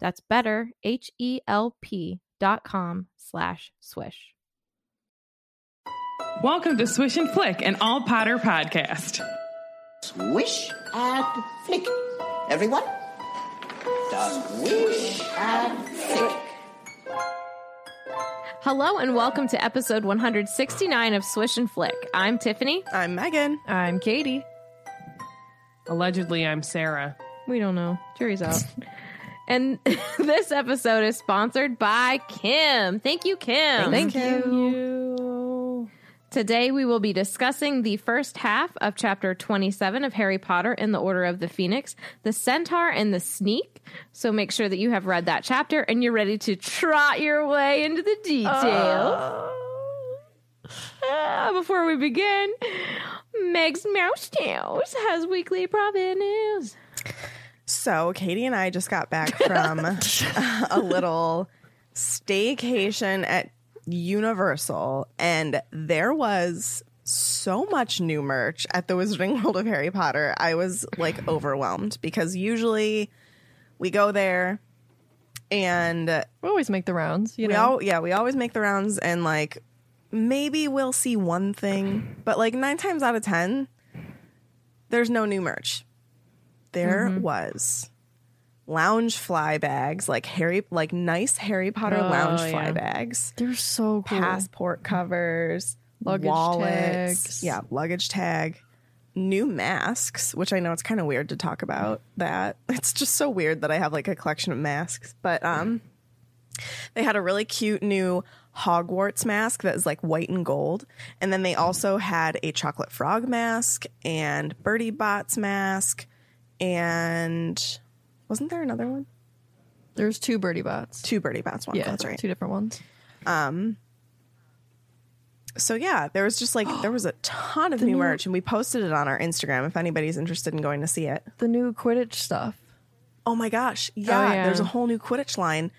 That's betterhelp.com/swish. Welcome to Swish and Flick, an All Potter podcast. Swish and flick, everyone. Swish and flick. Hello and welcome to episode 169 of Swish and Flick. I'm Tiffany. I'm Megan. I'm Katie. Allegedly, I'm Sarah. We don't know. Jury's out. And this episode is sponsored by Kim. Thank you, Kim. Thank you. Today we will be discussing the first half of Chapter 27 of Harry Potter and the Order of the Phoenix, the Centaur and the Sneak. So make sure that you have read that chapter and you're ready to trot your way into the details. Before we begin, Meg's Mouse Tales has weekly profit news. So Katie and I just got back from a little staycation at Universal, and there was so much new merch at the Wizarding World of Harry Potter. I was like overwhelmed because usually we go there and we always make the rounds. We always make the rounds, and like maybe we'll see one thing, but like 9 times out of 10, there's no new merch. There was lounge fly bags, nice Harry Potter lounge fly bags. They're so cool. Passport covers, luggage tags. Yeah, luggage tag, new masks, which I know it's kind of weird to talk about that. It's just so weird that I have like a collection of masks, but they had a really cute new Hogwarts mask that is like white and gold, and then they also had a chocolate frog mask and Bertie Bott's mask. And wasn't there another one? There's two Bertie Bott's. Yeah, that's right. Two different ones. So yeah, there was just a ton of new merch, and we posted it on our Instagram if anybody's interested in going to see it. The new Quidditch stuff. Oh my gosh. Yeah, there's a whole new Quidditch line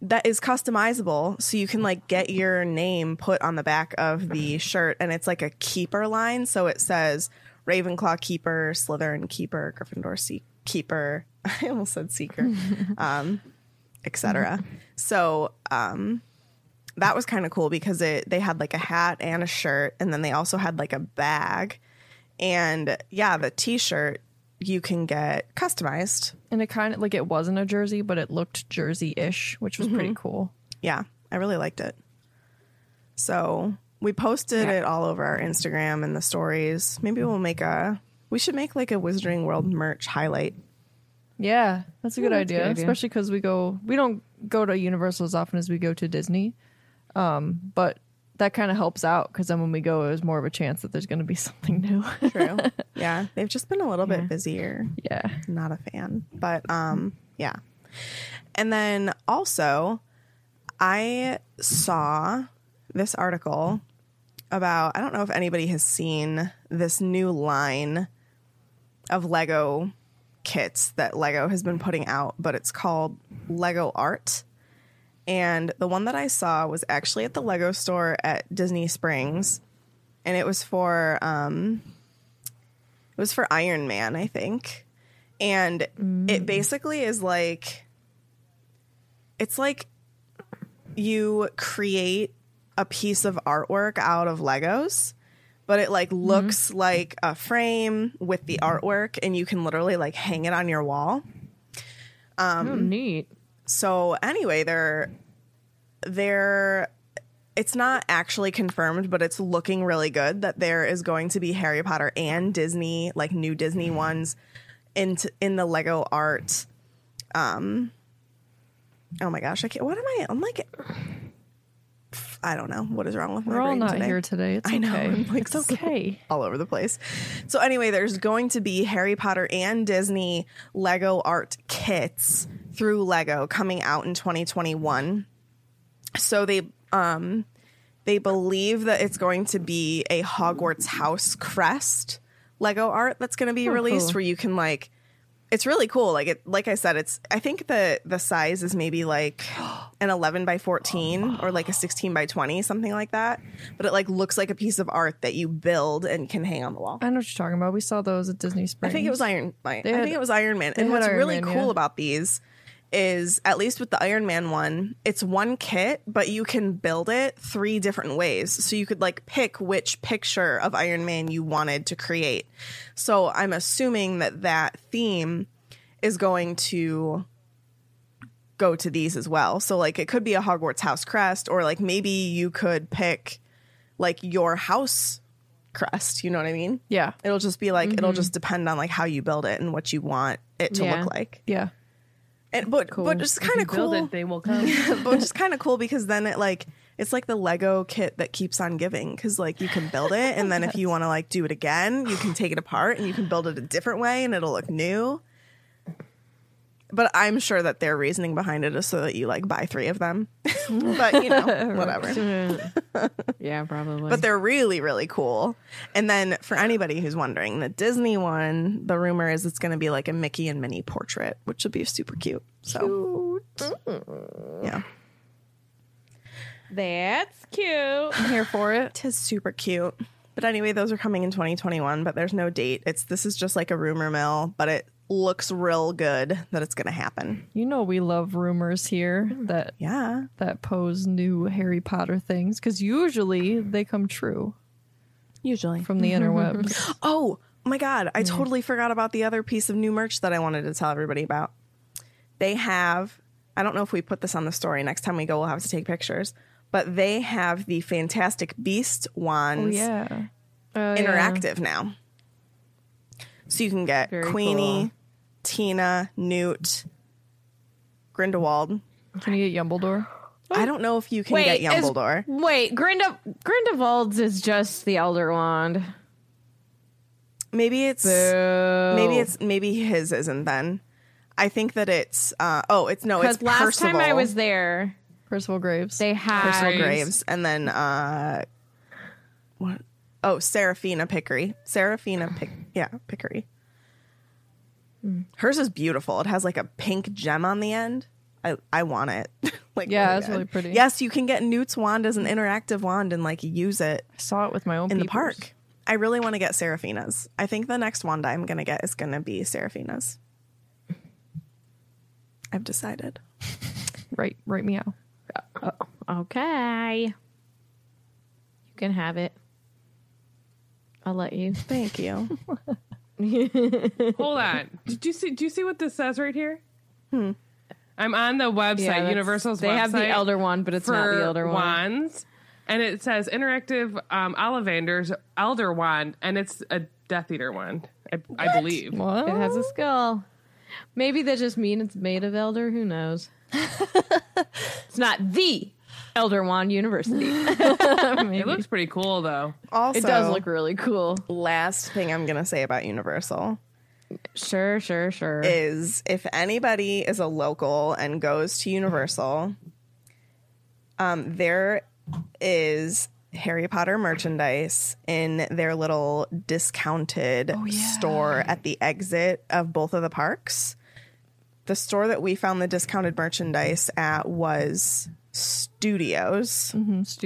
that is customizable, so you can like get your name put on the back of the shirt, and it's like a keeper line, so it says Ravenclaw keeper, Slytherin keeper, Gryffindor keeper. I almost said seeker, etc. So that was kind of cool because they had like a hat and a shirt, and then they also had like a bag. And yeah, the T-shirt you can get customized, and it kind of like it wasn't a jersey, but it looked jersey-ish, which was pretty cool. Yeah, I really liked it. So we posted it all over our Instagram and the stories. Maybe we'll we should make like a Wizarding World merch highlight. Yeah, that's a good idea. Especially because we don't go to Universal as often as we go to Disney. But that kind of helps out because then when we go, there's more of a chance that there's going to be something new. True. Yeah. They've just been a little bit busier. Yeah. Not a fan. But yeah. And then also I saw this article about, I don't know if anybody has seen this new line of Lego kits that Lego has been putting out, but it's called Lego Art. And the one that I saw was actually at the Lego store at Disney Springs. And it was for Iron Man, I think. And it basically is like, it's like you create a piece of artwork out of Legos, but it like looks like a frame with the artwork, and you can literally like hang it on your wall. Oh, neat. So anyway, it's not actually confirmed, but it's looking really good that there is going to be Harry Potter and Disney, like new Disney ones in the Lego Art. Oh my gosh, I can't, what am I, I'm like, I don't know what is wrong with my brain. We're all not today. Here today. It's okay. I know. I'm like, it's okay. All over the place. So anyway, there's going to be Harry Potter and Disney Lego Art kits through Lego coming out in 2021. So they believe that it's going to be a Hogwarts house crest Lego art that's going to be released, where you can like, it's really cool. Like it, like I said, it's, I think the size is maybe like an 11 by 14 or like a 16 by 20, something like that. But it like looks like a piece of art that you build and can hang on the wall. I know what you're talking about. We saw those at Disney Springs. I think it was Iron Man. And what's really cool about these is, at least with the Iron Man one, it's one kit, but you can build it 3 different ways. So you could like pick which picture of Iron Man you wanted to create. So I'm assuming that theme is going to go to these as well. So like it could be a Hogwarts house crest, or like maybe you could pick like your house crest, you know what I mean? Yeah. It'll just be like, it'll just depend on like how you build it and what you want it to look like. Yeah. And, but just kind of cool. It, they will come. But just kind of cool, because then it like, it's like the Lego kit that keeps on giving, because like you can build it, and then if you want to like do it again, you can take it apart and you can build it a different way and it'll look new. But I'm sure that their reasoning behind it is so that you like buy 3 of them. But you know, whatever. Yeah, probably. But they're really, really cool. And then for anybody who's wondering, the Disney one, the rumor is it's going to be like a Mickey and Minnie portrait, which would be super cute. So, yeah. That's cute. I'm here for it. 'Tis super cute. But anyway, those are coming in 2021, but there's no date. This is just like a rumor mill, but it looks real good that it's gonna happen. You know, we love rumors here that pose new Harry Potter things, because usually they come true. Usually from the interwebs. Oh my god, I totally forgot about the other piece of new merch that I wanted to tell everybody about. They have, I don't know if we put this on the story, next time we go we'll have to take pictures, but they have the Fantastic Beast wands interactive now. So you can get Queenie, Tina, Newt, Grindelwald. Can you get Yumbledore? I don't know if you can get Yumbledore. Grindelwald's is just the Elder Wand. Maybe his isn't then. I think that it's it's Percival. Because last time I was there, Percival Graves. They had Percival Graves, and then what? Oh, Serafina Pickery. Hers is beautiful. It has like a pink gem on the end. I want it. It's really pretty. Yes, you can get Newt's wand as an interactive wand and like use it. I saw it with my own in the park. I really want to get Serafina's. I think the next wand I'm gonna get is gonna be Serafina's. I've decided. Right meow. Oh, okay. You can have it. I'll let you. Thank you. Hold on. Do you see what this says right here? I'm on the website, Universal's website. They have the Elder Wand, but it's not the Elder Wand. Wands, and it says interactive Ollivander's Elder Wand, and it's a Death Eater wand, I believe. What? It has a skull. Maybe that just means it's made of Elder. Who knows? It's not the Elder Wand University. It looks pretty cool, though. Also, it does look really cool. Last thing I'm going to say about Universal. Sure. Is if anybody is a local and goes to Universal, there is Harry Potter merchandise in their little discounted store at the exit of both of the parks. The store that we found the discounted merchandise at was Studios,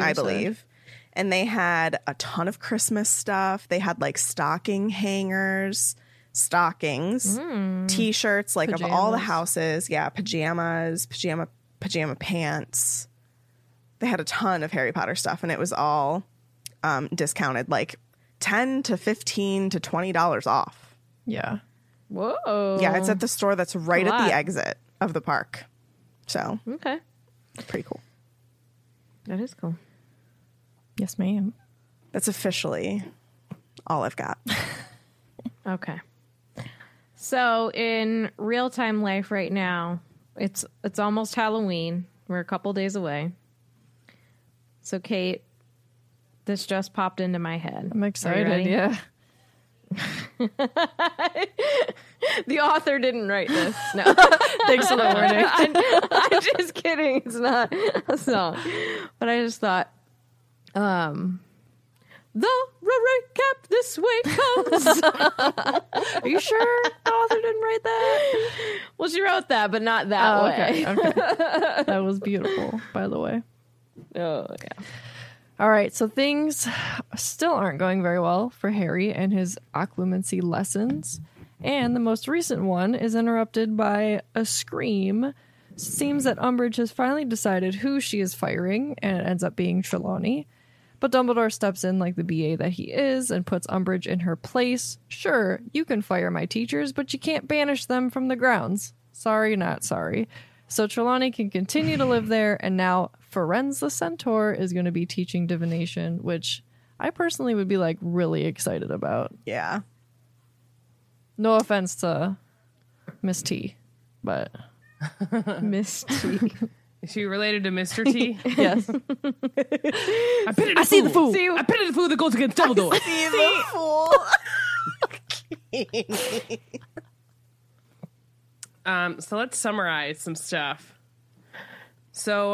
I believe. And they had a ton of Christmas stuff. They had like stocking hangers, stockings, T-shirts, like pajamas. Of all the houses. Yeah, pajama pants. They had a ton of Harry Potter stuff, and it was all discounted, like $10 to $15 to $20 off. Yeah. Whoa. Yeah, it's at the store that's right at the exit of the park. So. Okay. Pretty cool. That is cool. Yes, ma'am. That's officially all I've got. Okay. So in real-time life right now, it's almost Halloween. We're a couple days away. So, Kate, this just popped into my head. I'm excited, yeah. The author didn't write this. No. Thanks for the warning. I'm just kidding. It's not a song. But I just thought, the recap this way comes. Are you sure the author didn't write that? Well, she wrote that, but not that way. Okay. That was beautiful, by the way. Oh, yeah. All right, so things still aren't going very well for Harry and his occlumency lessons. And the most recent one is interrupted by a scream. Seems that Umbridge has finally decided who she is firing, and it ends up being Trelawney. But Dumbledore steps in like the BA that he is and puts Umbridge in her place. Sure, you can fire my teachers, but you can't banish them from the grounds. Sorry, not sorry. So Trelawney can continue to live there, and now Firenze the Centaur is going to be teaching divination, which I personally would be like really excited about. Yeah. No offense to Miss T, but Miss T. Is she related to Mr. T? Yes. I see the fool. I pity the fool that goes against Dumbledore. I see the fool. So let's summarize some stuff. So,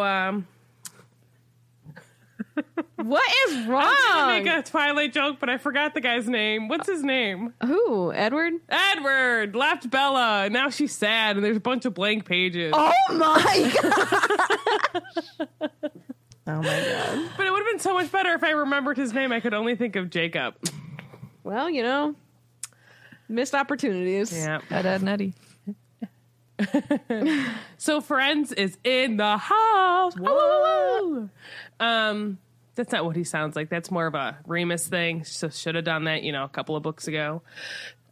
what is wrong? I was gonna make a Twilight joke, but I forgot the guy's name. What's his name? Who? Edward? Edward! Left Bella. Now she's sad, and there's a bunch of blank pages. Oh my gosh! Oh my god. But it would have been so much better if I remembered his name. I could only think of Jacob. Well, you know, missed opportunities. Yeah. Ed, Ed, and Eddie. So Firenze is in the house. Whoa. That's not what he sounds like. That's more of a Remus thing. So should have done that, you know, a couple of books ago.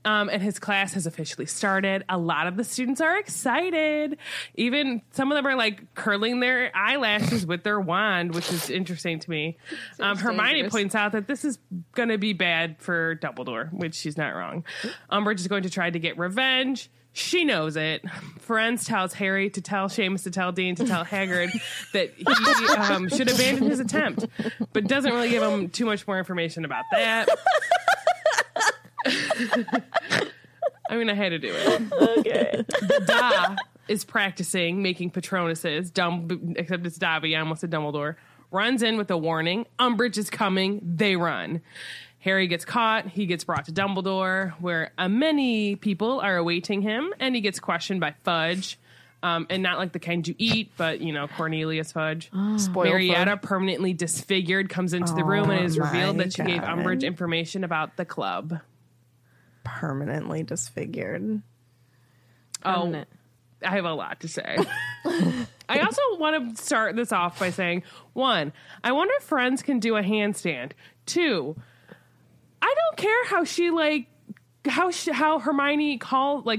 And his class has officially started. A lot of the students are excited. Even some of them are like curling their eyelashes with their wand, which is interesting to me. Hermione points out that this is going to be bad for Dumbledore, which she's not wrong. Umbridge is going to try to get revenge. She knows it. Firenze tells Harry to tell Seamus to tell Dean to tell Hagrid that he should abandon his attempt, but doesn't really give him too much more information about that. I mean, I had to do it. Okay. Da is practicing making Patronuses, except it's Dobby. I almost said Dumbledore. Runs in with a warning. Umbridge is coming. They run. Harry gets caught. He gets brought to Dumbledore, where many people are awaiting him, and he gets questioned by Fudge, and not like the kind you eat, but, you know, Cornelius Fudge. Marietta, permanently disfigured, comes into the room and is revealed that she gave Umbridge information about the club. Permanently disfigured. I have a lot to say. I also want to start this off by saying, 1, I wonder if Firenze can do a handstand. 2, I don't care how she like how Hermione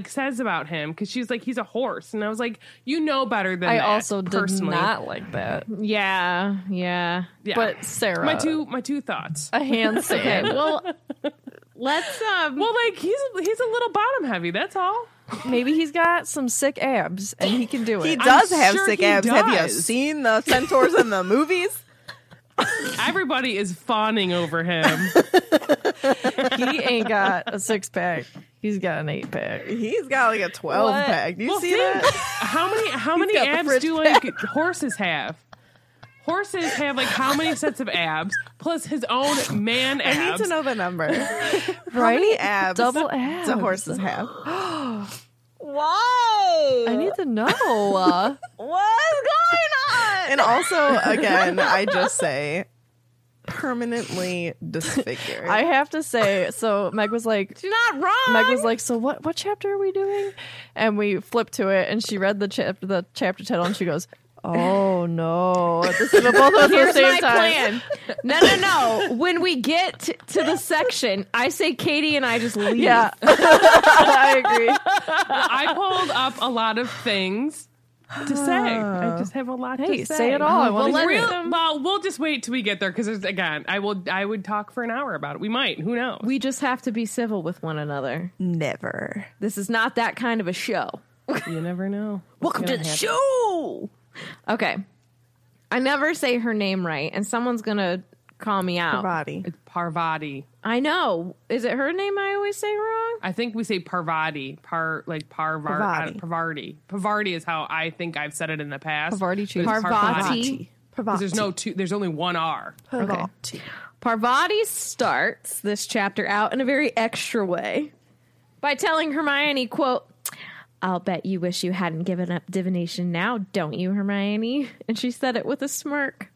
says about him, because she's like, he's a horse, and I was like, you know better than I that. I also personally did not like that. Yeah. But Sarah, my two thoughts. A handstand. Okay, well, let's well, like he's a little bottom heavy. That's all. Maybe he's got some sick abs and he can do it. He does sick abs. Does. Have you seen the centaurs in the movies? Everybody is fawning over him. He ain't got a 6-pack. He's got an 8-pack. He's got like a 12-pack. Do you see that? How many abs do like horses have? Horses have like how many sets of abs plus his own man abs? I need to know the number. Right? Abs. Double abs. The horses have. Whoa! I need to know. What's going on? And also, again, I just say permanently disfigured. I have to say, so Meg was like, "You're not wrong." Meg was like, "So what? What chapter are we doing?" And we flipped to it, and she read the chapter title, and she goes, "Oh no! This is both of us at the same time." Plan. No. When we get to the section, I say Katie and I just leave. Yeah, I agree. Well, I pulled up a lot of things to say. I just have a lot to say. Say it all. We'll just wait till we get there because again, I would talk for an hour about it. We might. Who knows? We just have to be civil with one another. Never. This is not that kind of a show. You never know. Welcome to the show. Okay. I never say her name right, and someone's going to call me out. Parvati. It's Parvati. I know. Is it her name I always say wrong? I think we say Parvati. Parvati. Parvati is how I think I've said it in the past. Parvati. Parvati. There's no two. There's only one R. Parvati. Okay. Parvati starts this chapter out in a very extra way by telling Hermione, quote, "I'll bet you wish you hadn't given up divination now, don't you, Hermione?" And she said it with a smirk.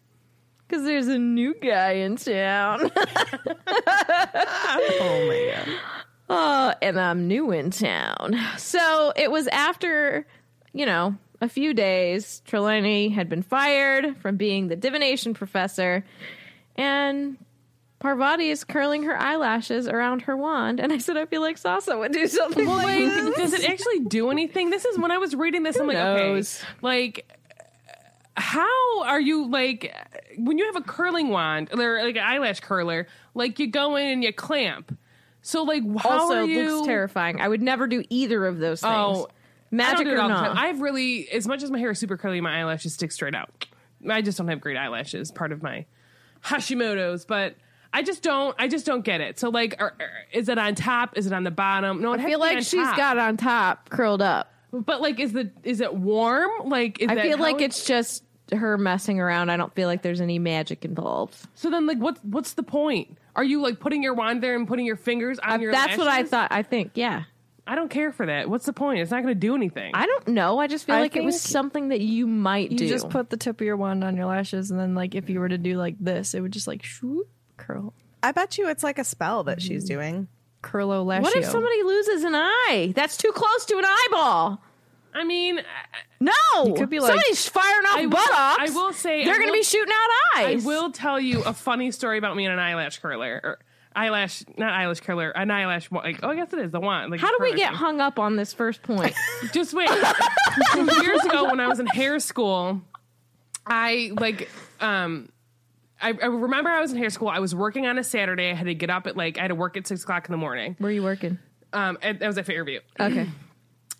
Because there's a new guy in town. Oh, man. Oh, and I'm new in town. So it was after, a few days, Trelawney had been fired from being the divination professor. And Parvati is curling her eyelashes around her wand, and I said I feel like Sasa would do something like this. Does it actually do anything? This is when I was reading this, Who knows? Okay, how are you, when you have a curling wand, or, an eyelash curler, you go in and you clamp. So, how are you? Looks terrifying. I would never do either of those things. Oh, magic or not. I've really, as much as my hair is super curly, my eyelashes stick straight out. I just don't have great eyelashes, part of my Hashimoto's, but I just don't get it. So is it on top? Is it on the bottom? No, I feel like she's got on top curled up. But is it warm? I feel like it's just her messing around. I don't feel like there's any magic involved. So then what's the point? Are you putting your wand there and putting your fingers on your lashes? That's what I thought. I think, yeah. I don't care for that. What's the point? It's not going to do anything. I don't know. I just feel like it was something that you might do. You just put the tip of your wand on your lashes, and then if you were to do this, it would just shoot. Curl. I bet you it's a spell that she's doing. Curlo lashio. What if somebody loses an eye? That's too close to an eyeball. I mean, no. You could be somebody's firing off buttocks. I will say they're going to be shooting out eyes. I will tell you a funny story about me and an eyelash curler. Or eyelash, not eyelash curler, an eyelash. I guess it is the wand. How do we get hung up on this first point? Just wait. Some years ago, when I was in hair school, I remember I was in hair school. I was working on a Saturday. I had to get up at I had to work at 6:00 in the morning. Where are you working? I was at Fairview. Okay.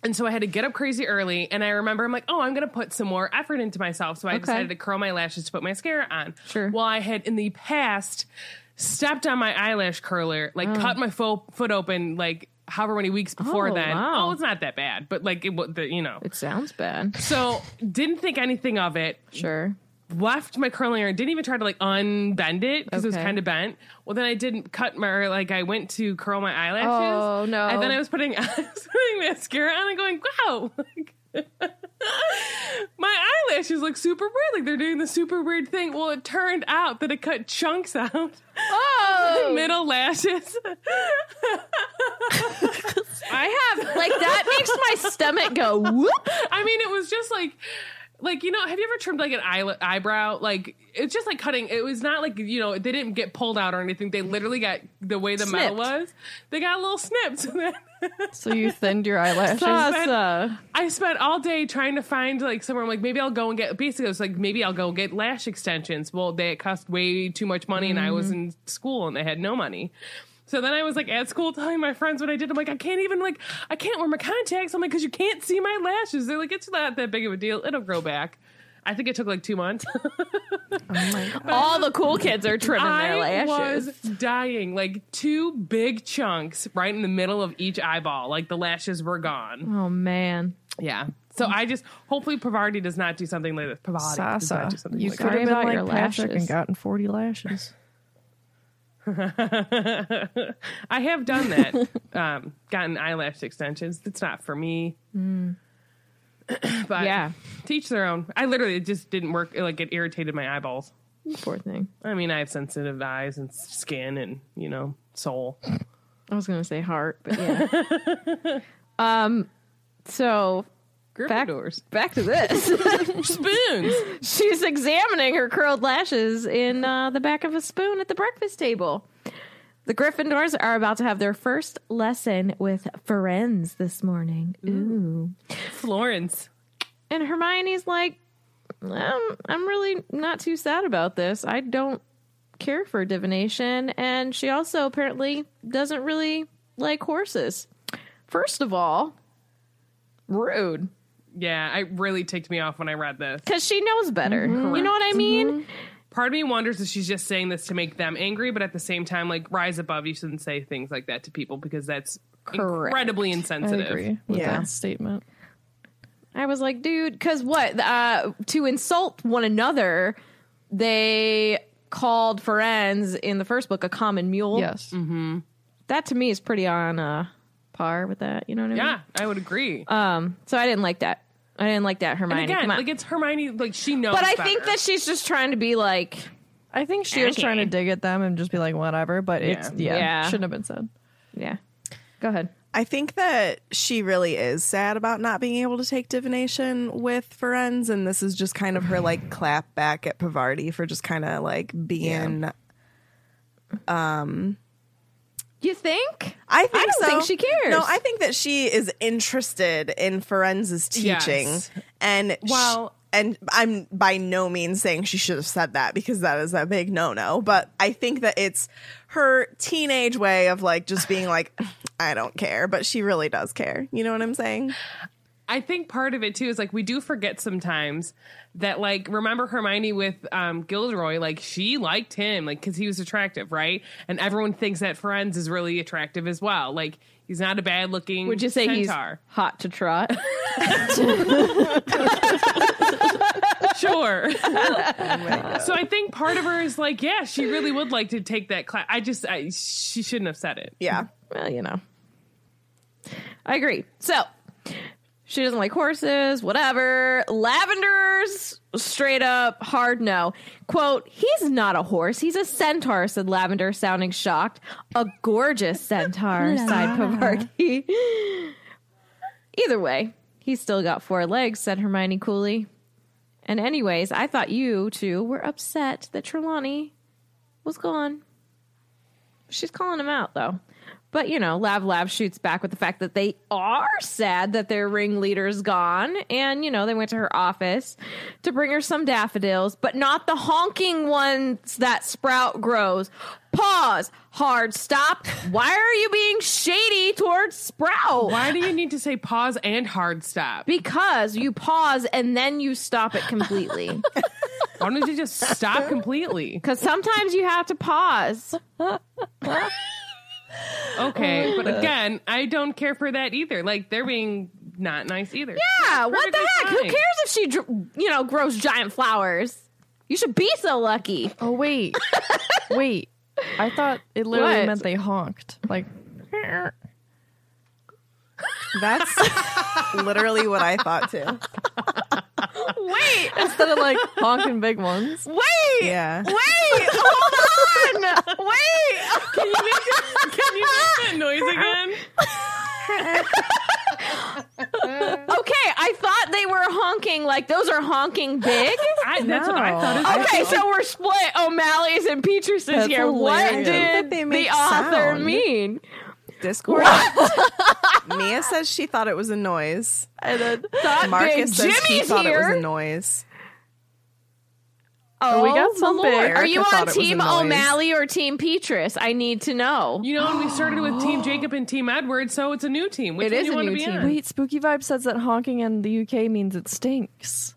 And so I had to get up crazy early. And I remember I'm I'm going to put some more effort into myself. So I decided to curl my lashes to put mascara on. Sure. Well, I had in the past stepped on my eyelash curler, cut my foot open, however many weeks before then. Wow. Oh, it's not that bad. But it sounds bad. So didn't think anything of it. Sure. Left my curling iron, didn't even try to unbend it because it was kind of bent. Well, then I didn't cut my I went to curl my eyelashes. Oh no! And then I was putting mascara on and going, wow, my eyelashes look super weird. They're doing the super weird thing. Well, it turned out that it cut chunks out. Oh, the middle lashes. I have that makes my stomach go whoop. I mean, it was just like. Have you ever trimmed an eyebrow? It's just cutting. It was not they didn't get pulled out or anything. They literally got the way the metal was. They got a little snipped. So you thinned your eyelashes. I spent all day trying to find somewhere. I'm maybe I'll go and get. Basically, it was maybe I'll go get lash extensions. Well, they cost way too much money, and I was in school and they had no money. So then I was at school telling my friends what I did. I'm I can't even I can't wear my contacts. I'm because you can't see my lashes. They're it's not that big of a deal. It'll grow back. I think it took 2 months. Oh my God. All the cool kids are trimming their lashes. I was dying. Two big chunks right in the middle of each eyeball. The lashes were gone. Oh man. Yeah. So I just hopefully Parvati does not do something like this. Parvati does not do something like that. You could have been like Patrick and gotten 40 lashes. I have done that. Gotten eyelash extensions. It's not for me. But yeah, to each their own. I literally, it just didn't work. It irritated my eyeballs. Poor thing. I mean, I have sensitive eyes and skin and, soul. I was going to say heart, but yeah. So back to this. Spoons. She's examining her curled lashes in the back of a spoon at the breakfast table. The Gryffindors are about to have their first lesson with Firenze this morning. Ooh. Florence. And Hermione's like, I'm really not too sad about this. I don't care for divination. And she also apparently doesn't really like horses. First of all, rude. Yeah, it really ticked me off when I read this. Because she knows better. Mm-hmm. You know what I mean? Mm-hmm. Part of me wonders if she's just saying this to make them angry, but at the same time, rise above. You shouldn't say things like that to people because that's incredibly insensitive. I agree with that statement. I was like, dude, because what? To insult one another, they called Firenze in the first book a common mule. Yes. Mm-hmm. That to me is pretty on par with that. You know what I mean? Yeah, I would agree. So I didn't like that. Hermione. And again, it's Hermione, she knows. But I think that she's just trying to be I think she was trying to dig at them and just be like, whatever. But it shouldn't have been said. Yeah. Go ahead. I think that she really is sad about not being able to take divination with Firenze, and this is just kind of her clap back at Parvati for just kind of being. You think? I don't think she cares. No, I think that she is interested in Firenze's teaching, and I'm by no means saying she should have said that because that is a big no-no. But I think that it's her teenage way of just being I don't care, but she really does care. You know what I'm saying? I think part of it too is we do forget sometimes that remember Hermione with Gilderoy, she liked him because he was attractive, right? And everyone thinks that Firenze is really attractive as well. He's not a bad looking. Would you say centaur. He's hot to trot? Sure. Oh, so I think part of her is she really would like to take that class. She shouldn't have said it. Yeah. Well, I agree. So she doesn't like horses, whatever. Lavender's straight up hard no. Quote, he's not a horse. He's a centaur, said Lavender, sounding shocked. A gorgeous centaur, sighed Parvati. Either way, he's still got four legs, said Hermione coolly. And anyways, I thought you two were upset that Trelawney was gone. She's calling him out, though. But, Lav shoots back with the fact that they are sad that their ringleader's gone. And, they went to her office to bring her some daffodils, but not the honking ones that Sprout grows. Pause. Hard stop. Why are you being shady towards Sprout? Why do you need to say pause and hard stop? Because you pause and then you stop it completely. Why don't you just stop completely? Because sometimes you have to pause. Okay, but again, I don't care for that either. They're being not nice either. Yeah, what the heck? Who cares if she, grows giant flowers? You should be so lucky. Oh, wait. I thought it literally meant they honked. That's literally what I thought, too. Wait. Instead of, honking big ones. Wait. Yeah. Wait. Hold on. Wait. Can you make that noise again? Okay. I thought they were honking. Those are honking big. That's what I thought. Okay. So we're split O'Malley's and Petrus's here. Hilarious. What did the author mean? Discord. Mia says she thought it was a noise. And then Marcus says Jimmy's thought it was a noise. Oh, we got something. Are you on Team O'Malley or Team Petrus? I need to know. And we started with Team Jacob and Team Edward, so it's a new team. Which it is a new team. Wait, Spooky Vibe says that honking in the UK means it stinks.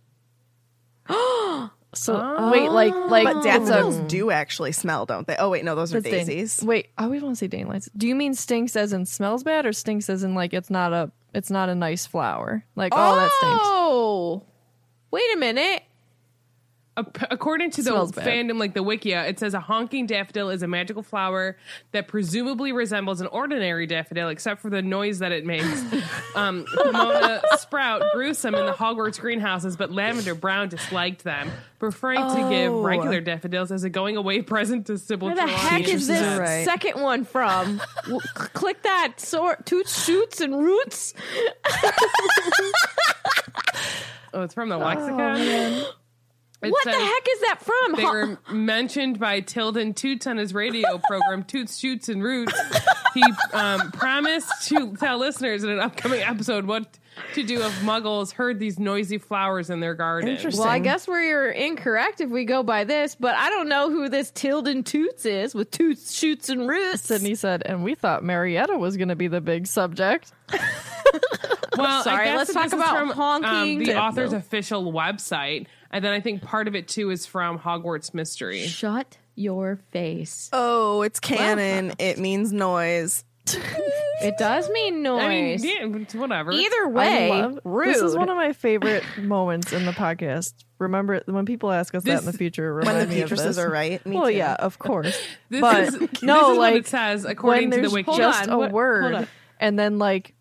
So wait, like but daffodils do actually smell, don't they? Oh wait, no, those are daisies. Wait, I always want to say dandelions. Do you mean stinks as in smells bad, or stinks as in like it's not a nice flower? Like that stinks. Oh, wait a minute. According to the fandom, like the Wikia, it says a honking daffodil is a magical flower that presumably resembles an ordinary daffodil, except for the noise that it makes. Pomona sprout grew some in the Hogwarts greenhouses, but Lavender Brown disliked them, preferring to give regular daffodils as a going-away present to Sybil Trelawney. Where the heck is this second one from? Click that. Toots, shoots, and roots. Oh, it's from the lexicon. Man. What the heck is that from? They were mentioned by Tilden Toots on his radio program, Toots, Shoots, and Roots. He promised to tell listeners in an upcoming episode what to do if Muggles heard these noisy flowers in their garden. Interesting. Well, I guess we're incorrect if we go by this, but I don't know who this Tilden Toots is with Toots, Shoots, and Roots. And he said, and we thought Marietta was going to be the big subject. Well, sorry, let's talk about honking. The author's official website. And then I think part of it, too, is from Hogwarts Mystery. Shut your face. Oh, it's canon. Wow. It means noise. It does mean noise. I mean, yeah, whatever. Either way, rude. This is one of my favorite moments in the podcast. Remember, when people ask us that in the future, remind me of this. When the future says are right. Me well, too. Yeah, of course. This is like, what it says, according to the Wiki. Just a word. And then, like,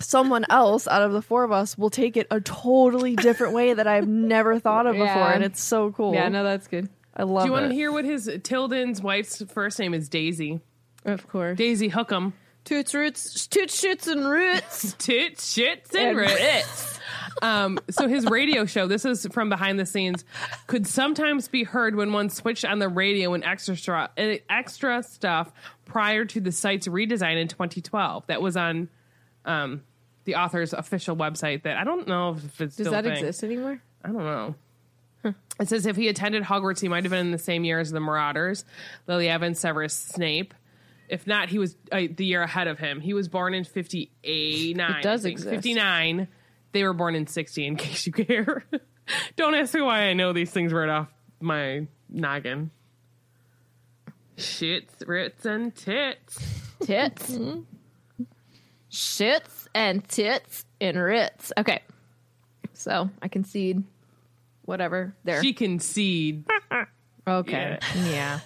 someone else out of the four of us will take it a totally different way that I've never thought of before, and it's so cool. Yeah, no, that's good. I love it. Do you want to hear what his Tilden's wife's first name is? Daisy. Of course. Daisy Hookham. Toots, roots, toots, shits, and roots. Toots, shits, and roots. So his radio show, this is from behind the scenes, could sometimes be heard when one switched on the radio and extra stuff prior to the site's redesign in 2012. That was on the author's official website that I don't know if it's still does that exist anywhere? I don't know. Huh. It says if he attended Hogwarts, he might have been in the same year as the Marauders, Lily Evans, Severus Snape. If not, he was the year ahead of him. He was born in 59. It does exist. 59. They were born in 60, in case you care. Don't ask me why I know these things right off my noggin. Shits, rits, and tits. Tits. Mm-hmm. Shits and tits and rits. Okay. So I concede. Whatever. There. She concede. Okay. Yeah.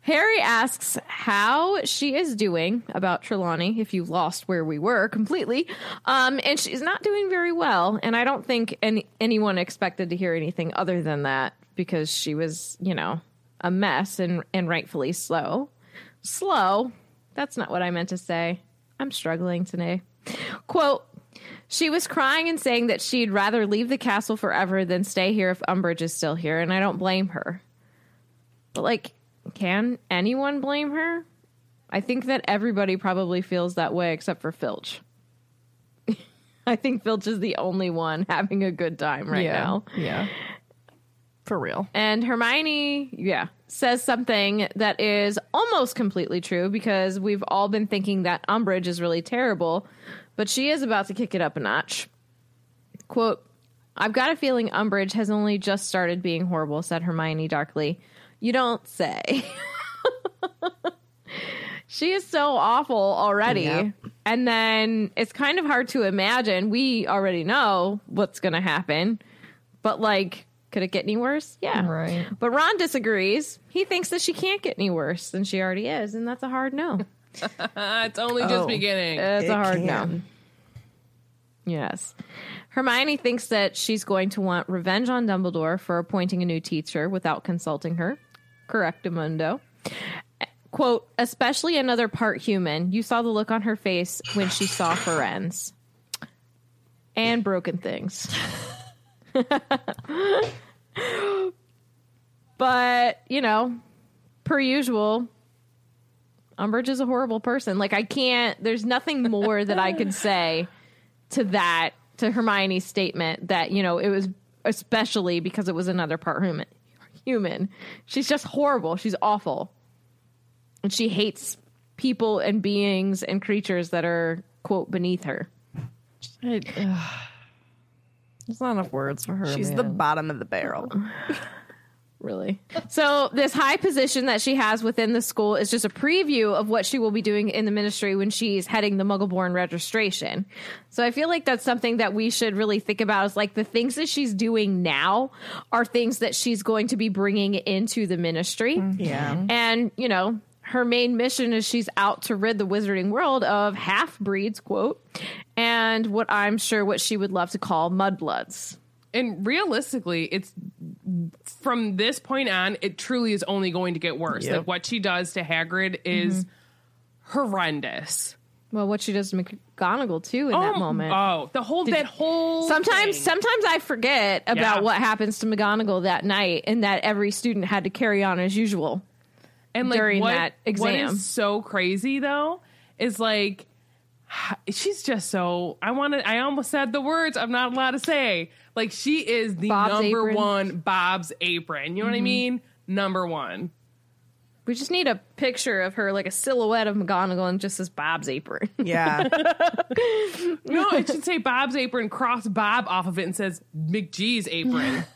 Harry asks how she is doing about Trelawney, if you lost where we were completely. And she's not doing very well. And I don't think anyone expected to hear anything other than that, because she was, you know, a mess and rightfully slow. Slow. That's not what I meant to say. I'm struggling today. Quote, she was crying and saying that she'd rather leave the castle forever than stay here if Umbridge is still here, and I don't blame her. But, like, can anyone blame her? I think that everybody probably feels that way except for Filch. I think Filch is the only one having a good time right now. Yeah. For real. And Hermione, says something that is almost completely true, because we've all been thinking that Umbridge is really terrible, but she is about to kick it up a notch. Quote, I've got a feeling Umbridge has only just started being horrible, said Hermione darkly. You don't say. She is so awful already. Yeah. And then it's kind of hard to imagine. We already know what's going to happen, but like, could it get any worse? Yeah. Right. But Ron disagrees. He thinks that she can't get any worse than she already is, and that's a hard no. It's only just beginning. It's a hard no. Yes. Hermione thinks that she's going to want revenge on Dumbledore for appointing a new teacher without consulting her. Correctamundo. Quote, especially another part human. You saw the look on her face when she saw Ferenz. And broken things. But, you know, per usual, Umbridge is a horrible person. Like, there's nothing more that I could say to Hermione's statement that, you know, it was especially because it was another part human. She's just horrible. She's awful. And she hates people and beings and creatures that are, quote, beneath her. There's not enough words for her. She's the bottom of the barrel. Really. So this high position that she has within the school is just a preview of what she will be doing in the ministry when she's heading the Muggleborn registration. So I feel like that's something that we should really think about, is like the things that she's doing now are things that she's going to be bringing into the ministry. Yeah. And, you know, her main mission is she's out to rid the wizarding world of half-breeds, quote, and what I'm sure what she would love to call mudbloods. And realistically, it's from this point on, it truly is only going to get worse. Yep. Like what she does to Hagrid is horrendous. Well, what she does to McGonagall too in that moment. Oh, the whole thing. Sometimes I forget about what happens to McGonagall that night, and that every student had to carry on as usual. And like during that exam, what is so crazy though is like she's just so I almost said the words I'm not allowed to say. Like she is the number one Bob's apron. You know what I mean? Number one. We just need a picture of her, like a silhouette of McGonagall, and just says Bob's apron. Yeah. No, it should say Bob's apron. Cross Bob off of it and says McGee's apron.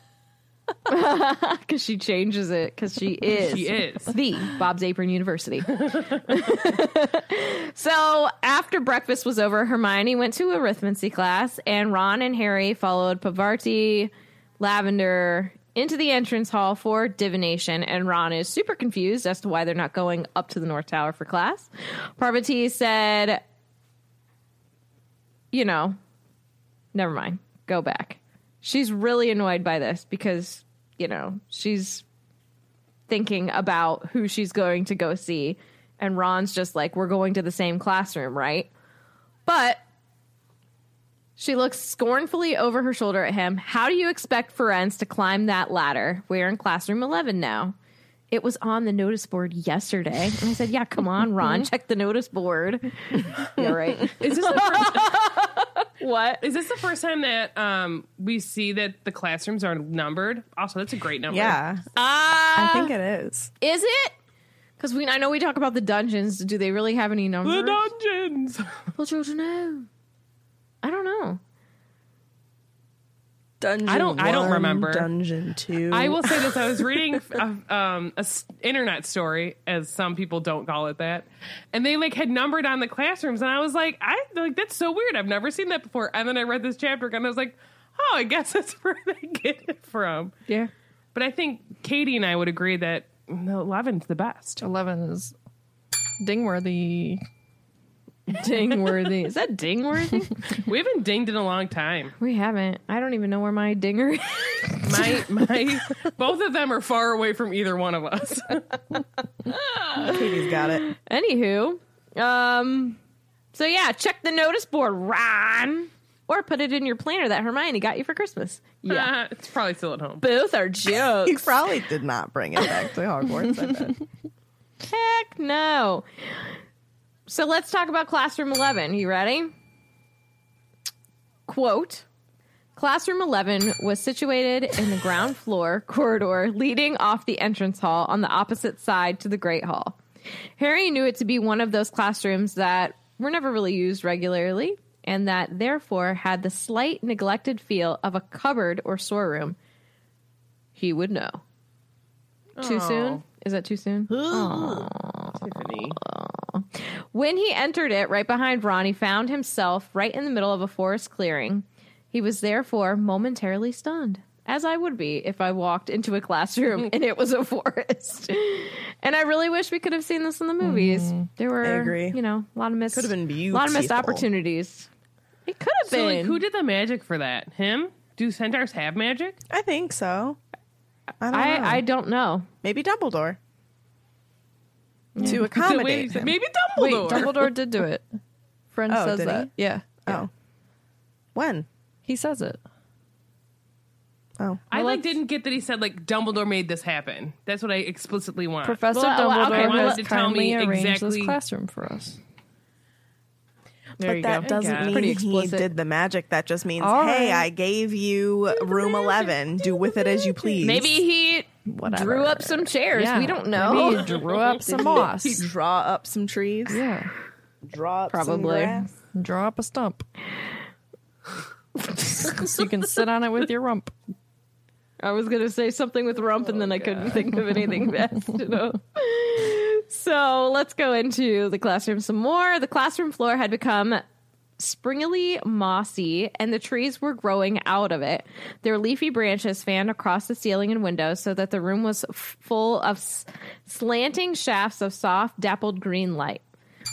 Because she changes it, because she is the Bob's Apron University. So after breakfast was over, Hermione went to arithmancy class, and Ron and Harry followed Parvati Lavender into the entrance hall for divination, and Ron is super confused as to why they're not going up to the North Tower for class. Parvati said, you know, never mind, go back. She's really annoyed by this because, you know, she's thinking about who she's going to go see. And Ron's just like, we're going to the same classroom, right? But she looks scornfully over her shoulder at him. How do you expect Ferenz to climb that ladder? We're in classroom 11 now. It was on the notice board yesterday. And I said, yeah, come on, Ron, check the notice board. You're right. Is this the first... What? Is this the first time that we see that the classrooms are numbered? Also, that's a great number. Yeah. I think it is. Is it? Because I know we talk about the dungeons. Do they really have any numbers? The dungeons! Well, children, no. I don't know. Dungeon I don't remember. Dungeon 2. I will say this. I was reading a internet story, as some people don't call it that, and they like had numbered on the classrooms, and I was like, that's so weird. I've never seen that before. And then I read this chapter, and I was like, oh, I guess that's where they get it from. Yeah. But I think Katie and I would agree that 11's the best. 11 is dingworthy. Dingworthy. Is that dingworthy? We haven't dinged in a long time. We haven't. I don't even know where my dinger is. My both of them are far away from either one of us. Katie's got it. Anywho, so yeah, check the notice board, Ron, or put it in your planner that Hermione got you for Christmas. Yeah, it's probably still at home. Both are jokes. You probably did not bring it back to Hogwarts. I bet. Heck no. So let's talk about Classroom 11. You ready? Quote, Classroom 11 was situated in the ground floor corridor leading off the entrance hall on the opposite side to the Great Hall. Harry knew it to be one of those classrooms that were never really used regularly, and that therefore had the slight neglected feel of a cupboard or storeroom. He would know. Aww. Too soon? Is that too soon? Tiffany. When he entered it, right behind Ron, he found himself right in the middle of a forest clearing. He was therefore momentarily stunned, as I would be if I walked into a classroom and it was a forest. And I really wish we could have seen this in the movies. There were, you know, a lot of missed, could have been beautiful. A lot of missed opportunities. It could have been. Like, who did the magic for that? Him? Do centaurs have magic? I think so. I don't know. Maybe Dumbledore. To accommodate him. Maybe Dumbledore. Wait, Dumbledore did do it. Friend says did that. He? Yeah. Oh. When? He says it. Oh. I didn't get that he said like Dumbledore made this happen. That's what I explicitly want. Professor Dumbledore has to tell me exactly this classroom for us. But that doesn't mean he did the magic. That just means, hey, I gave you room 11. Do with it as you please. Maybe he drew up some chairs. Yeah. We don't know. Maybe he drew up some moss. He draw up some trees. Yeah. Draw up some grass. Draw up a stump. So you can sit on it with your rump. I was going to say something with rump, and then I couldn't think of anything best. You know? So let's go into the classroom some more. The classroom floor had become springily mossy, and the trees were growing out of it. Their leafy branches fanned across the ceiling and windows so that the room was full of slanting shafts of soft, dappled green light.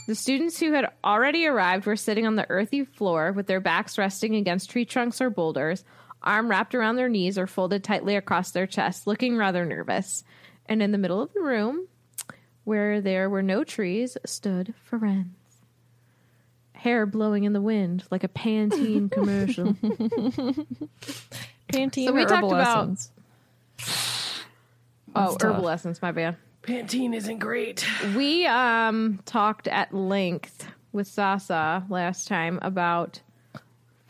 The students who had already arrived were sitting on the earthy floor with their backs resting against tree trunks or boulders, arm wrapped around their knees or folded tightly across their chests, looking rather nervous. And in the middle of the room, where there were no trees, stood Ferenz, hair blowing in the wind like a Pantene commercial. Pantene so we or Herbal Essence? Herbal Essence, my bad. Pantene isn't great. We talked at length with Sasa last time about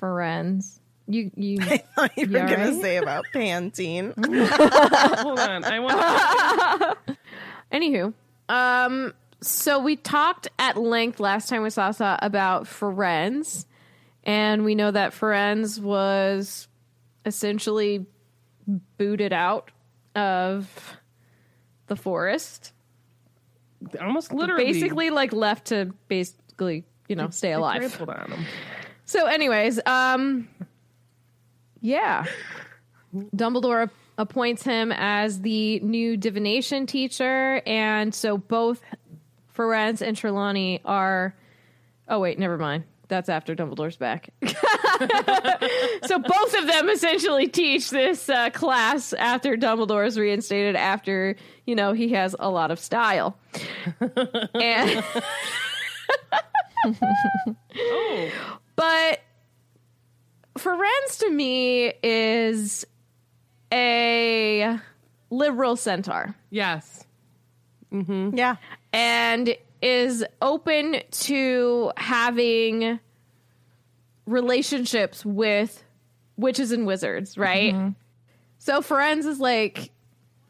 Ferenz. I thought you were going to say about Pantene. Hold on. I want to... Anywho. So we talked at length last time with Sasa about Ferenz, and we know that Ferenz was essentially booted out of the forest. Almost literally. Basically, like, left to basically, stay alive. Trampled on him. So anyways, yeah. Dumbledore appoints him as the new divination teacher, and so both Ferenz and Trelawney are... Oh, wait, never mind. That's after Dumbledore's back. So both of them essentially teach this class after Dumbledore's reinstated, after, he has a lot of style. And But Ferenz, to me, is a liberal centaur. Yes. Mm-hmm. Yeah. And is open to having relationships with witches and wizards, right? Mm-hmm. So Ferenz is like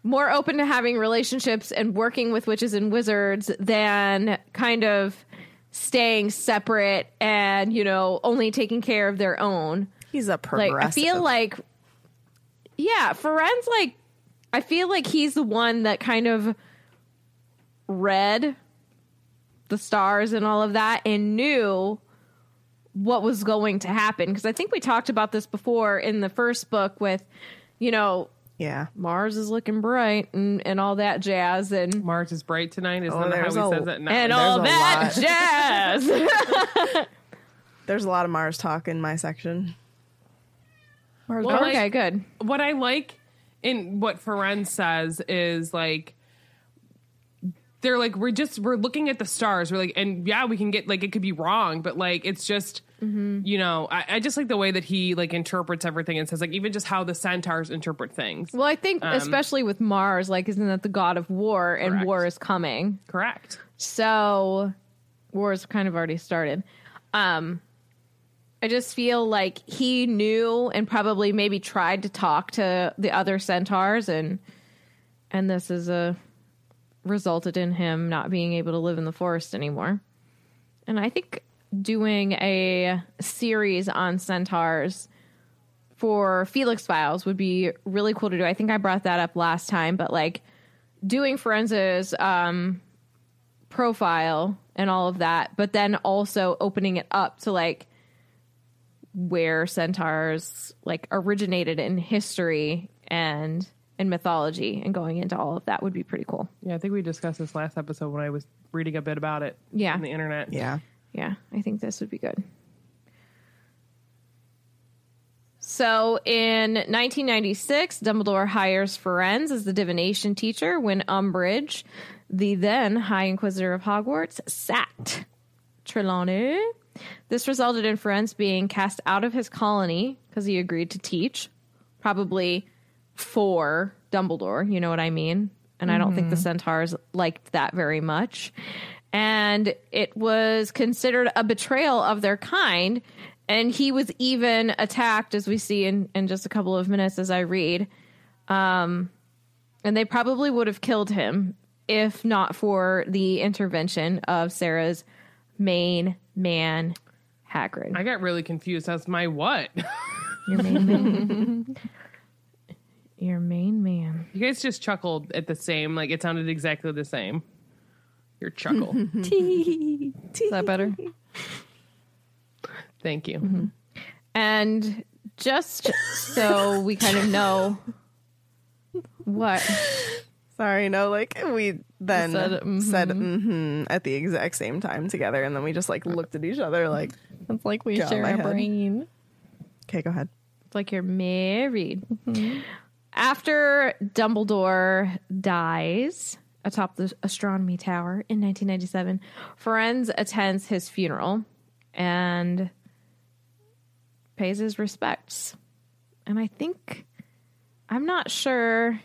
more open to having relationships and working with witches and wizards than kind of staying separate and, only taking care of their own. He's a progressive. Like, I feel like, yeah, Ferenz, like, I feel like he's the one that kind of read the stars and all of that and knew what was going to happen. Because I think we talked about this before in the first book with, Mars is looking bright and all that jazz. And Mars is bright tonight. Isn't that how he says it? No, and all that jazz. There's a lot of Mars talk in my section. Mars, okay, good. What I like in what Ferenz says is like, they're like, we're looking at the stars. We're like, and yeah, we can get like, it could be wrong, but like, it's just, I just like the way that he like interprets everything and says like, even just how the centaurs interpret things. Well, I think especially with Mars, like, isn't that the god of war, and correct. War is coming. Correct. So war is kind of already started. I just feel like he knew and probably maybe tried to talk to the other centaurs and this is resulted in him not being able to live in the forest anymore. And I think doing a series on centaurs for Felix Files would be really cool to do. I think I brought that up last time, but like doing Ferenz's profile and all of that, but then also opening it up to like where centaurs like originated in history and in mythology, and going into all of that would be pretty cool. Yeah, I think we discussed this last episode when I was reading a bit about it on the internet. Yeah, I think this would be good. So in 1996, Dumbledore hires Ferenz as the divination teacher when Umbridge, the then High Inquisitor of Hogwarts, sacked Trelawney. This resulted in Ferenz being cast out of his colony because he agreed to teach, probably... for Dumbledore, you know what I mean? And I don't think the centaurs liked that very much. And it was considered a betrayal of their kind. And he was even attacked, as we see in just a couple of minutes as I read. And they probably would have killed him if not for the intervention of Sarah's main man, Hagrid. I got really confused as my what? Your main man. Your main man. You guys just chuckled at the same, like it sounded exactly the same. Your chuckle. Is that better? Thank you. Mm-hmm. And just so we kind of know what. Sorry, no, like we then said mm-hmm at the exact same time together, and then we just like looked at each other like it's like we share our brain. Okay, go ahead. It's like you're married. Mm-hmm. After Dumbledore dies atop the astronomy tower in 1997, Firenze attends his funeral and pays his respects. And I think I'm not sure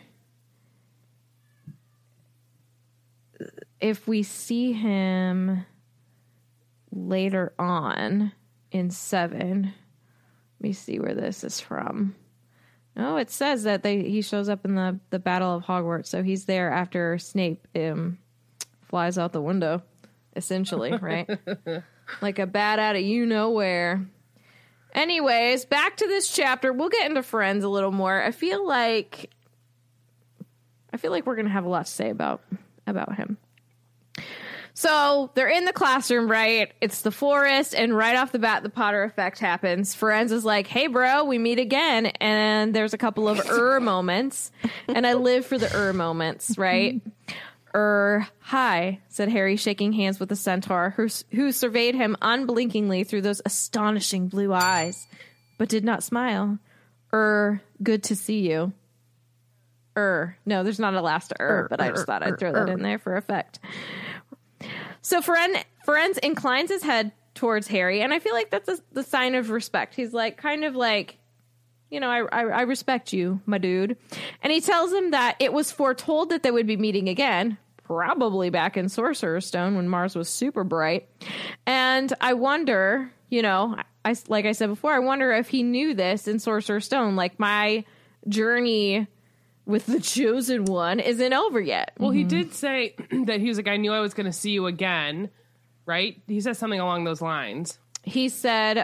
if we see him later on in 7, let me see where this is from. Oh, it says that he shows up in the Battle of Hogwarts, so he's there after Snape flies out the window, essentially, right? Like a bat out of you-know-where. Anyways, back to this chapter. We'll get into Friends a little more. I feel like we're going to have a lot to say about him. So they're in the classroom, right? It's the forest, and right off the bat, the Potter effect happens. Firenze is like, hey, bro, we meet again. And there's a couple of moments, and I live for the moments, right? Hi, said Harry, shaking hands with the centaur, who surveyed him unblinkingly through those astonishing blue eyes, but did not smile. Good to see you. No, there's not a last to but I just thought I'd throw that in there for effect. So Firenze inclines his head towards Harry, and I feel like that's the sign of respect. He's like, kind of like, you know, I respect you, my dude. And he tells him that it was foretold that they would be meeting again, probably back in Sorcerer's Stone when Mars was super bright. And I wonder, you know, like I said before, I wonder if he knew this in Sorcerer's Stone, like my journey with the chosen one isn't over yet. Well, he did say that he was like, I knew I was going to see you again, right? He said something along those lines. He said,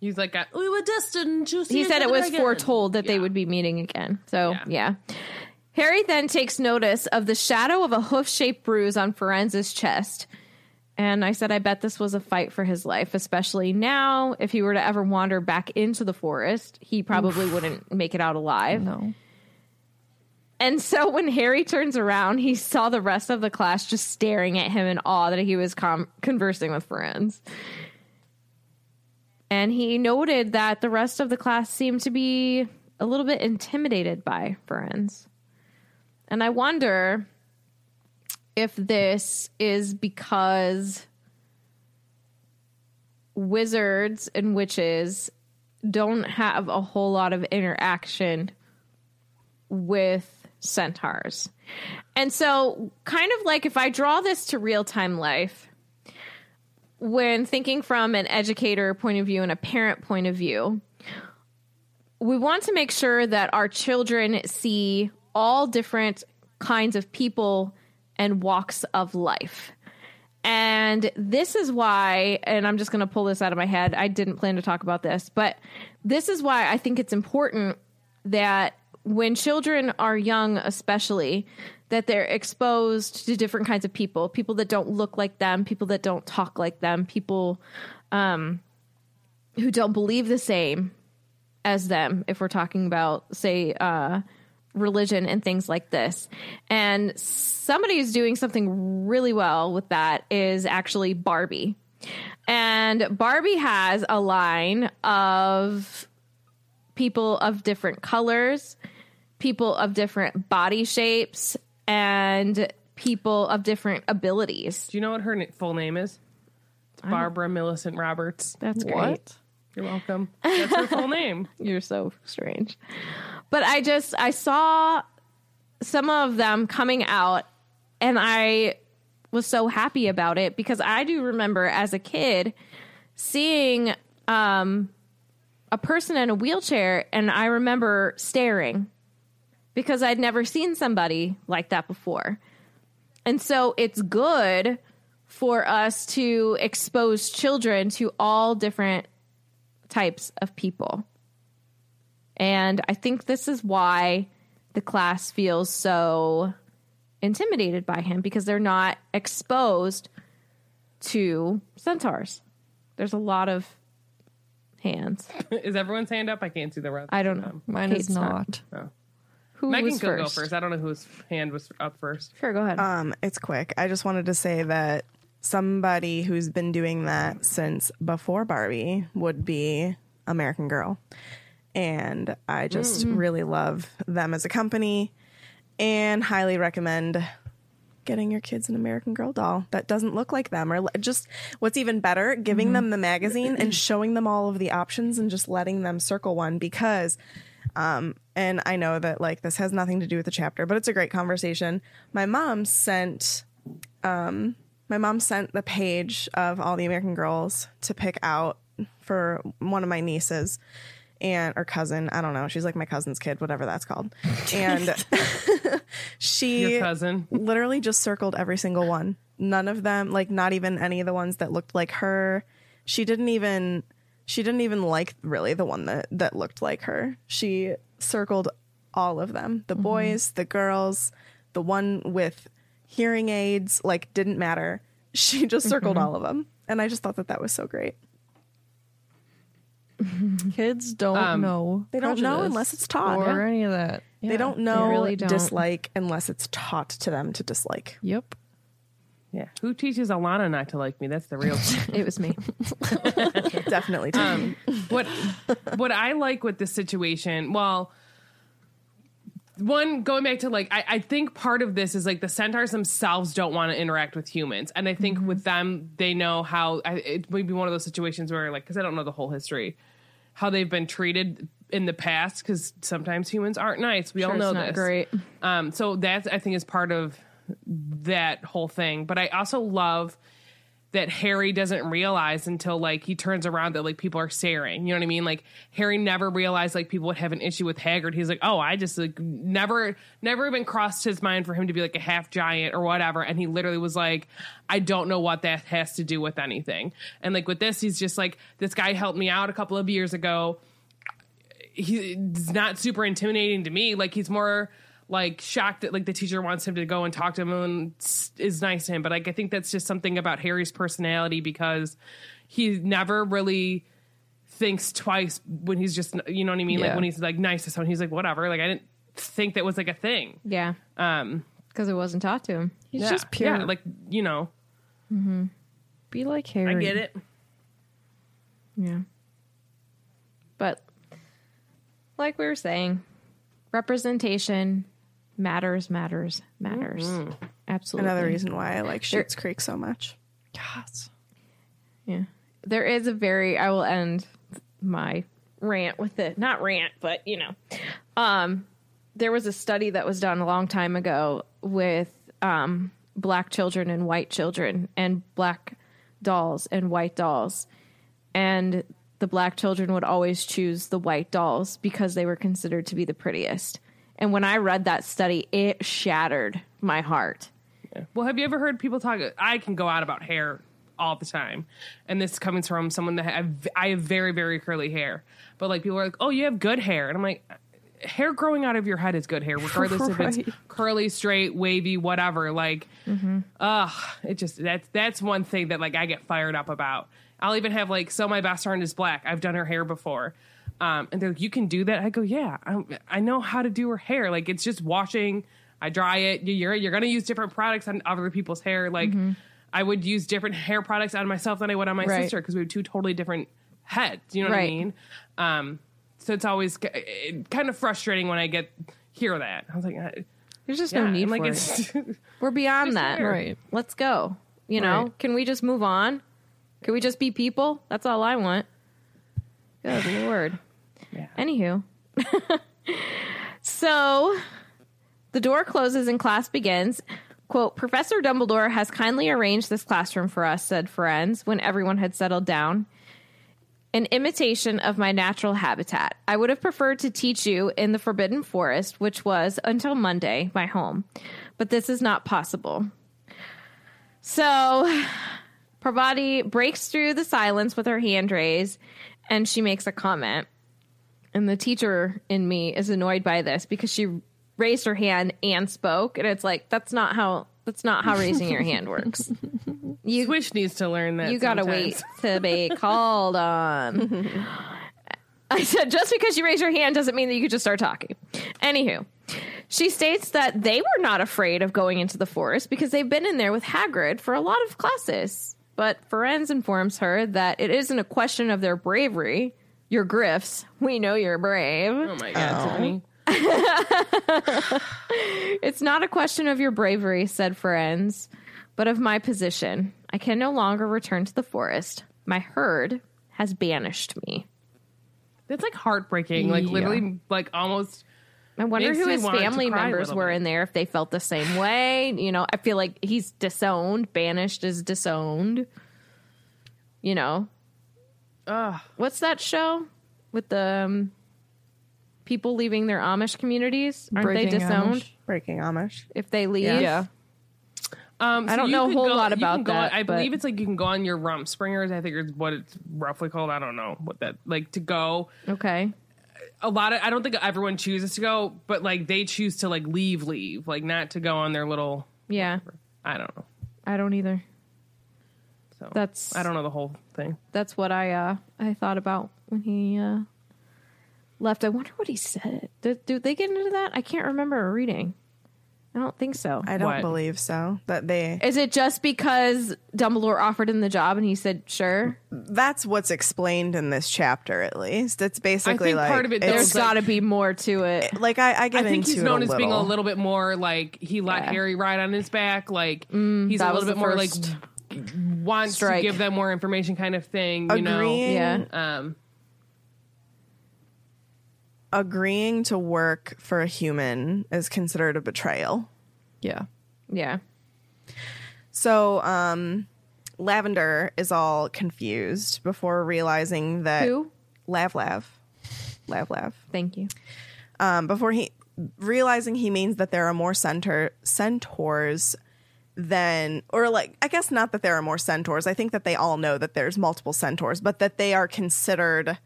he's like, we were destined to see you again. He said it was foretold that they would be meeting again. So, yeah. Harry then takes notice of the shadow of a hoof-shaped bruise on Firenze's chest. And I said, I bet this was a fight for his life, especially now. If he were to ever wander back into the forest, he probably wouldn't make it out alive. No. And so when Harry turns around, he saw the rest of the class just staring at him in awe that he was conversing with friends. And he noted that the rest of the class seemed to be a little bit intimidated by friends. And I wonder if this is because wizards and witches don't have a whole lot of interaction with centaurs. And so kind of like if I draw this to real time life, when thinking from an educator point of view and a parent point of view, we want to make sure that our children see all different kinds of people and walks of life. And this is why, and I'm just going to pull this out of my head. I didn't plan to talk about this, but this is why I think it's important that when children are young, especially, that they're exposed to different kinds of people, people that don't look like them, people that don't talk like them, people who don't believe the same as them. If we're talking about, say, religion and things like this. And somebody who's doing something really well with that is actually Barbie. And Barbie has a line of people of different colors, people of different body shapes, and people of different abilities. Do you know what her full name is? It's Barbara Millicent Roberts. That's great. What? You're welcome. That's her full name. You're so strange. But I saw some of them coming out, and I was so happy about it because I do remember as a kid seeing a person in a wheelchair, and I remember staring because I'd never seen somebody like that before. And so it's good for us to expose children to all different types of people. And I think this is why the class feels so intimidated by him, because they're not exposed to centaurs. There's a lot of hands. Is everyone's hand up? I can't see the rest. I don't know. Mine is not. No. Who Megan was first? Go first. I don't know whose hand was up first. Sure, go ahead. It's quick. I just wanted to say that somebody who's been doing that since before Barbie would be American Girl. And I just really love them as a company and highly recommend getting your kids an American Girl doll that doesn't look like them, or just what's even better, giving them the magazine and showing them all of the options and just letting them circle one, because and I know that like this has nothing to do with the chapter, but it's a great conversation. My mom sent the page of all the American Girls to pick out for one of my nieces and or cousin, I don't know, she's like my cousin's kid, whatever that's called, and she literally just circled every single one. None of them, like not even any of the ones that looked like her. She didn't even like really the one that looked like her. She circled all of them, the boys, the girls, the one with hearing aids, like didn't matter. She just circled all of them, and I just thought that was so great. Kids don't know. They don't know unless it's taught or any of that. Yeah, they don't know, they really don't. Dislike unless it's taught to them to dislike. Yep. Yeah. Who teaches Alana not to like me? That's the real question. It was me. Definitely. What I like with this situation, well, one, going back to like, I think part of this is like the centaurs themselves don't want to interact with humans. And I think with them, they know how it may be one of those situations where like, 'cause I don't know the whole history, how they've been treated in the past. 'Cause sometimes humans aren't nice. We all know this. Great. So that I think is part of that whole thing. But I also love that Harry doesn't realize until like he turns around that like people are staring, you know what I mean? Like Harry never realized like people would have an issue with Hagrid. He's like, oh, I just like never even crossed his mind for him to be like a half giant or whatever. And he literally was like, I don't know what that has to do with anything. And like with this, he's just like, this guy helped me out a couple of years ago. He's not super intimidating to me. Like he's more like shocked that like the teacher wants him to go and talk to him and is nice to him. But like, I think that's just something about Harry's personality, because he never really thinks twice when he's just, you know what I mean? Yeah. Like when he's like nice to someone, he's like, whatever. Like I didn't think that was like a thing. Yeah. 'Cause it wasn't taught to him. He's just pure. Yeah, like, you know, be like Harry. I get it. Yeah. But like we were saying, representation matters. Absolutely. Another reason why I like Schitt's Creek so much. Yes. Yeah. There is a I will end my rant with it. Not rant, but you know, there was a study that was done a long time ago with black children and white children, and black dolls and white dolls. And the black children would always choose the white dolls because they were considered to be the prettiest. And when I read that study, it shattered my heart. Yeah. Well, have you ever heard people talk? I can go out about hair all the time. And this comes from someone that I have very, very curly hair. But like people are like, oh, you have good hair. And I'm like, hair growing out of your head is good hair, regardless if it's curly, straight, wavy, whatever. Like, it just, that's one thing that like I get fired up about. I'll even have like, so my best friend is black. I've done her hair before. And they're like, you can do that? I go, yeah, I know how to do her hair. Like it's just washing. I dry it. You're going to use different products on other people's hair. Like I would use different hair products on myself than I would on my sister, because we have two totally different heads. You know what I mean? So it's always kind of frustrating when I hear that. I was like, there's just no need for it. We're beyond that. Right. Let's go. You know, can we just move on? Can we just be people? That's all I want. Good Lord. Yeah. Anywho. So the door closes and class begins. Quote, Professor Dumbledore has kindly arranged this classroom for us, said Ferenz, when everyone had settled down. An imitation of my natural habitat. I would have preferred to teach you in the Forbidden Forest, which was, until Monday, my home. But this is not possible. So Parvati breaks through the silence with her hand raised, and she makes a comment. And the teacher in me is annoyed by this because she raised her hand and spoke. And it's like, that's not how raising your hand works. Swish needs to learn that. You got to wait to be called on. I said, just because you raise your hand doesn't mean that you could just start talking. Anywho, she states that they were not afraid of going into the forest because they've been in there with Hagrid for a lot of classes. But Ferenz informs her that it isn't a question of their bravery. Your Griffs, we know you're brave. Oh my God, Tiffany. It's not a question of your bravery, said Ferenz, but of my position. I can no longer return to the forest. My herd has banished me. That's like heartbreaking. Like literally, like almost. I wonder who his family members were in there, if they felt the same way. You know, I feel like he's disowned. Banished is disowned. You know. What's that show with the people leaving their Amish communities? Aren't they disowned? Breaking Amish. If they leave. Yeah. I don't know a whole lot about that. I believe it's like you can go on your Rumspringers. I think it's what it's roughly called. I don't know what that like to go. Okay. A lot of I don't think everyone chooses to go, but like they choose to like leave, like not to go on their little. Yeah. Whatever. I don't know. I don't either. So that's I don't know the whole thing. That's what I thought about when he left. I wonder what he said. Do they get into that? I can't remember reading. I don't think so. I don't believe so. That they is it just because Dumbledore offered him the job and he said sure? That's what's explained in this chapter, at least. It's basically I think like part of it. There's got to be more to it. Like I get I think into he's known as being a little bit more like he let Harry ride on his back. Like he's a little bit more like wants to give them more information, kind of thing. You know, yeah. Agreeing to work for a human is considered a betrayal. Yeah. Yeah. So, Lavender is all confused before realizing that... Who? Lav. Thank you. Before he... Realizing he means that there are more centaurs than... Or, like, I guess not that there are more centaurs. I think that they all know that there's multiple centaurs, but that they are considered,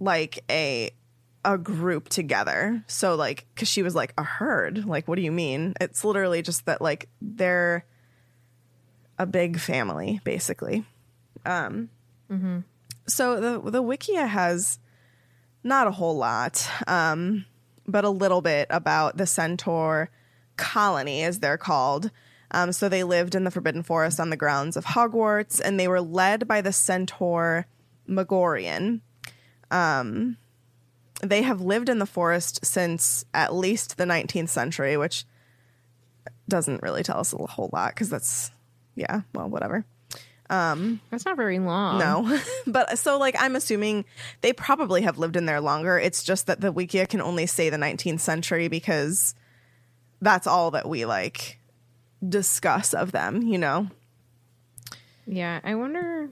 like, a group together. So like because she was like a herd, like what do you mean? It's literally just that like they're a big family basically. So the Wikia has not a whole lot but a little bit about the centaur colony as they're called. So they lived in the Forbidden Forest on the grounds of Hogwarts and they were led by the centaur Megorian. They have lived in the forest since at least the 19th century, which doesn't really tell us a whole lot because that's, whatever. That's not very long. No. But so, like, I'm assuming they probably have lived in there longer. It's just that the Wikia can only say the 19th century because that's all that we, like, discuss of them, you know? Yeah, I wonder.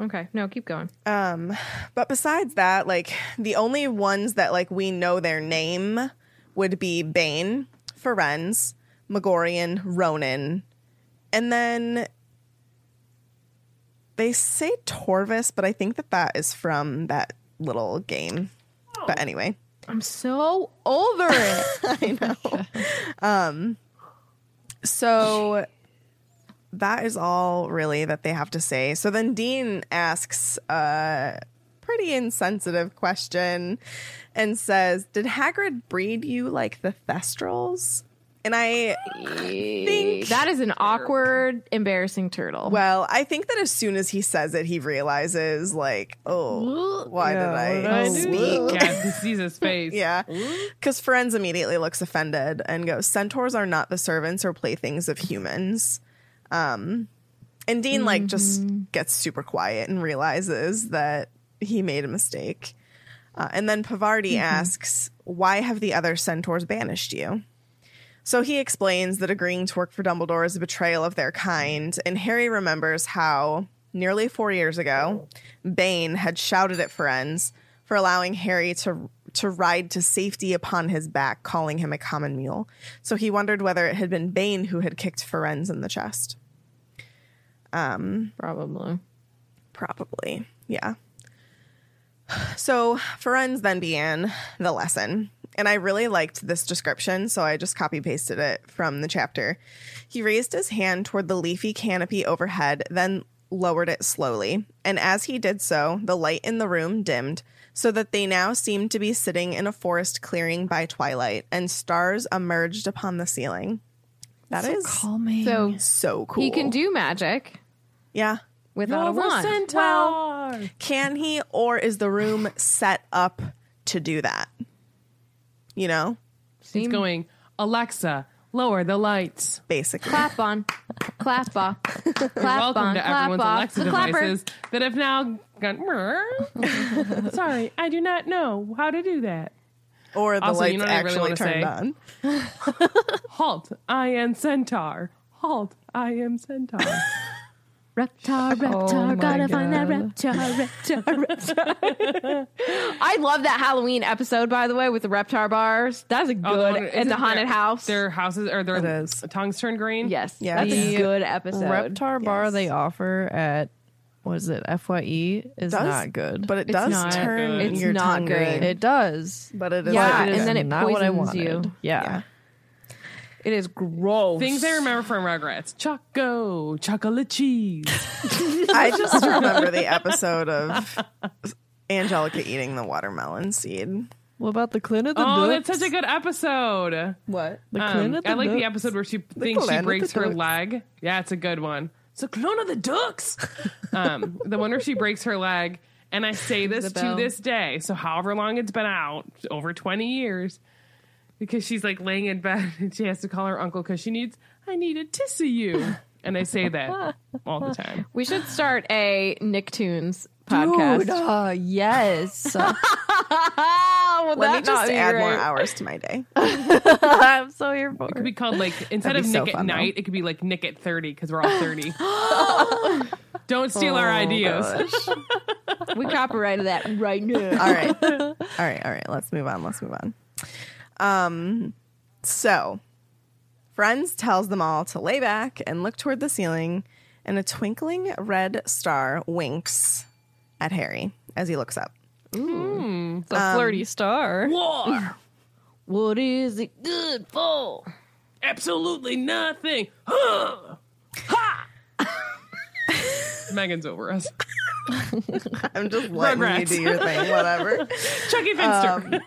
Okay, no, keep going. But besides that, like the only ones that like we know their name would be Bane, Ferenz, Megorian, Ronan, and then they say Torvis, but I think that is from that little game. Oh, but anyway, I'm so over it. I know. So. That is all, really, that they have to say. So then Dean asks a pretty insensitive question and says, did Hagrid breed you like the Thestrals? And I think... That is an awkward, embarrassing turtle. Well, I think that as soon as he says it, he realizes, like, oh, why did I speak? Yeah, he sees his face. Yeah. Because Ferenz immediately looks offended and goes, centaurs are not the servants or playthings of humans. And Dean like just gets super quiet and realizes that he made a mistake. And then Parvati asks, why have the other centaurs banished you? So he explains that agreeing to work for Dumbledore is a betrayal of their kind. And Harry remembers how nearly 4 years ago, Bane had shouted at Ferenz for allowing Harry to ride to safety upon his back, calling him a common mule. So he wondered whether it had been Bane who had kicked Ferenz in the chest. Probably. Yeah. So Ferenz then began the lesson, and I really liked this description, so I just copy-pasted it from the chapter. He raised his hand toward the leafy canopy overhead, then lowered it slowly, and as he did so, the light in the room dimmed, so that they now seemed to be sitting in a forest clearing by twilight, and stars emerged upon the ceiling. That so is calming. So cool. He can do magic. Yeah. Without a wand. Centaur. Well, can he, or is the room set up to do that? You know? He's going, Alexa, lower the lights. Basically. Clap on. Clap on. Clap on. Welcome to everyone's Alexa devices that have now gone, sorry, I do not know how to do that. Or the also, lights actually turned on. Halt, I am Centaur. Halt, I am Centaur. Reptar, gotta find that Reptar. I love that Halloween episode, by the way, with the Reptar bars. That's a good, and the haunted house. Their houses, or their tongues turn green. Yes. That's a good episode. Reptar bar they offer at, what is it, FYE is not good. But it does turn your tongue green. It does. But it is not good. Yeah, and then it poisons you. Yeah. It is gross. Things I remember from Rugrats. Choco, chocolate cheese. I just remember the episode of Angelica eating the watermelon seed. What about the Clint of the Dukes? Oh, that's such a good episode. What? The Clint of the Dukes? I like the episode where she thinks she breaks her leg. Yeah, it's a good one. It's the Clint of the Dukes. The one where she breaks her leg. And I say this to this day. So however long it's been out, over 20 years. Because she's like laying in bed and she has to call her uncle because she needs, I need a tissue. And I say that all the time. We should start a Nicktoons podcast. Dude, yes. Let me just add more hours to my day. I'm so here for it. It could be called like, instead of Nick at Night, it could be like Nick at 30 because we're all 30. Don't steal our ideas. We copyrighted that right now. All right. Let's move on. So Ferenz tells them all to lay back and look toward the ceiling, and a twinkling red star winks at Harry as he looks up. Ooh, it's a flirty star. War. What is it good for? Absolutely nothing. Ha! Megan's over us. I'm just letting Rugrats. You do your thing, whatever. Chucky Finster.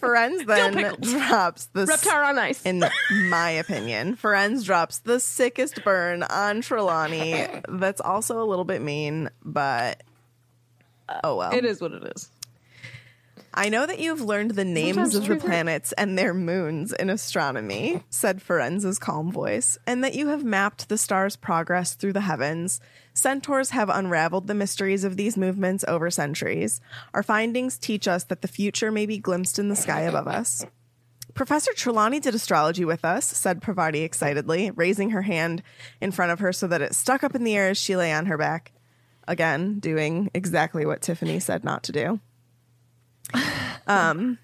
Ferenz then drops the Reptar on ice. In my opinion, Ferenz drops the sickest burn on Trelawney. That's also a little bit mean, but oh well. It is what it is. I know that you've learned the names of the planets and their moons in astronomy, said Ferenz's calm voice, and that you have mapped the stars' progress through the heavens. Centaurs have unraveled the mysteries of these movements over centuries. Our findings teach us that the future may be glimpsed in the sky above us. Professor Trelawney did astrology with us, said Parvati excitedly, raising her hand in front of her so that it stuck up in the air as she lay on her back. Again, doing exactly what Tiffany said not to do. Mars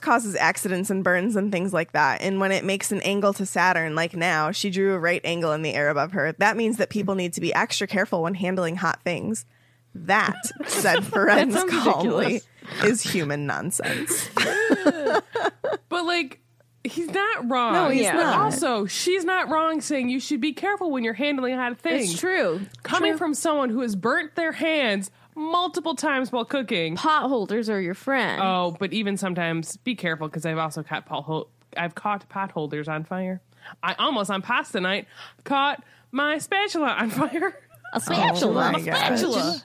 causes accidents and burns and things like that, and when it makes an angle to Saturn, like now she drew a right angle in the air above her, that means that people need to be extra careful when handling hot things. That, said Ferenz calmly, is human nonsense. But like, he's not wrong. No, he's not. Also, she's not wrong saying you should be careful when you're handling hot things. It's true. Coming from someone who has burnt their hands multiple times while cooking. Potholders are your friend. Oh, but even sometimes be careful, because I've also caught potholders on fire. I almost on pasta night caught my spatula on fire. A spatula. Oh my spatula.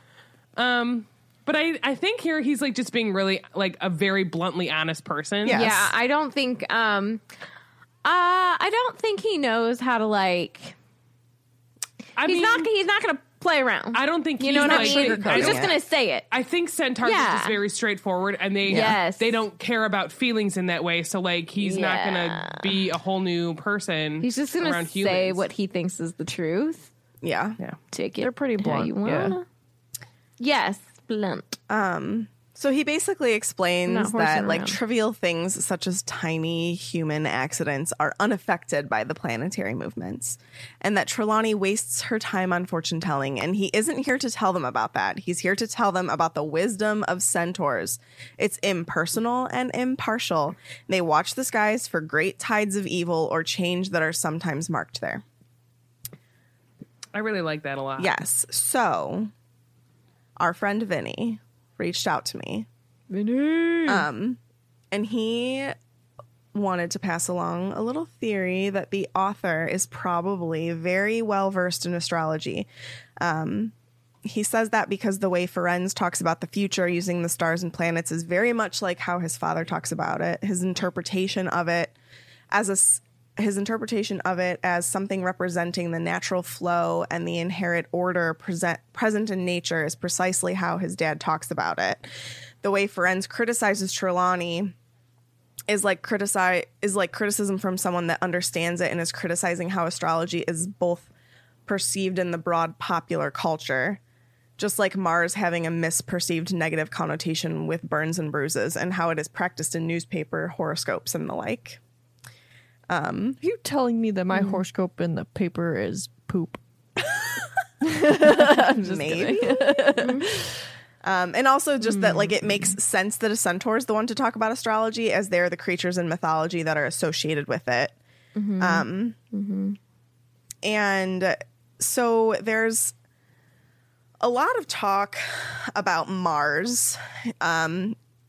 But I think here he's like just being really like a very bluntly honest person. Yes. Yeah, I don't think he knows how to like he's not gonna play around. I don't think you know what I mean. I'm just gonna say it. I think Centaurs are just very straightforward, and they don't care about feelings in that way. So like he's not gonna be a whole new person. He's just gonna say what he thinks is the truth. Yeah, take it. They're pretty blunt. How you want. Yes, blunt. So he basically explains that like trivial things such as tiny human accidents are unaffected by the planetary movements, and that Trelawney wastes her time on fortune telling. And he isn't here to tell them about that. He's here to tell them about the wisdom of centaurs. It's impersonal and impartial. They watch the skies for great tides of evil or change that are sometimes marked there. I really like that a lot. Yes. So our friend Vinny reached out to me, and he wanted to pass along a little theory that the author is probably very well versed in astrology. He says that because the way Ferenz talks about the future using the stars and planets is very much like how his father talks about it. His interpretation of it as something representing the natural flow and the inherent order present in nature is precisely how his dad talks about it. The way Ferenz criticizes Trelawney is like criticism from someone that understands it and is criticizing how astrology is both perceived in the broad popular culture, just like Mars having a misperceived negative connotation with burns and bruises, and how it is practiced in newspaper horoscopes and the like. Are you telling me that my horoscope in the paper is poop? I'm just maybe. And also just that, like, it makes sense that a centaur is the one to talk about astrology, as they're the creatures in mythology that are associated with it. Mm-hmm. And so there's a lot of talk about Mars.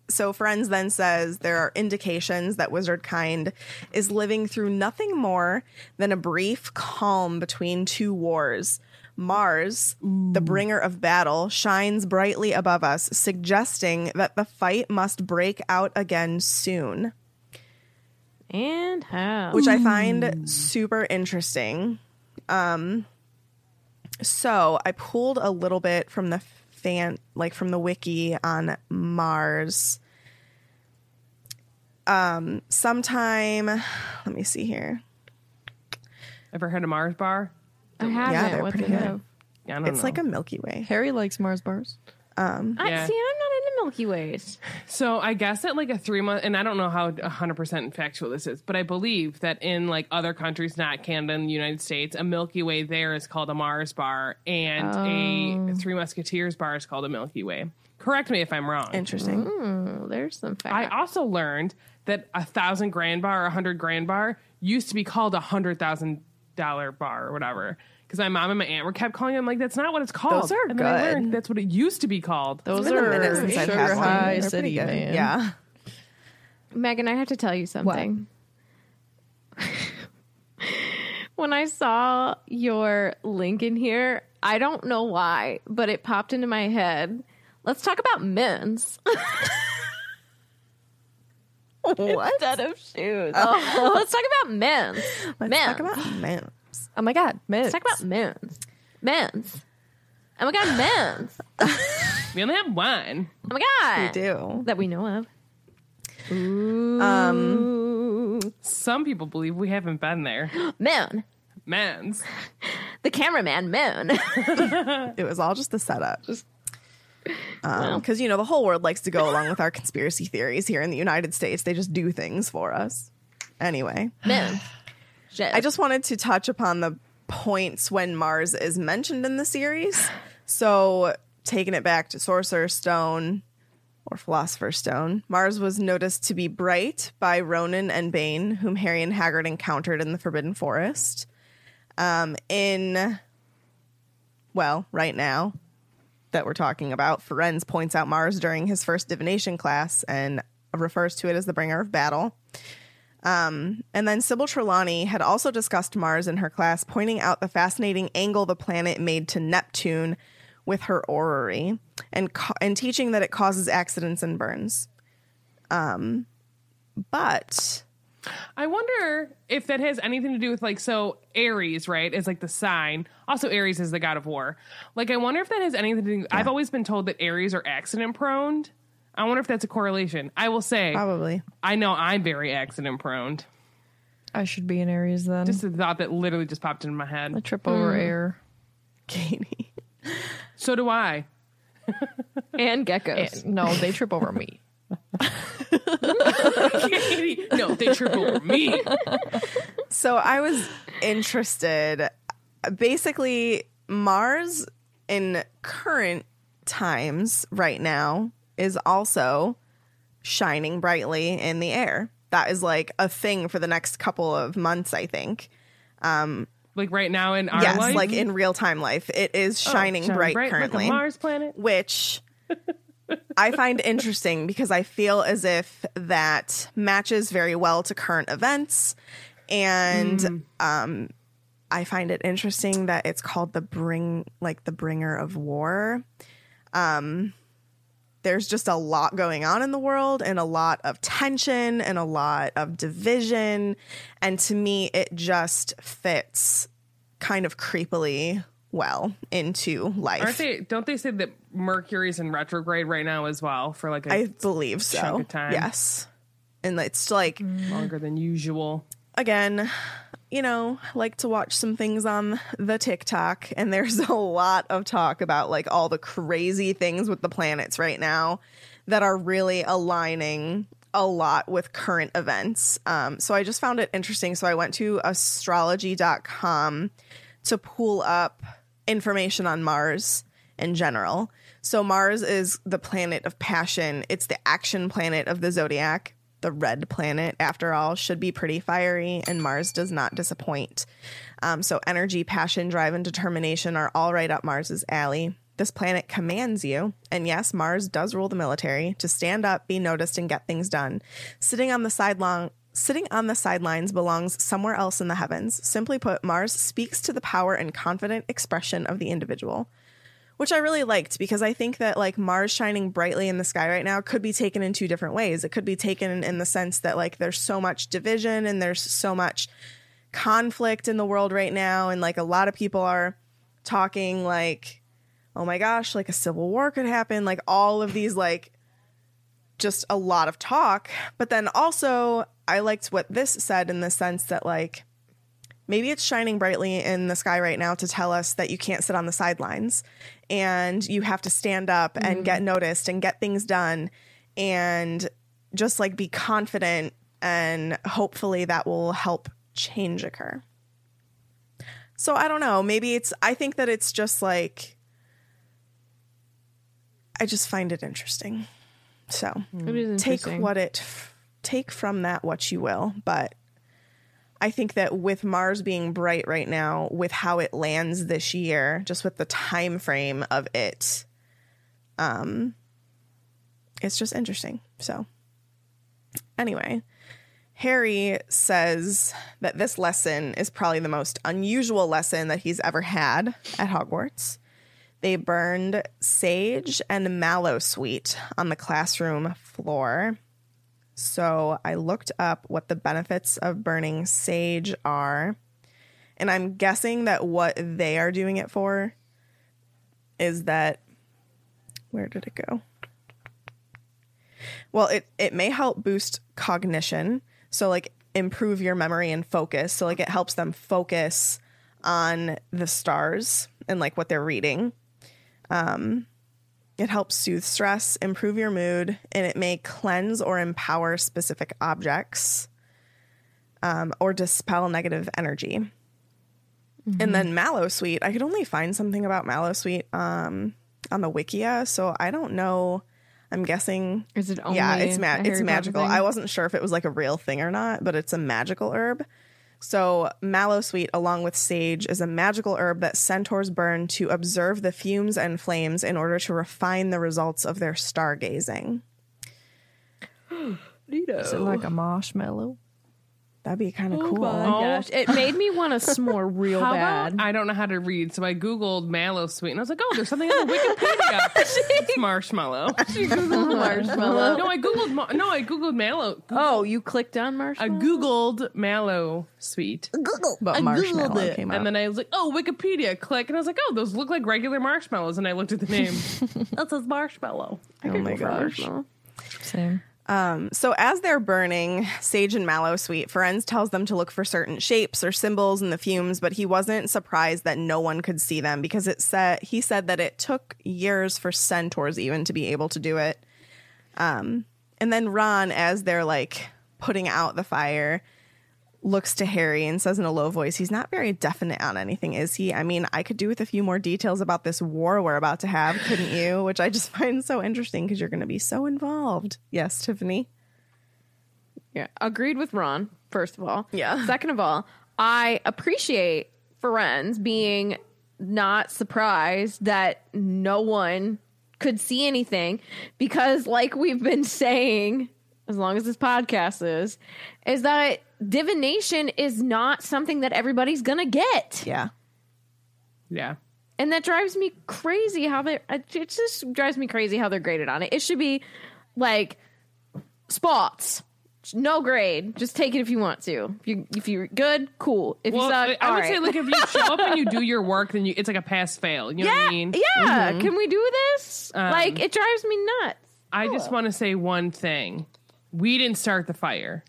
So Ferenz then says there are indications that wizardkind is living through nothing more than a brief calm between two wars. Mars, the bringer of battle, shines brightly above us, suggesting that the fight must break out again soon. And how? Which I find super interesting. So I pulled a little bit from the from the wiki on Mars. Let me see here. Ever heard of Mars bar? I haven't. Yeah, they're pretty good. Yeah, it's like a Milky Way. Harry likes Mars bars. Yeah. See, I'm not into Milky Ways. So I guess that like a 3-month, and I don't know how 100% factual this is, but I believe that in like other countries, not Canada and the United States, a Milky Way there is called a Mars bar, and a Three Musketeers bar is called a Milky Way. Correct me if I'm wrong. Interesting. Ooh, there's some fact. I also learned that a 1,000 grand bar or 100 grand bar used to be called a $100,000 bar or whatever. Because my mom and my aunt were kept calling them, like, that's not what it's called. Those are and good. I learned that's what it used to be called. Those are since sugar I've high city, man. Yeah. Megan, I have to tell you something. When I saw your link in here, I don't know why, but it popped into my head. Let's talk about men's. What? Instead of shoes. Oh. Let's talk about men's. Let's talk about men's. Oh my God, men's. Let's talk about men's. Men's. Oh my God, men's. We only have one. Oh my God. We do. That we know of. Ooh. Some people believe we haven't been there. Men. Men's. The cameraman, men. It was all just the setup. Just because, you know, the whole world likes to go along with our conspiracy theories here in the United States. They just do things for us. Anyway. Men's. I just wanted to touch upon the points when Mars is mentioned in the series. So taking it back to Sorcerer's Stone or Philosopher's Stone, Mars was noticed to be bright by Ronan and Bane, whom Harry and Hagrid encountered in the Forbidden Forest. Right now that we're talking about, Ferenz points out Mars during his first divination class and refers to it as the bringer of battle. And then Sybil Trelawney had also discussed Mars in her class, pointing out the fascinating angle the planet made to Neptune with her orrery and teaching that it causes accidents and burns. But I wonder if that has anything to do with, like, so Aries, right, is like the sign. Also, Aries is the god of war. Like, I wonder if that has anything to do. Yeah. I've always been told that Aries are accident prone. I wonder if that's a correlation. I will say. Probably. I know I'm very accident prone. I should be in Aries then. Just a thought that literally just popped into my head. I trip over air. Katie. So do I. And geckos. And, no, they trip over me. Katie, no, they trip over me. So I was interested. Basically, Mars in current times right now is also shining brightly in the air. That is like a thing for the next couple of months, I think. Like right now in our life? Yes, like in real-time life. It is shining bright currently. Like a Mars planet. Which I find interesting because I feel as if that matches very well to current events. And I find it interesting that it's called the bringer of war. There's just a lot going on in the world and a lot of tension and a lot of division. And to me, it just fits kind of creepily well into life. Don't they say that Mercury's in retrograde right now as well for like I believe so. Chunk of time? Yes. And it's like longer than usual. Again, you know, I like to watch some things on the TikTok, and there's a lot of talk about like all the crazy things with the planets right now that are really aligning a lot with current events. So I just found it interesting. So I went to astrology.com to pull up information on Mars in general. So Mars is the planet of passion. It's the action planet of the zodiac. The red planet, after all, should be pretty fiery, and Mars does not disappoint. So energy, passion, drive, and determination are all right up Mars's alley. This planet commands you. And yes, Mars does rule the military to stand up, be noticed, and get things done. Sitting on the sidelines belongs somewhere else in the heavens. Simply put, Mars speaks to the power and confident expression of the individual. Which I really liked, because I think that like Mars shining brightly in the sky right now could be taken in two different ways. It could be taken in the sense that like there's so much division and there's so much conflict in the world right now. And like a lot of people are talking like, oh my gosh, like a civil war could happen. Like all of these, like just a lot of talk. But then also I liked what this said in the sense that like maybe it's shining brightly in the sky right now to tell us that you can't sit on the sidelines and you have to stand up and get noticed and get things done and just like be confident, and hopefully that will help change occur. So I don't know. Maybe I think that it's just like, I just find it interesting. So take from that what you will, but I think that with Mars being bright right now, with how it lands this year, just with the time frame of it, it's just interesting. So anyway, Harry says that this lesson is probably the most unusual lesson that he's ever had at Hogwarts. They burned sage and mallow sweet on the classroom floor. So I looked up what the benefits of burning sage are, and I'm guessing that what they are doing it for is that, where did it go? Well, it may help boost cognition. So like improve your memory and focus. So like it helps them focus on the stars and like what they're reading. It helps soothe stress, improve your mood, and it may cleanse or empower specific objects, or dispel negative energy. Mm-hmm. And then mallow sweet, I could only find something about mallow sweet on the Wikia, so I don't know. I'm guessing is it only it's magical. I wasn't sure if it was like a real thing or not, but it's a magical herb. So mallow sweet, along with sage, is a magical herb that centaurs burn to observe the fumes and flames in order to refine the results of their stargazing. Is it like a marshmallow? That'd be kind of cool. Oh my gosh. It made me want a s'more real bad. I don't know how to read, so I Googled mallow sweet, and I was like, oh, there's something on Wikipedia. It's marshmallow. She Googled marshmallow. No, I Googled mallow. Oh, you clicked on marshmallow? I Googled mallow sweet. But marshmallow came up. And then I was like, oh, Wikipedia, click. And I was like, oh, those look like regular marshmallows. And I looked at the name. That says marshmallow. Oh my gosh. Same. So as they're burning sage and mallow sweet, Ferenz tells them to look for certain shapes or symbols in the fumes, but he wasn't surprised that no one could see them because he said that it took years for centaurs even to be able to do it. And then Ron, as they're like putting out the fire, looks to Harry and says in a low voice, he's not very definite on anything, is he? I mean, I could do with a few more details about this war we're about to have, couldn't you? Which I just find so interesting because you're going to be so involved. Yes, Tiffany? Yeah, agreed with Ron, first of all. Yeah. Second of all, I appreciate Ferenz being not surprised that no one could see anything because, like we've been saying, as long as this podcast is that divination is not something that everybody's gonna get. Yeah. Yeah. And that drives me crazy how they're graded on it. It should be like spots. No grade. Just take it if you want to. If you're good, cool. If you suck, I would say like if you show up and you do your work, then it's like a pass fail. You know what I mean? Yeah. Mm-hmm. Can we do this? Like it drives me nuts. I just want to say one thing. We didn't start the fire.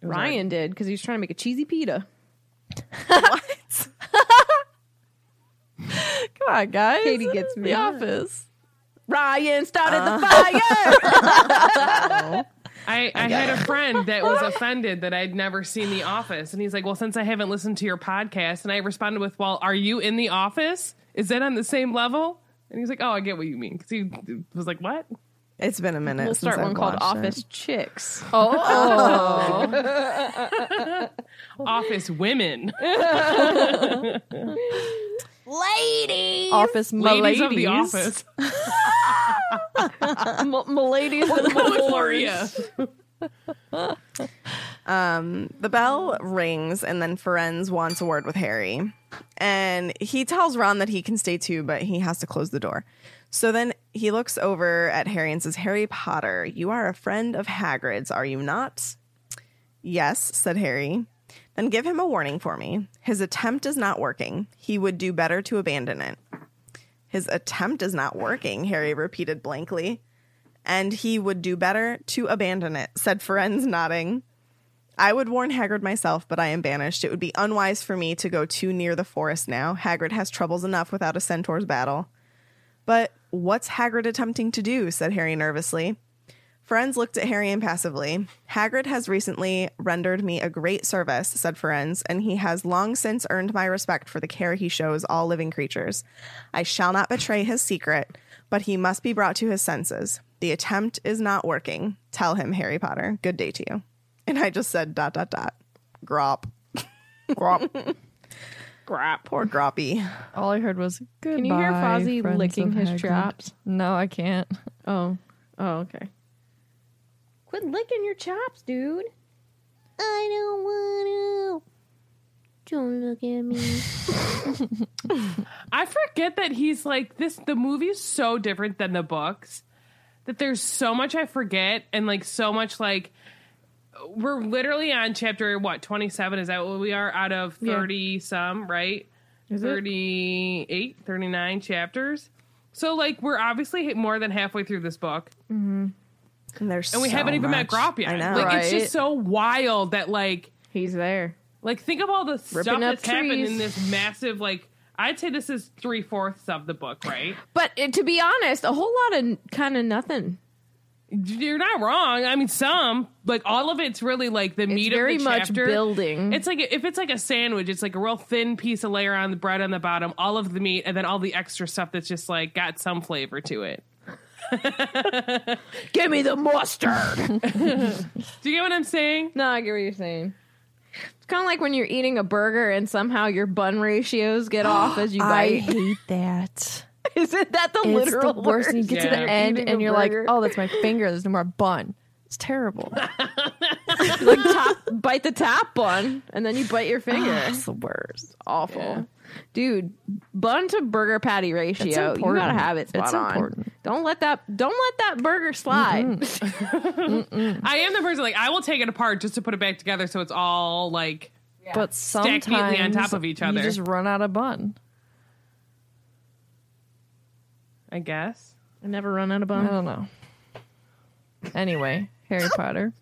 Ryan did because he was trying to make a cheesy pita. What? Come on, guys. Katie gets me the office. Ryan started the fire. I had a friend that was offended that I'd never seen The Office. And he's like, well, since I haven't listened to your podcast. And I responded with, well, are you in The Office? Is that on the same level? And he's like, oh, I get what you mean. Because he was like, what? It's been a minute. We'll start one called Office Chicks. Oh. Office Women. Ladies. Office Ladies of The Office. Ladies of the Office. The bell rings and then Ferenz wants a word with Harry. And he tells Ron that he can stay too, but he has to close the door. So then he looks over at Harry and says, Harry Potter, you are a friend of Hagrid's, are you not? Yes, said Harry. Then give him a warning for me. His attempt is not working. He would do better to abandon it. His attempt is not working, Harry repeated blankly. And he would do better to abandon it, said Ferenz, nodding. I would warn Hagrid myself, but I am banished. It would be unwise for me to go too near the forest now. Hagrid has troubles enough without a centaur's battle. But what's Hagrid attempting to do? Said Harry nervously. Ferenz looked at Harry impassively. Hagrid has recently rendered me a great service, said Ferenz, and he has long since earned my respect for the care he shows all living creatures. I shall not betray his secret, but he must be brought to his senses. The attempt is not working. Tell him, Harry Potter. Good day to you. And I just said ... Grop. Grop. Grop. Poor Groppy. All I heard was goodbye. Can you hear Fozzie licking his chops? No, I can't. Oh, okay. Quit licking your chops, dude. I don't want to. Don't look at me. I forget that he's like this. The movie's so different than the books that there's so much I forget and like so much like. We're literally on chapter, 27? Is that what we are? Out of 30 some, right? Is 38, 39 chapters. So, like, we're obviously more than halfway through this book. Mm-hmm. And we haven't even met Grop yet. I know, like, right? It's just so wild that, like... He's there. Like, think of all the stuff that's happened in this massive, like... I'd say this is 3/4 of the book, right? But to be honest, a whole lot of kind of nothing... You're not wrong. I mean, some, like all of it's really like the meat of the chapter. It's very much building. It's like, if it's like a sandwich, it's like a real thin piece of layer on the bread on the bottom, all of the meat, and then all the extra stuff that's just like got some flavor to it. Give me the mustard. Do you get what I'm saying? No, I get what you're saying. It's kind of like when you're eating a burger and somehow your bun ratios get off as you bite. I hate that. Isn't that the literal worst? You get to the end and you're like, oh, that's my finger. There's no more bun. It's terrible. Like bite the top bun and then you bite your finger. It's the worst. It's awful. Yeah. Dude, bun to burger patty ratio. You gotta have it spot on. Important. Don't let that burger slide. Mm-mm. Mm-mm. I am the person like I will take it apart just to put it back together so it's all like but stacked neatly on top of each other. You just run out of bun. I guess. I never run out of bun. I don't know. Anyway, Harry Potter.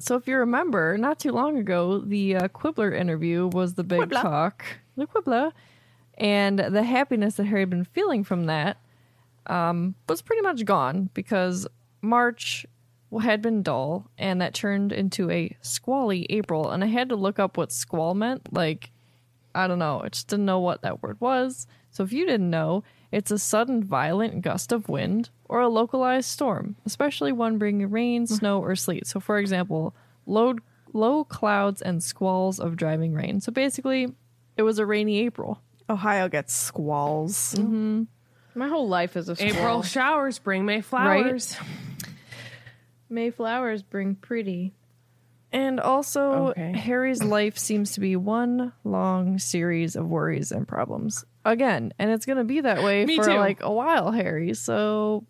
So if you remember, not too long ago, the Quibbler interview was the big talk. The Quibbler. And the happiness that Harry had been feeling from that was pretty much gone because March had been dull, and that turned into a squally April. And I had to look up what squall meant. Like, I don't know. I just didn't know what that word was. So if you didn't know, it's a sudden violent gust of wind or a localized storm, especially one bringing rain, snow, or sleet. So, for example, low clouds and squalls of driving rain. So basically, it was a rainy April. Ohio gets squalls. Mm-hmm. My whole life is a squall. April showers bring May flowers. Right? May flowers bring pretty. And also, Harry's life seems to be one long series of worries and problems. Again, and it's going to be that way for like a while, Harry, so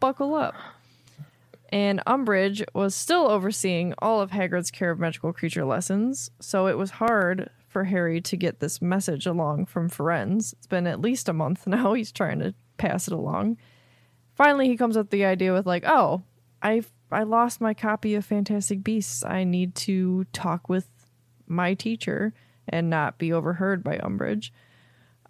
buckle up. And Umbridge was still overseeing all of Hagrid's Care of Magical Creature lessons, so it was hard for Harry to get this message along from Firenze. It's been at least a month now. He's trying to pass it along. Finally, he comes up with the idea with like, oh, I lost my copy of Fantastic Beasts. I need to talk with my teacher and not be overheard by Umbridge.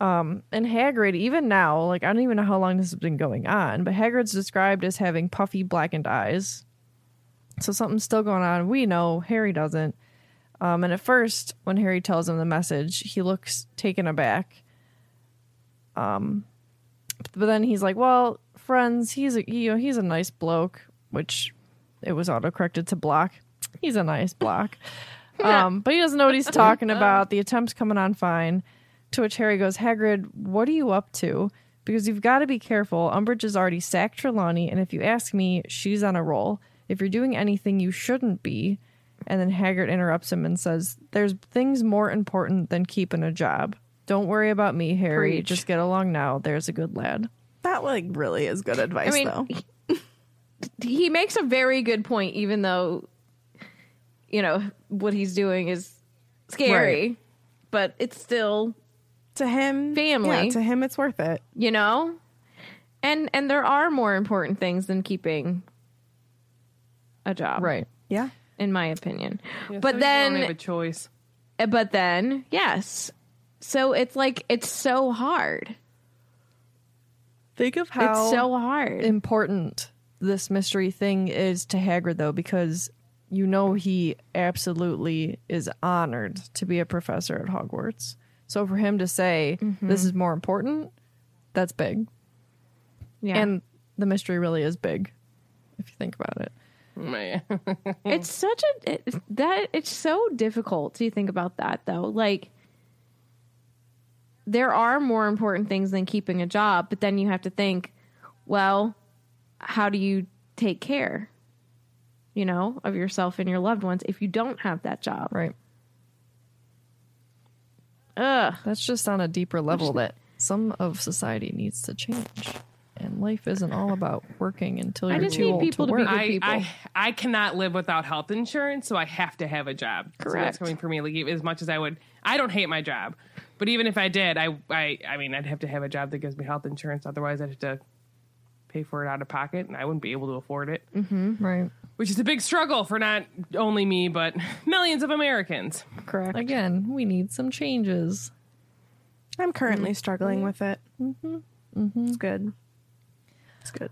And Hagrid, even now, like, I don't even know how long this has been going on, but Hagrid's described as having puffy, blackened eyes. So something's still going on. We know. Harry doesn't. And at first, when Harry tells him the message, he looks taken aback. But then he's like, well, friends, he's a nice bloke, which it was autocorrected to block. He's a nice block. But he doesn't know what he's talking about. The attempt's coming on fine. To which Harry goes, Hagrid, what are you up to? Because you've got to be careful. Umbridge has already sacked Trelawney, and if you ask me, she's on a roll. If you're doing anything, you shouldn't be. And then Hagrid interrupts him and says, there's things more important than keeping a job. Don't worry about me, Harry. Preach. Just get along now. There's a good lad. That, like, really is good advice, though. He makes a very good point, even though, you know, what he's doing is scary. Right. But it's still... to him, family. Yeah, to him, it's worth it, you know. And there are more important things than keeping a job, right? Yeah, in my opinion. Yeah, but so then you don't have a choice. But then, yes. So it's like it's so hard. Think of how it's so hard important this mystery thing is to Hagrid, though, because you know he absolutely is honored to be a professor at Hogwarts. So for him to say, this is more important, that's big. Yeah. And the mystery really is big, if you think about it. Man. It's such a... It's so difficult to think about that, though. Like, there are more important things than keeping a job, but then you have to think, well, how do you take care, you know, of yourself and your loved ones if you don't have that job? Right. That's just on a deeper level that some of society needs to change, and life isn't all about working until you're too old to work. I cannot live without health insurance, so I have to have a job. Correct. So that's coming for me. Like, as much as I would, I don't hate my job, but even if I did, I mean, I'd have to have a job that gives me health insurance. Otherwise, I'd have to pay for it out of pocket, and I wouldn't be able to afford it. Mm-hmm, right. Which is a big struggle for not only me, but millions of Americans. Correct. Again, we need some changes. I'm currently struggling with it. Mm-hmm. Mm-hmm. It's good. It's good.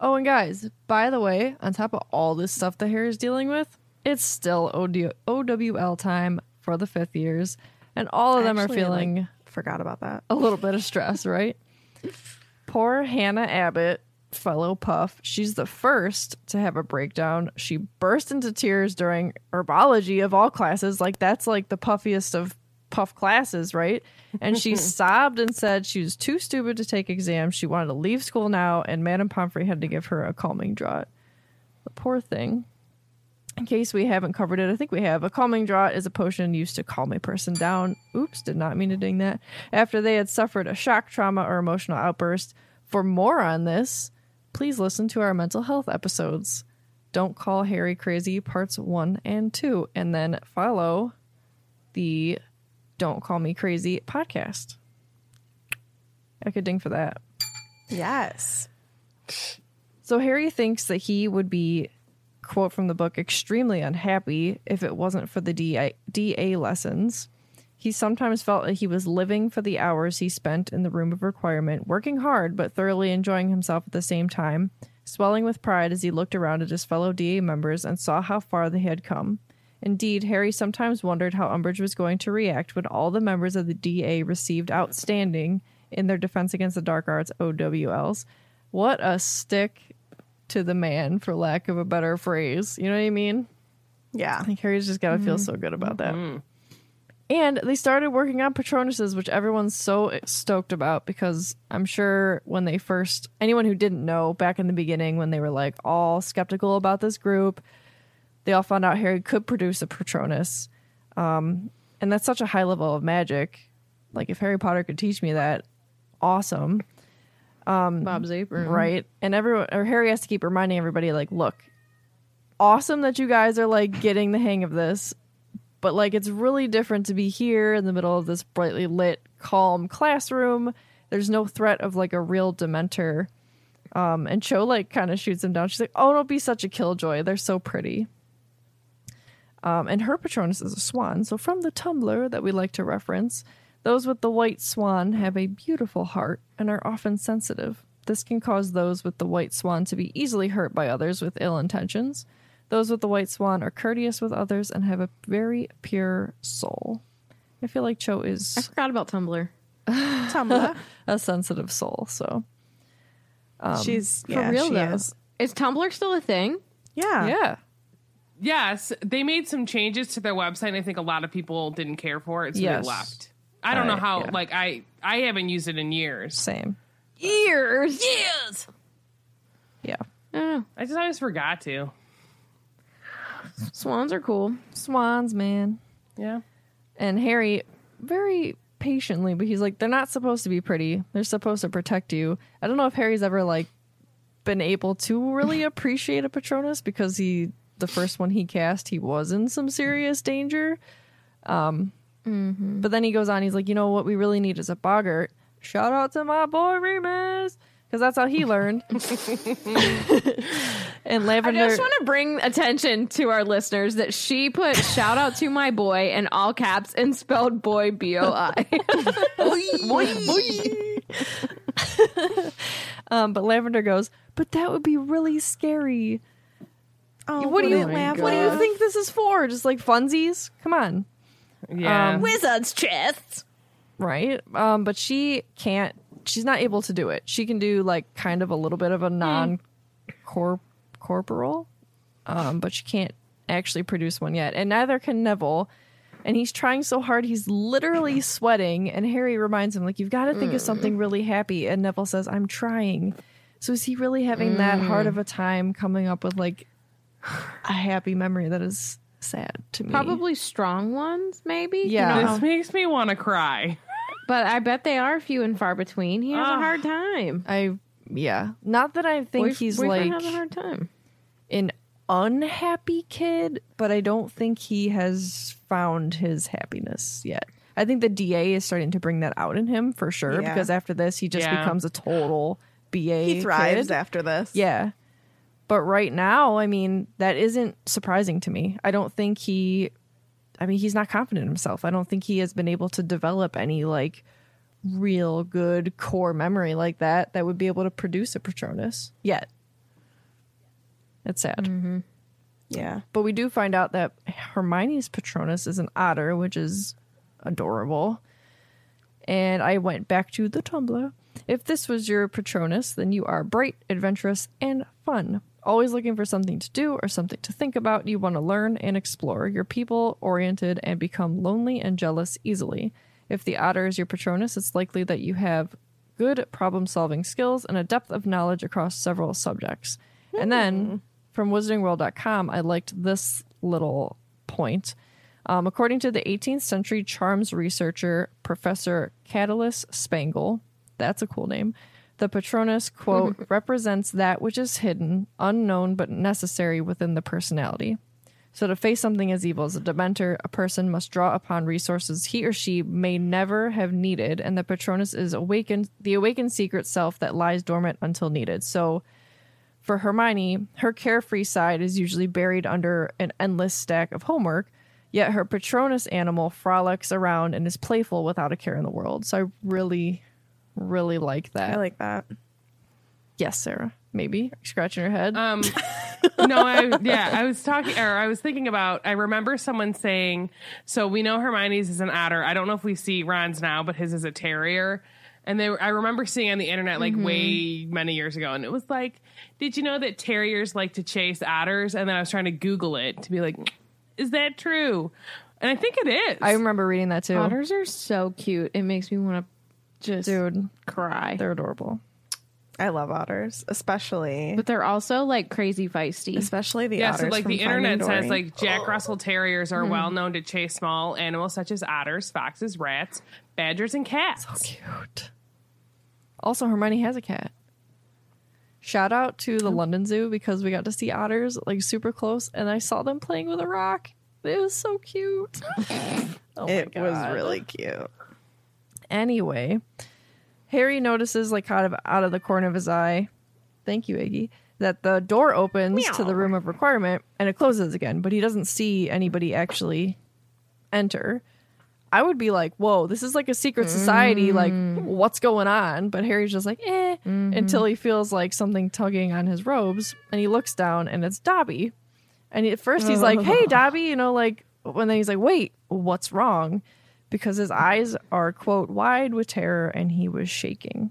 Oh, and guys, by the way, on top of all this stuff that Harry's dealing with, it's still OWL time for the fifth years. And all of them are feeling... forgot about that. A little bit of stress, right? Poor Hannah Abbott, fellow Puff, she's the first to have a breakdown. She burst into tears during herbology of all classes. Like, that's like the puffiest of Puff classes, right? And she sobbed and said she was too stupid to take exams. She wanted to leave school now, and Madame Pomfrey had to give her a calming draught. The poor thing. In case we haven't covered it, I think we have. A calming draught is a potion used to calm a person down. Oops, did not mean to ding that. After they had suffered a shock, trauma, or emotional outburst. For more on this, please listen to our mental health episodes. Don't Call Harry Crazy, parts 1 and 2. And then follow the Don't Call Me Crazy podcast. I could ding for that. Yes. So Harry thinks that he would be, quote from the book, extremely unhappy if it wasn't for the DA lessons. He sometimes felt that he was living for the hours he spent in the room of requirement, working hard but thoroughly enjoying himself at the same time, swelling with pride as he looked around at his fellow DA members and saw how far they had come. Indeed, Harry sometimes wondered how Umbridge was going to react when all the members of the DA received outstanding in their Defense Against the Dark Arts OWLs. What a stick to the man, for lack of a better phrase. You know what I mean? Yeah. I think Harry's just got to feel so good about that. Mm-hmm. And they started working on Patronuses, which everyone's so stoked about, because I'm sure when they first, anyone who didn't know back in the beginning, when they were like all skeptical about this group, they all found out Harry could produce a Patronus. And that's such a high level of magic. Like, if Harry Potter could teach me that, awesome. Bob's apron. Right. And everyone, or Harry has to keep reminding everybody, like, look, awesome that you guys are like getting the hang of this. But, like, it's really different to be here in the middle of this brightly lit, calm classroom. There's no threat of, like, a real Dementor. And Cho, like, kind of shoots him down. She's like, oh, don't be such a killjoy. They're so pretty. And her Patronus is a swan. So from the Tumblr that we like to reference, those with the white swan have a beautiful heart and are often sensitive. This can cause those with the white swan to be easily hurt by others with ill intentions. Those with the white swan are courteous with others and have a very pure soul. I feel like Cho is... I forgot about Tumblr. Tumblr. A sensitive soul, so... she's... For real, she though. Is Tumblr still a thing? Yeah. Yeah. Yes. They made some changes to their website, and I think a lot of people didn't care for it, so they left. I don't know how... Yeah. Like, I haven't used it in years. Same. Years! Years! Yeah. I just forgot to. Swans are cool. Swans, man. Yeah. And Harry, very patiently, but he's like, they're not supposed to be pretty. They're supposed to protect you. I don't know if Harry's ever, like, been able to really appreciate a Patronus, because the first one he cast, he was in some serious danger. But then he goes on, he's like, you know what we really need is a boggart. Shout out to my boy Remus, because that's how he learned. And Lavender. I just want to bring attention to our listeners that she put shout out to my boy in all caps and spelled boy BOI. Boy. But Lavender goes, but that would be really scary. Oh, what do you think this is for? Just like funsies? Come on. Yeah. Wizard's chests. Right. But she can't. She's not able to do it. She can do, like, kind of a little bit of a non-corporal, but she can't actually produce one yet. And neither can Neville. And he's trying so hard, he's literally sweating. And Harry reminds him, like, you've got to think of something really happy. And Neville says, I'm trying. So is he really having that hard of a time coming up with, like, a happy memory that is sad to me? Probably strong ones, maybe? Yeah. You know? This makes me want to cry. But I bet they are few and far between. He has a hard time. Not that I think he's like have a hard time. An unhappy kid, but I don't think he has found his happiness yet. I think the DA is starting to bring that out in him for sure. Yeah. Because after this, he just becomes a total BA. He thrives kid. After this. Yeah. But right now, I mean, that isn't surprising to me. I don't think he's not confident in himself. I don't think he has been able to develop any, like, real good core memory like that would be able to produce a Patronus yet. It's sad. Mm-hmm. Yeah. But we do find out that Hermione's Patronus is an otter, which is adorable. And I went back to the Tumblr. If this was your Patronus, then you are bright, adventurous, and fun. Always looking for something to do or something to think about. You want to learn and explore. You're people-oriented and become lonely and jealous easily. If the otter is your Patronus, it's likely that you have good problem-solving skills and a depth of knowledge across several subjects. Mm-hmm. And then, from WizardingWorld.com, I liked this little point. According to the 18th century charms researcher, Professor Catalyst Spangle, that's a cool name, the Patronus, quote, represents that which is hidden, unknown, but necessary within the personality. So to face something as evil as a Dementor, a person must draw upon resources he or she may never have needed, and the Patronus is the awakened secret self that lies dormant until needed. So For Hermione, her carefree side is usually buried under an endless stack of homework, yet her Patronus animal frolics around and is playful without a care in the world. So I really, really like that. I like that. Yes, Sarah. Maybe scratching her head. I was thinking about. I remember someone saying, so we know Hermione's is an otter. I don't know if we see Ron's now, but his is a terrier. And I remember seeing on the internet like way many years ago, and it was like, did you know that terriers like to chase otters? And then I was trying to Google it to be like, is that true? And I think it is. I remember reading that too. Otters are so cute. It makes me want to just cry. They're adorable. I love otters, especially. But they're also like crazy feisty, especially the otters. Yeah, so like the internet says, like Jack Russell Terriers are well known to chase small animals such as otters, foxes, rats, badgers, and cats. So cute. Also, Hermione has a cat. Shout out to the London Zoo because we got to see otters like super close, and I saw them playing with a rock. It was so cute. It was really cute. Anyway. Harry notices, like, out of the corner of his eye, thank you, Iggy, that the door opens to the room of requirement, and it closes again, but he doesn't see anybody actually enter. I would be like, whoa, this is like a secret society, like, what's going on? But Harry's just like, eh, until he feels like something tugging on his robes, and he looks down, and it's Dobby. And at first he's like, hey, Dobby, you know, like, and then he's like, wait, what's wrong? Because his eyes are, quote, wide with terror, and he was shaking.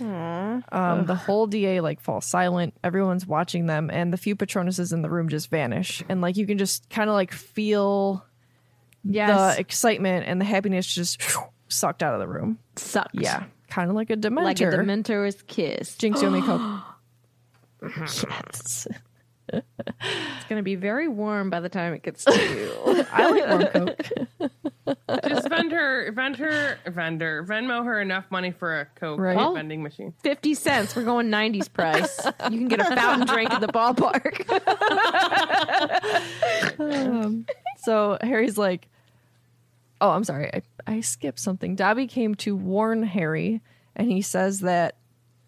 The whole DA, like, falls silent. Everyone's watching them, and the few Patronuses in the room just vanish. And, like, you can just kind of, like, feel the excitement and the happiness just sucked out of the room. Sucked. Yeah. Kind of like a Dementor. Like a Dementor's kiss. Jinx, you only cope. Yes. It's going to be very warm by the time it gets to you. I like warm Coke. Just Venmo her enough money for a Coke vending machine. 50 cents. We're going 90s price. You can get a fountain drink at the ballpark. So Harry's like, oh, I'm sorry. I skipped something. Dobby came to warn Harry, and he says that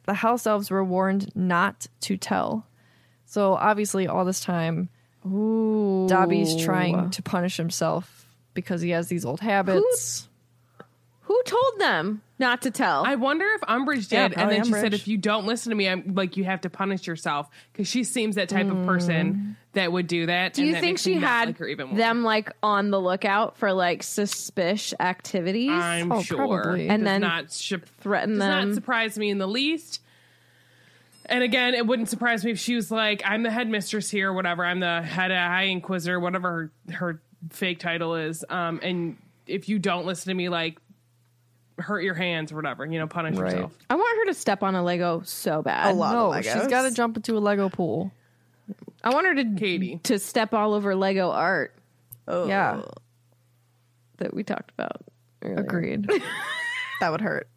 the house elves were warned not to tell. So obviously all this time, Dobby's trying to punish himself because he has these old habits. Who told them not to tell? I wonder if Umbridge did. And then Umbridge. She said, if you don't listen to me, I'm like, you have to punish yourself, because she seems that type of person that would do that. Do you think she had them like on the lookout for like suspicious activities? I'm sure. Probably. And then threaten them. Does not surprise me in the least. And again, it wouldn't surprise me if she was like, I'm the headmistress here, whatever. I'm the head high inquisitor, whatever her fake title is. And if you don't listen to me, like, hurt your hands or whatever, you know, punish yourself. I want her to step on a Lego so bad. A lot of Legos. She's got to jump into a Lego pool. I want her to step all over Lego art. Oh. Yeah. That we talked about earlier. Agreed. That would hurt.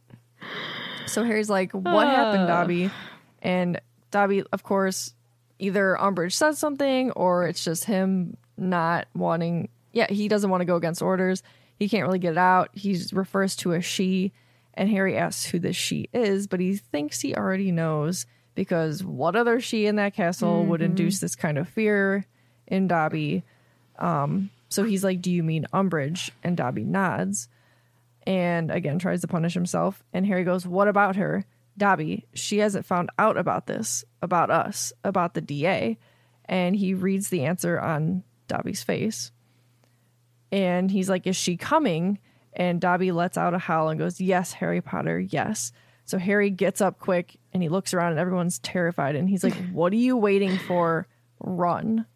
So Harry's like, what happened, Dobby? And Dobby, of course, either Umbridge says something or it's just him not wanting. Yeah, he doesn't want to go against orders. He can't really get it out. He refers to a she, and Harry asks who this she is, but he thinks he already knows, because what other she in that castle would induce this kind of fear in Dobby? So he's like, do you mean Umbridge? And Dobby nods and again tries to punish himself. And Harry goes, what about her? Dobby, she hasn't found out about this, about us, about the DA. And he reads the answer on Dobby's face. And he's like, is she coming? And Dobby lets out a howl and goes, yes, Harry Potter, yes. So Harry gets up quick and he looks around and everyone's terrified. And he's like, what are you waiting for? Run.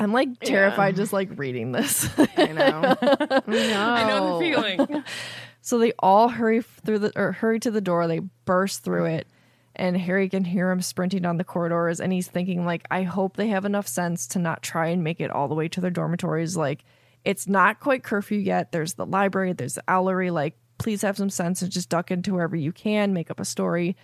I'm like terrified just like reading this. I know. I know the feeling. So they all hurry to the door. They burst through it, and Harry can hear him sprinting down the corridors. And he's thinking, like, I hope they have enough sense to not try and make it all the way to their dormitories. Like, it's not quite curfew yet. There's the library. There's the owlery. Like, please have some sense and just duck into wherever you can. Make up a story.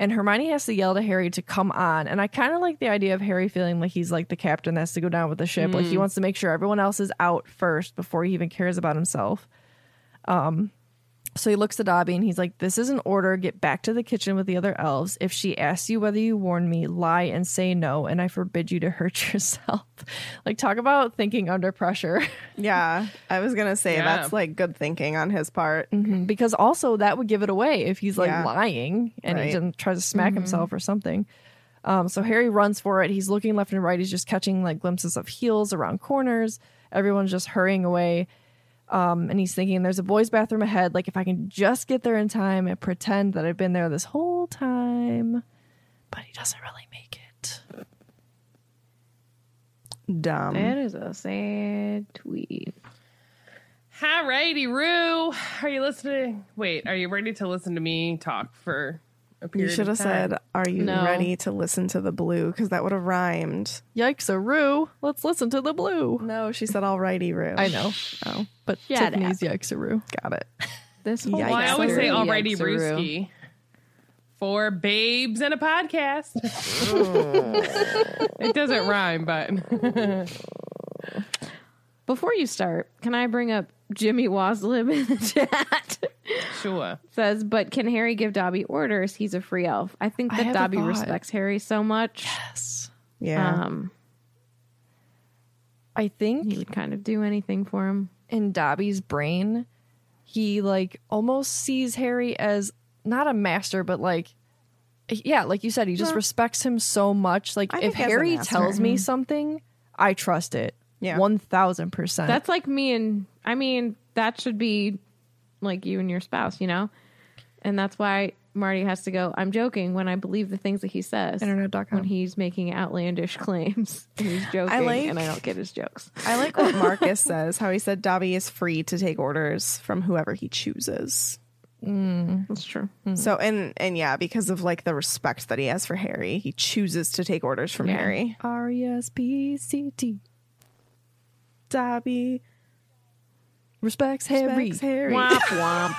And Hermione has to yell to Harry to come on. And I kind of like the idea of Harry feeling like he's like the captain that has to go down with the ship. Like, he wants to make sure everyone else is out first before he even cares about himself. So he looks at Dobby and he's like, this is an order. Get back to the kitchen with the other elves. If she asks you whether you warned me, lie and say no, and I forbid you to hurt yourself. Like, talk about thinking under pressure. Yeah, I was going to say that's like good thinking on his part. Mm-hmm. Because also that would give it away if he's like lying and he didn't try to smack himself or something. So Harry runs for it. He's looking left and right. He's just catching like glimpses of heels around corners. Everyone's just hurrying away. And he's thinking, there's a boys' bathroom ahead. Like, if I can just get there in time and pretend that I've been there this whole time. But he doesn't really make it. Dumb. That is a sad tweet. Hi, righty, Roo. Are you listening? Wait, are you ready to listen to me talk for a period of time? You should have said, are you ready to listen to the blue? Because that would have rhymed. Yikes-a-roo. Let's listen to the blue. No, she said, all righty, Roo. I know. Oh. But yeah, Tiffany's yikes-a-roo. Got it. This whole I always say alrighty Rooski for babes and a podcast. It doesn't rhyme, but before you start, can I bring up Jimmy Waslib in the chat? Sure. Says, but can Harry give Dobby orders? He's a free elf. I think that Dobby respects Harry so much. Yes. Yeah. I think he would kind of do anything for him. In Dobby's brain, he like almost sees Harry as not a master, but like, yeah, like you said, he just respects him so much. Like, if Harry tells me something, I trust it. Yeah. 1000%. That's like me and, I mean, that should be like you and your spouse, you know? And that's why Marty has to go, I'm joking, when I believe the things that he says. Internet.com. When he's making outlandish claims. He's joking, and I don't get his jokes. I like what Marcus says, how he said Dobby is free to take orders from whoever he chooses. Mm, that's true. Mm. So, and yeah, because of like the respect that he has for Harry, he chooses to take orders from Harry. R-E-S-P-C-T. Dobby respects Harry. Womp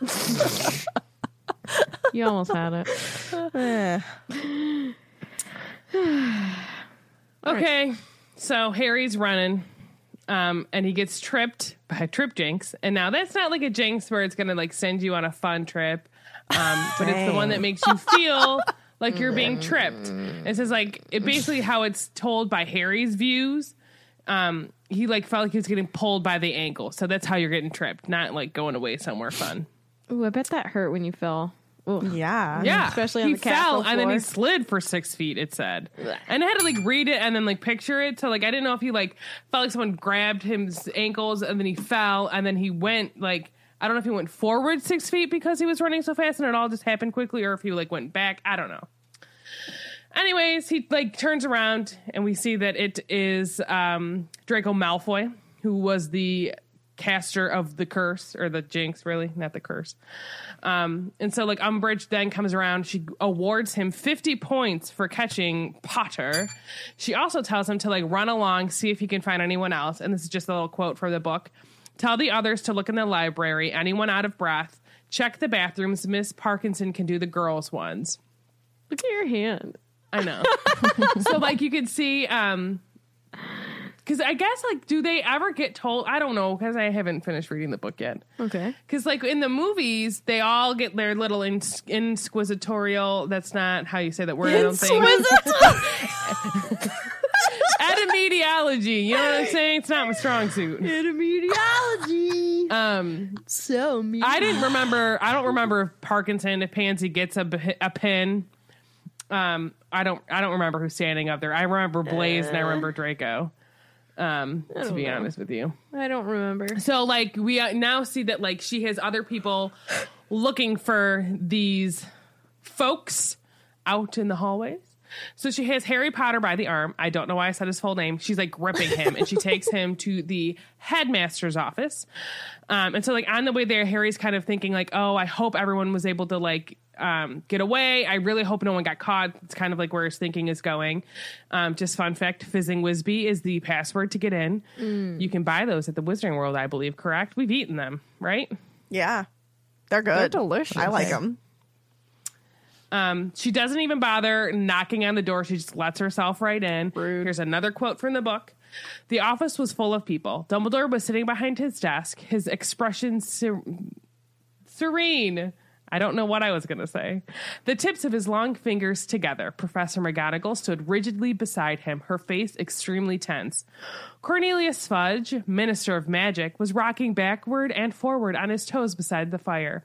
womp. You almost had it. Okay, so Harry's running, and he gets tripped by Trip Jinx. And now that's not like a jinx where it's going to like send you on a fun trip, but it's the one that makes you feel like you're being tripped. It says like, it basically how it's told by Harry's views. He like felt like he was getting pulled by the ankle. So that's how you're getting tripped, not like going away somewhere fun. Ooh, I bet that hurt when you fell. Ooh. Yeah. Yeah. Especially on the castle floor. He fell and then he slid for 6 feet, it said. And I had to like read it and then like picture it. So like, I didn't know if he like felt like someone grabbed his ankles and then he fell and then he went like, I don't know if he went forward 6 feet because he was running so fast and it all just happened quickly or if he like went back. I don't know. Anyways, he like turns around and we see that it is Draco Malfoy, who was the caster of the curse, or the jinx, really, not the curse. And so like Umbridge then comes around, she awards him 50 points for catching Potter. She also tells him to like run along, see if he can find anyone else. And this is just a little quote from the book. Tell the others to look in the library, anyone out of breath, check the bathrooms, Miss Parkinson can do the girls' ones. Look at your hand. I know. So like you can see, because I guess, like, do they ever get told? I don't know, because I haven't finished reading the book yet. Okay. Because, like, in the movies, they all get their little inquisitorial. That's not how you say that word, I don't think. Etymology. You know what I'm saying? It's not my strong suit. Etymology. So mean. I didn't remember. I don't remember if Parkinson, if Pansy gets a pin. I don't remember who's standing up there. I remember Blaze and I remember Draco. To be honest with you, I don't remember. So like we now see that like she has other people looking for these folks out in the hallways. So she has Harry Potter by the arm. I don't know why I said his full name. She's like gripping him and she takes him to the headmaster's office. And so like on the way there, Harry's kind of thinking like, oh, I hope everyone was able to like get away. I really hope no one got caught. It's kind of like where his thinking is going. Just fun fact, Fizzingwisby is the password to get in. You can buy those at the Wizarding World, I believe, correct? We've eaten them, right? Yeah. They're good. They're delicious. I like them. She doesn't even bother knocking on the door. She just lets herself right in. Rude. Here's another quote from the book. The office was full of people. Dumbledore was sitting behind his desk, his expression serene. I don't know what I was going to say. The tips of his long fingers together. Professor McGonagall stood rigidly beside him, her face extremely tense. Cornelius Fudge, Minister of Magic, was rocking backward and forward on his toes beside the fire,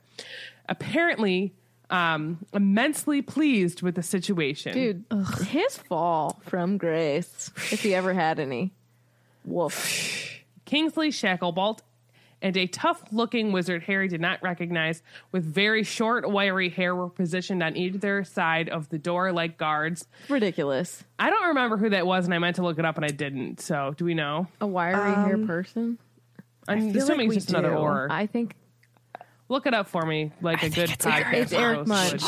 apparently immensely pleased with the situation. Dude, ugh. His fall from grace, if he ever had any. Woof. Kingsley Shacklebolt and a tough-looking wizard Harry did not recognize, with very short, wiry hair, were positioned on either side of the door like guards. Ridiculous. I don't remember who that was, and I meant to look it up, and I didn't. So, do we know? A wiry hair person? I'm assuming it's just another aura. I think... Look it up for me, like a good podcast. It's Eric Mudge.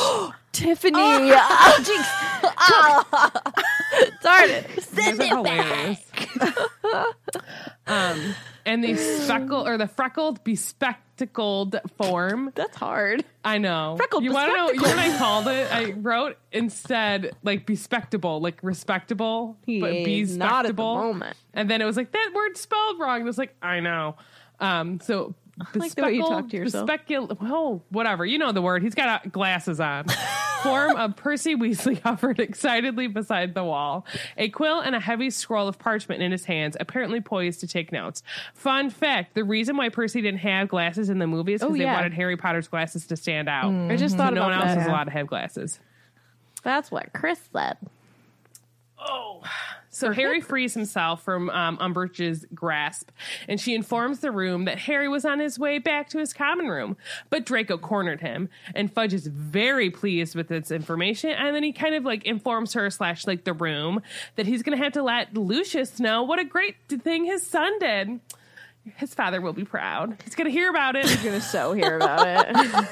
Tiffany! Oh, jinx! Oh. Darn it! Send it back! And the freckled, bespectacled form. That's hard. I know. Freckled, you want to know? You know what I called it? I wrote instead like bespectable, like respectable, but bespectable. Not at the moment. And then it was like that word spelled wrong. It was like I know. So. Bespeckled, like the way you talk to yourself. Oh, whatever. You know the word. He's got glasses on. Form of Percy Weasley hovered excitedly beside the wall, a quill and a heavy scroll of parchment in his hands, apparently poised to take notes. Fun fact, the reason why Percy didn't have glasses in the movie is because they wanted Harry Potter's glasses to stand out. I just thought about that. No one else is allowed to have glasses. That's what Chris said. Oh, so Harry frees himself from Umbridge's grasp, and she informs the room that Harry was on his way back to his common room. But Draco cornered him, and Fudge is very pleased with this information. And then he kind of like informs her slash like the room that he's going to have to let Lucius know what a great thing his son did. His father will be proud. He's going to hear about it. He's going to so hear about it.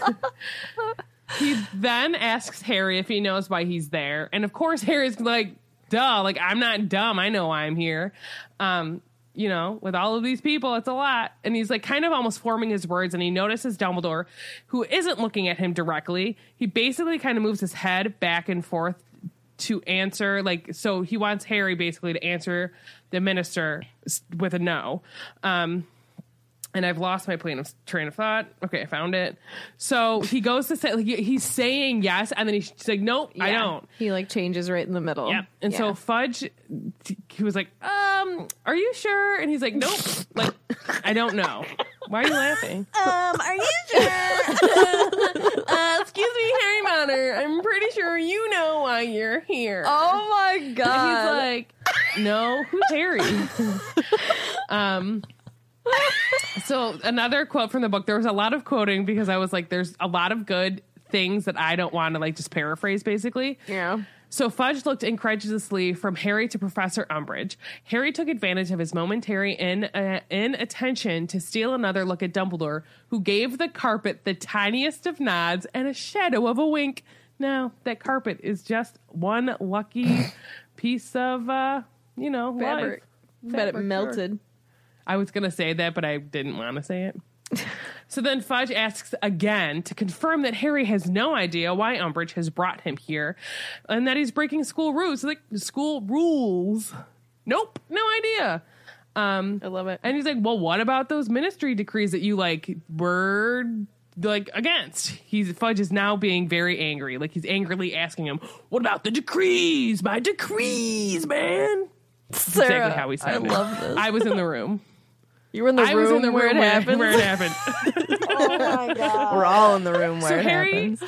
He then asks Harry if he knows why he's there, and of course Harry's like, duh, like I'm not dumb. I know why I'm here. You know, with all of these people, it's a lot. And he's like kind of almost forming his words, and he notices Dumbledore, who isn't looking at him directly. He basically kind of moves his head back and forth to answer. Like, so he wants Harry basically to answer the minister with a no. And I've lost my train of thought. Okay, I found it. So he goes to say, like, he's saying yes, and then he's like, nope, I don't. He, like, changes right in the middle. Yeah. And so Fudge, he was like, are you sure? And he's like, nope. Like, I don't know. Why are you laughing? Are you sure? Excuse me, Harry Potter. I'm pretty sure you know why you're here. Oh, my God. And he's like, no, who's Harry? So another quote from the book. There was a lot of quoting because I was like, there's a lot of good things that I don't want to like just paraphrase basically. Yeah. So Fudge looked incredulously from Harry to Professor Umbridge. Harry took advantage of his momentary inattention to steal another look at Dumbledore, who gave the carpet the tiniest of nods and a shadow of a wink. Now, that carpet is just one lucky piece of, you know, fabric. But it melted. Sure. I was going to say that, but I didn't want to say it. So then Fudge asks again to confirm that Harry has no idea why Umbridge has brought him here and that he's breaking school rules. Like, school rules. Nope. No idea. I love it. And he's like, well, what about those ministry decrees that you, like, were, like, against? Fudge is now being very angry. Like, he's angrily asking him, what about the decrees? My decrees, man. Sarah, exactly how he sounded. I love this. I was in the room. You were in the room. I was in the room where it happened. Oh my God. We're all in the room where it happens.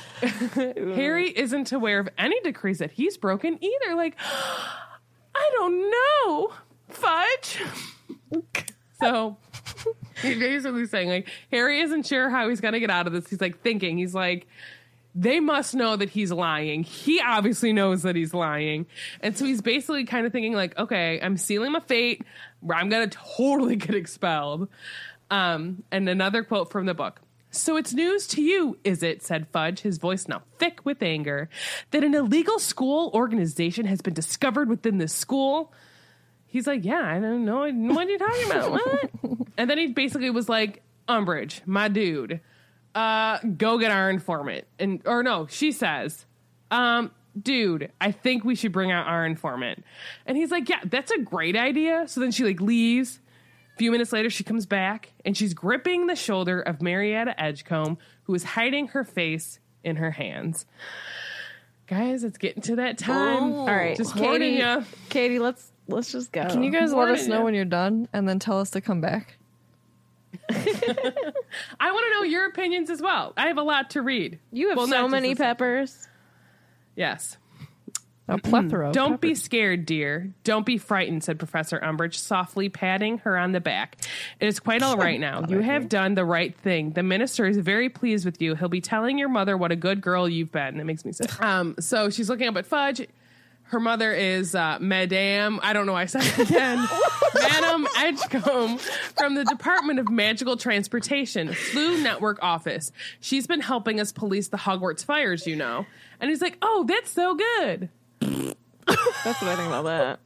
Harry isn't aware of any decrees that he's broken either. Like, I don't know, Fudge. So he's basically saying, like, Harry isn't sure how he's going to get out of this. He's like thinking. He's like, they must know that he's lying. He obviously knows that he's lying. And so he's basically kind of thinking like, okay, I'm sealing my fate. I'm going to totally get expelled. And another quote from the book. So it's news to you, is it? Said Fudge, his voice now thick with anger, that an illegal school organization has been discovered within this school. He's like, yeah, I don't know. What are you talking about? What? And then he basically was like, Umbridge, my dude. Go get our informant. She says, dude, I think we should bring out our informant. And he's like, yeah, that's a great idea. So then she like leaves. A few minutes later, she comes back and she's gripping the shoulder of Marietta Edgecombe, who was hiding her face in her hands. Guys, it's getting to that time. All right. Just warning you. Katie, let's just go. Can you guys let us know when you're done and then tell us to come back? I want to know your opinions as well. I have a lot to read. You have so many peppers. Yes. A plethora. Don't be scared, dear. Don't be frightened, said Professor Umbridge, softly patting her on the back. It is quite all right now. You have done the right thing. The minister is very pleased with you. He'll be telling your mother what a good girl you've been. It makes me sick. So she's looking up at Fudge. Her mother is Madame, I don't know why I said it again, Madame Edgecombe from the Department of Magical Transportation, Flu Network Office. She's been helping us police the Hogwarts fires, you know. And he's like, oh, that's so good. That's what I think about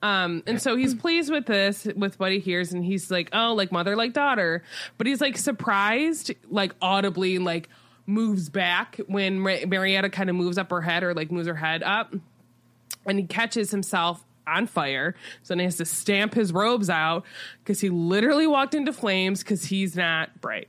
that. And so he's pleased with this, with what he hears, and he's like, oh, like mother, like daughter. But he's like surprised, like audibly, like, moves back when Marietta kind of moves up her head or like moves her head up, and he catches himself on fire. So then he has to stamp his robes out because he literally walked into flames because he's not bright.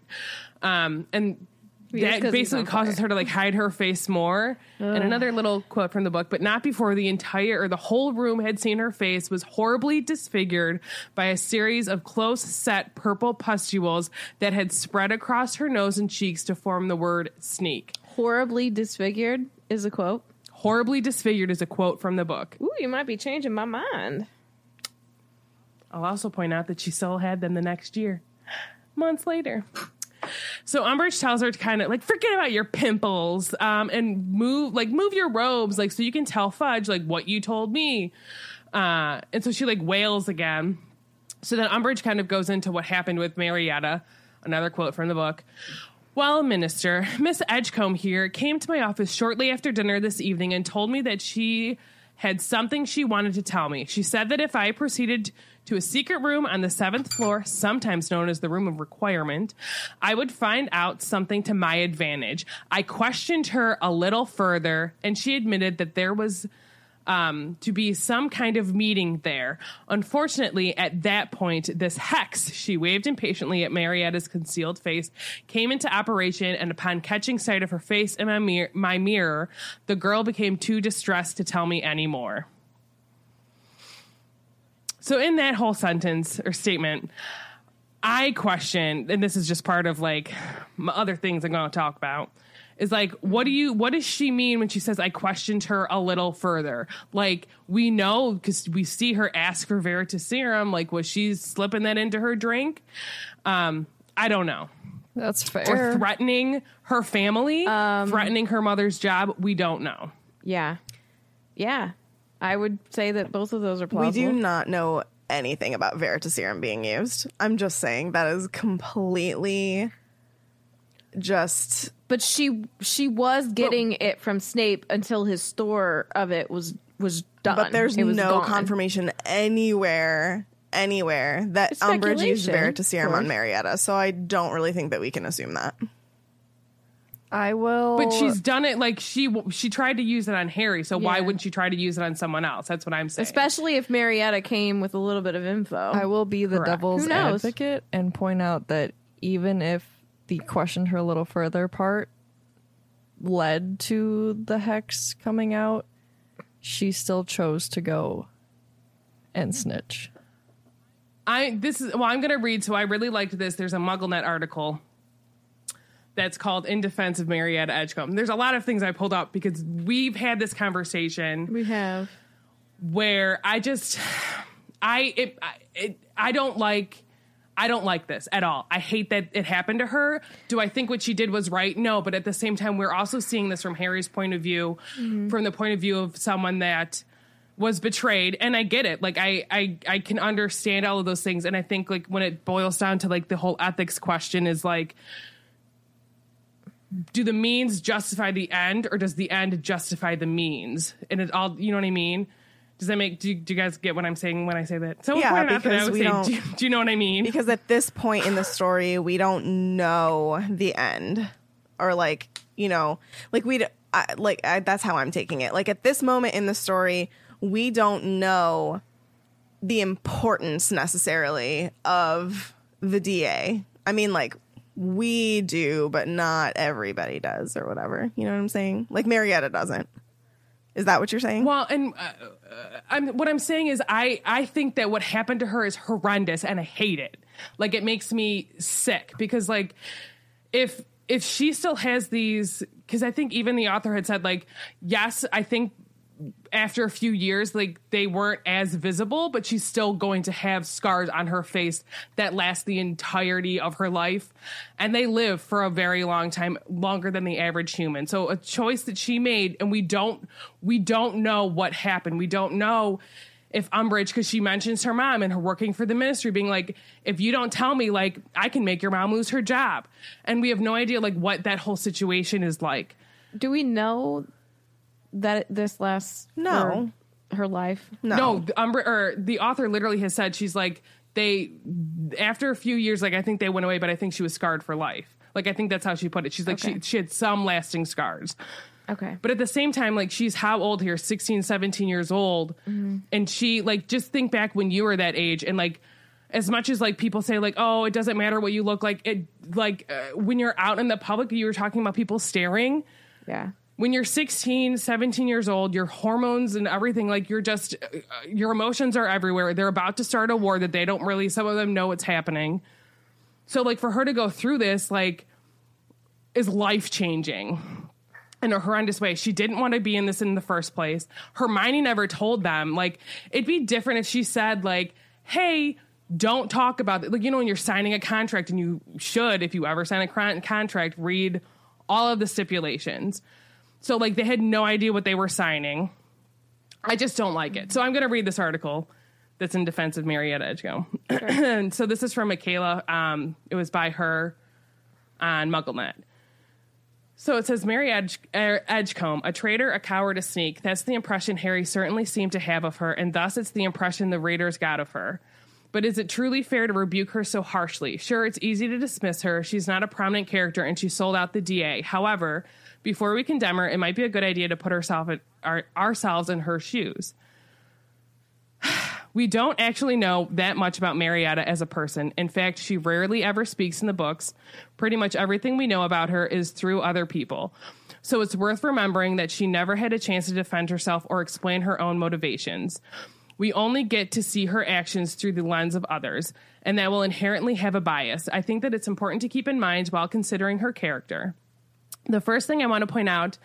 And that basically causes her to like hide her face more. And another little quote from the book, but not before the entire or the whole room had seen her face was horribly disfigured by a series of close set purple pustules that had spread across her nose and cheeks to form the word sneak. Horribly disfigured is a quote. Horribly disfigured is a quote from the book. Ooh, you might be changing my mind. I'll also point out that she still had them the next year, months later. So Umbridge tells her to kind of like forget about your pimples and move your robes, like, so you can tell Fudge like what you told me. And so she like wails again. So then Umbridge kind of goes into what happened with Marietta. Another quote from the book. Well, Minister, Miss Edgecombe here came to my office shortly after dinner this evening and told me that she had something she wanted to tell me. She said that if I proceeded to a secret room on the 7th floor, sometimes known as the Room of Requirement, I would find out something to my advantage. I questioned her a little further, and she admitted that there was to be some kind of meeting there. Unfortunately, at that point, this hex, she waved impatiently at Marietta's concealed face, came into operation, and upon catching sight of her face in my mirror, the girl became too distressed to tell me any more. So in that whole sentence or statement, I question, and this is just part of like my other things I'm going to talk about, is like, what does she mean when she says I questioned her a little further? Like, we know because we see her ask for Veritaserum. Like, was she slipping that into her drink? I don't know. That's fair. Or threatening her family, threatening her mother's job. We don't know. Yeah. Yeah. I would say that both of those are plausible. We do not know anything about Veritaserum being used. I'm just saying that is completely just... But she was getting it from Snape until his store of it was done. But there's no confirmation anywhere that Umbridge used Veritaserum on Marietta. So I don't really think that we can assume that. I will. But she's done it, like she tried to use it on Harry. So why wouldn't she try to use it on someone else? That's what I'm saying. Especially if Marietta came with a little bit of info. I will be the devil's advocate and point out that even if the questioned her a little further part led to the hex coming out, she still chose to go and snitch. I'm going to read. So I really liked this. There's a MuggleNet article that's called In Defense of Marietta Edgecombe. There's a lot of things I pulled up because we've had this conversation. We have. Where I don't like this at all. I hate that it happened to her. Do I think what she did was right? No, but at the same time, we're also seeing this from Harry's point of view, from the point of view of someone that was betrayed. And I get it. Like, I can understand all of those things. And I think, like, when it boils down to, like, the whole ethics question is, like, do the means justify the end, or does the end justify the means? And it all, you know what I mean? Does that make... Do you guys get what I'm saying when I say that? So yeah, because we don't... Do you know what I mean? Because at this point in the story, we don't know the end. Or, like, you know... Like, that's how I'm taking it. Like, at this moment in the story, we don't know the importance, necessarily, of the DA I mean, like, we do, but not everybody does or whatever. You know what I'm saying? Like, Marietta doesn't. Is that what you're saying? Well, and what I'm saying is I think that what happened to her is horrendous, and I hate it. Like, it makes me sick because, like, if she still has these, because I think even the author had said, like, yes, I think after a few years, like, they weren't as visible, but she's still going to have scars on her face that last the entirety of her life. And they live for a very long time, longer than the average human. So a choice that she made, and we don't know what happened. We don't know if Umbridge, because she mentions her mom and her working for the ministry, being like, if you don't tell me, like, I can make your mom lose her job. And we have no idea, like, what that whole situation is like. Do we know that this lasts her life? No. The author literally has said, she's like, they, after a few years, like, I think they went away, but I think she was scarred for life. Like, I think that's how she put it. She's like, okay. she had some lasting scars. Okay. But at the same time, like, she's how old here? 16, 17 years old. Mm-hmm. And she, like, just think back when you were that age. And, like, as much as, like, people say, like, oh, it doesn't matter what you look like. It, like, when you're out in the public, you were talking about people staring. Yeah. When you're 16, 17 years old, your hormones and everything, like, you're just, your emotions are everywhere. They're about to start a war that they don't really, some of them know what's happening. So, like, for her to go through this, like, is life-changing in a horrendous way. She didn't want to be in this in the first place. Hermione never told them. Like, it'd be different if she said, like, hey, don't talk about it. Like, you know, when you're signing a contract, and you should, if you ever sign a contract, read all of the stipulations. So, like, they had no idea what they were signing. I just don't like it. So I'm going to read this article that's in defense of Marietta Edgecombe. Sure. So this is from Michaela. It was by her on MuggleNet. So it says, Mary Edgecombe, a traitor, a coward, a sneak. That's the impression Harry certainly seemed to have of her, and thus it's the impression the readers got of her. But is it truly fair to rebuke her so harshly? Sure, it's easy to dismiss her. She's not a prominent character, and she sold out the DA. However, before we condemn her, it might be a good idea to put ourselves in her shoes. We don't actually know that much about Marietta as a person. In fact, she rarely ever speaks in the books. Pretty much everything we know about her is through other people. So it's worth remembering that she never had a chance to defend herself or explain her own motivations. We only get to see her actions through the lens of others, and that will inherently have a bias. I think that it's important to keep in mind while considering her character. The first thing I want to point out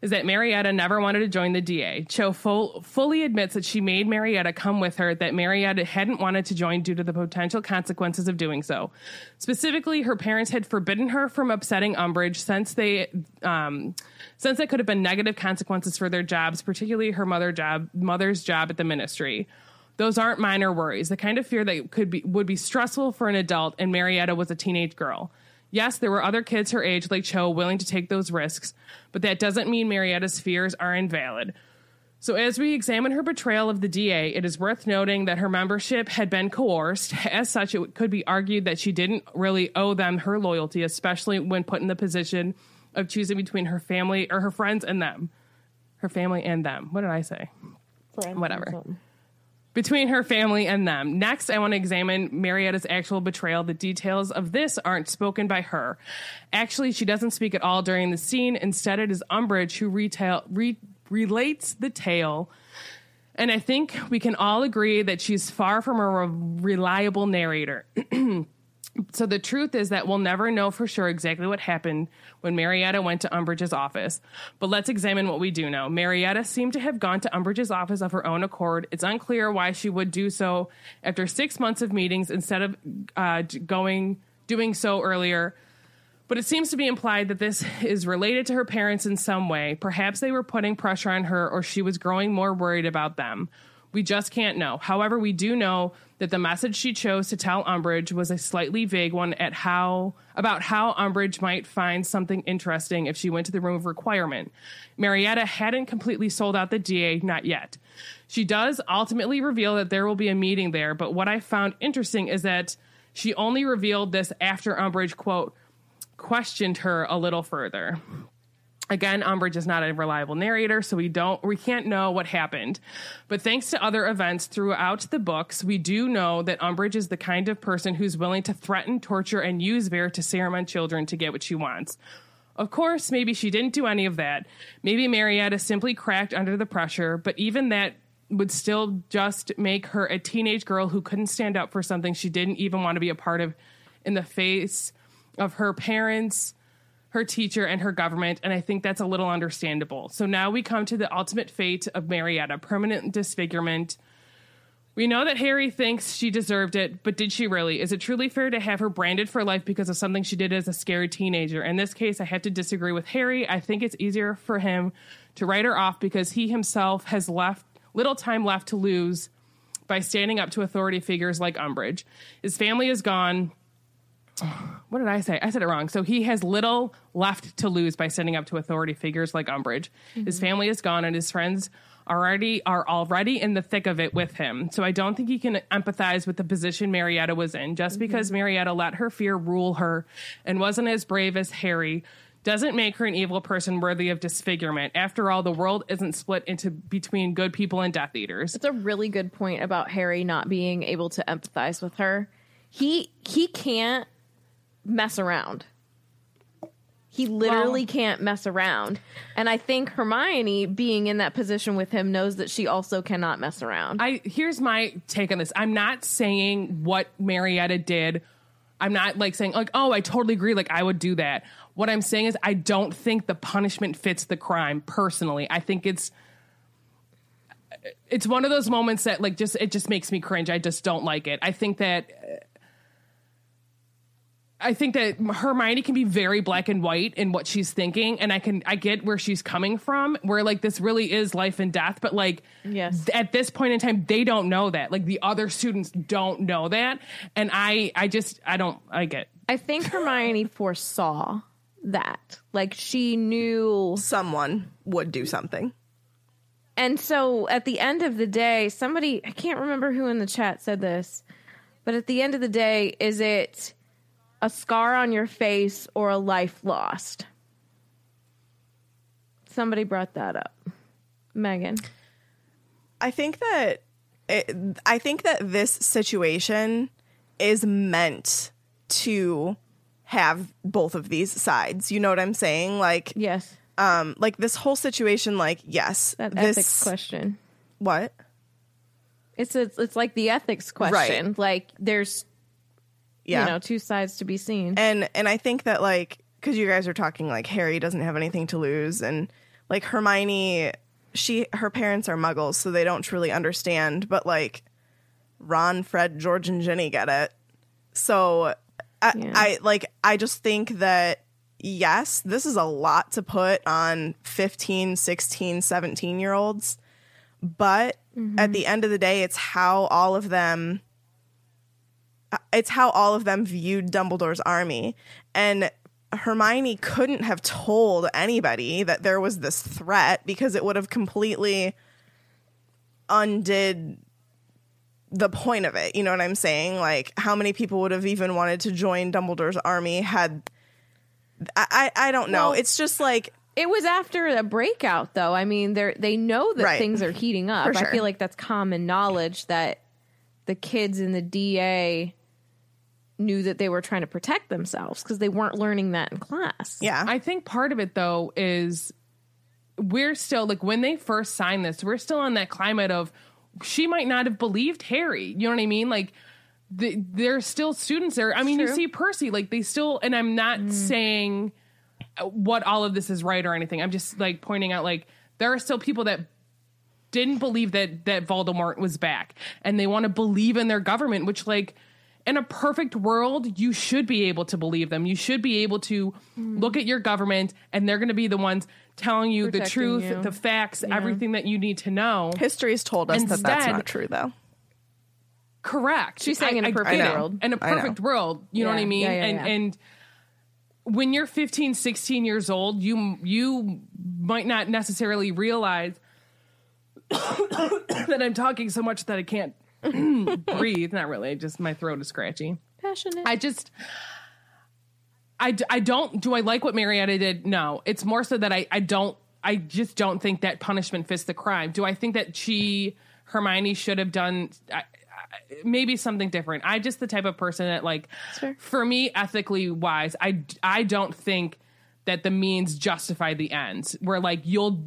is that Marietta never wanted to join the DA. Cho fully admits that she made Marietta come with her, that Marietta hadn't wanted to join due to the potential consequences of doing so. Specifically, her parents had forbidden her from upsetting Umbridge since that could have been negative consequences for their jobs, particularly her mother's job at the ministry. Those aren't minor worries, the kind of fear that would be stressful for an adult, and Marietta was a teenage girl. Yes, there were other kids her age, like Cho, willing to take those risks, but that doesn't mean Marietta's fears are invalid. So as we examine her betrayal of the DA, it is worth noting that her membership had been coerced. As such, it could be argued that she didn't really owe them her loyalty, especially when put in the position of choosing between her family or her friends and them. Her family and them. What did I say? Friends. Whatever. Between her family and them. Next, I want to examine Marietta's actual betrayal. The details of this aren't spoken by her. Actually, she doesn't speak at all during the scene. Instead, it is Umbridge who relates the tale. And I think we can all agree that she's far from a reliable narrator. So the truth is that we'll never know for sure exactly what happened when Marietta went to Umbridge's office. But let's examine what we do know. Marietta seemed to have gone to Umbridge's office of her own accord. It's unclear why she would do so after 6 months of meetings instead of doing so earlier. But it seems to be implied that this is related to her parents in some way. Perhaps they were putting pressure on her, or she was growing more worried about them. We just can't know. However, we do know that the message she chose to tell Umbridge was a slightly vague one about how Umbridge might find something interesting if she went to the Room of Requirement. Marietta hadn't completely sold out the DA, not yet. She does ultimately reveal that there will be a meeting there, but what I found interesting is that she only revealed this after Umbridge, quote, questioned her a little further. Again, Umbridge is not a reliable narrator, so we can't know what happened. But thanks to other events throughout the books, we do know that Umbridge is the kind of person who's willing to threaten, torture, and use Vare to serum on children to get what she wants. Of course, maybe she didn't do any of that. Maybe Marietta simply cracked under the pressure, but even that would still just make her a teenage girl who couldn't stand up for something she didn't even want to be a part of in the face of her parents, her teacher, and her government, and I think that's a little understandable. So now we come to the ultimate fate of Marietta, permanent disfigurement. We know that Harry thinks she deserved it, but did she really? Is it truly fair to have her branded for life because of something she did as a scary teenager? In this case, I have to disagree with Harry. I think it's easier for him to write her off because he himself has little time left to lose by standing up to authority figures like Umbridge. His family is gone. What did I say? I said it wrong. So he has little left to lose by standing up to authority figures like Umbridge. Mm-hmm. His family is gone and his friends are already in the thick of it with him. So I don't think he can empathize with the position Marietta was in. Just because Marietta let her fear rule her and wasn't as brave as Harry doesn't make her an evil person worthy of disfigurement. After all, the world isn't split into between good people and Death Eaters. That's a really good point about Harry not being able to empathize with her. He can't mess around. He literally can't mess around. And I think Hermione, being in that position with him, knows that she also cannot mess around. Here's my take on this. I'm not saying what Marietta did. I'm not saying I totally agree. I would do that. What I'm saying is I don't think the punishment fits the crime personally. I think it's one of those moments that just makes me cringe. I just don't like it. I think that Hermione can be very black and white in what she's thinking, and I get where she's coming from, where this really is life and death, but yes, at this point in time they don't know that. The other students don't know that, and I think Hermione foresaw that. She knew someone would do something. And so at the end of the day, somebody, I can't remember who in the chat said this, but at the end of the day, is it a scar on your face or a life lost? Somebody brought that up. Megan. I think that this situation is meant to have both of these sides. You know what I'm saying? Yes. This whole situation, yes. That ethics question. What? It's like the ethics question. Right. There's... Yeah. Two sides to be seen. And I think that, because you guys are talking, Harry doesn't have anything to lose. And, Hermione, her parents are Muggles, so they don't truly understand. But, Ron, Fred, George, and Ginny get it. So, I just think that, yes, this is a lot to put on 15, 16, 17-year-olds. But at the end of the day, it's how all of them viewed Dumbledore's army. And Hermione couldn't have told anybody that there was this threat because it would have completely undid the point of it. You know what I'm saying? How many people would have even wanted to join Dumbledore's army had... I don't know. Well, it's just It was after a breakout, though. I mean, they know that things are heating up. Sure. I feel like that's common knowledge that the kids in the DA... knew that they were trying to protect themselves because they weren't learning that in class. Yeah. I think part of it, though, is we're still when they first signed this, we're still on that climate of she might not have believed Harry. You know what I mean? There's still students there. I mean, True. You see Percy, they still, and I'm not saying what all of this is right or anything. I'm just pointing out, there are still people that didn't believe that Voldemort was back and they want to believe in their government, which in a perfect world, you should be able to believe them. You should be able to look at your government, and they're going to be the ones telling you the truth, the facts, everything that you need to know. History has told us that that's not true, though. Correct. She's saying in a perfect world. In a perfect world, you know what I mean? Yeah, and when you're 15, 16 years old, you might not necessarily realize that I'm talking so much that I can't breathe. Not really, just my throat is scratchy. Passionate. I just I don't, do I like what Marietta did? No, it's more so that I just don't think that punishment fits the crime. Do I think that Hermione should have done maybe something different? I just the type of person that, like, sure. For me, ethically wise, I don't think that the means justify the ends, where like you're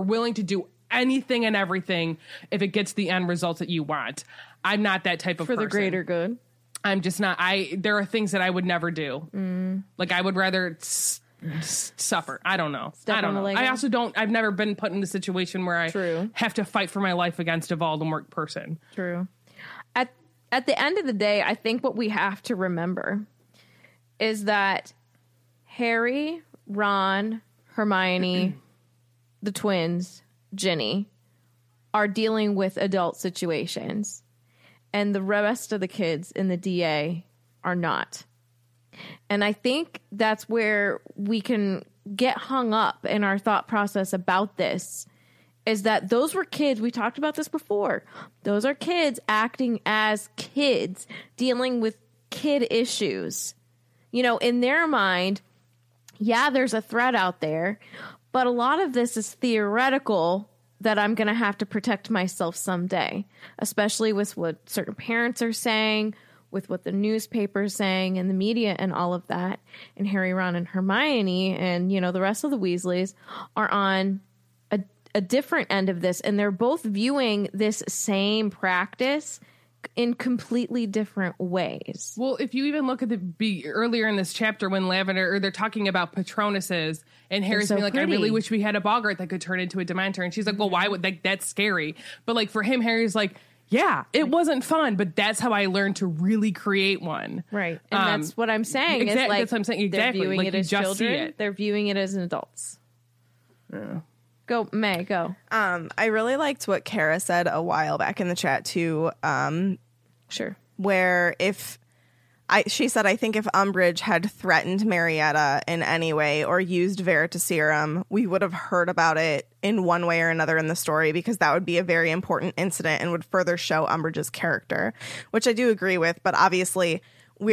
willing to do anything and everything if it gets the end results that you want. I'm not that type of person. For the greater good. I'm just not. There are things that I would never do. Like, I would rather suffer. I don't know. Step I don't know. I also don't. I've never been put in the situation where I True. Have to fight for my life against a Voldemort person. True. At the end of the day, I think what we have to remember is that Harry, Ron, Hermione, the twins, Ginny, are dealing with adult situations. And the rest of the kids in the DA are not. And I think that's where we can get hung up in our thought process about this, is that those were kids. We talked about this before. Those are kids acting as kids, dealing with kid issues. You know, in their mind, yeah, there's a threat out there, but a lot of this is theoretical, that I'm going to have to protect myself someday, especially with what certain parents are saying, with what the newspaper is saying and the media and all of that. And Harry, Ron, and Hermione and, you know, the rest of the Weasleys are on a different end of this. And they're both viewing this same practice in completely different ways. Well, if you even look at earlier in this chapter when Lavender, or they're talking about Patronuses, and Harry's being like, pretty. I really wish we had a Boggart that could turn into a Dementor. And she's like, well, why would that's scary. But like, for him, Harry's like, yeah, it wasn't fun, but that's how I learned to really create one. Right. And that's what I'm saying. Exactly. Like, that's what I'm saying. Exactly. They're viewing it as children. They're viewing it as adults. Yeah. Go, May, go. I really liked what Kara said a while back in the chat too. Sure. Where she said, I think if Umbridge had threatened Marietta in any way or used Veritaserum, we would have heard about it in one way or another in the story, because that would be a very important incident and would further show Umbridge's character, which I do agree with. But obviously we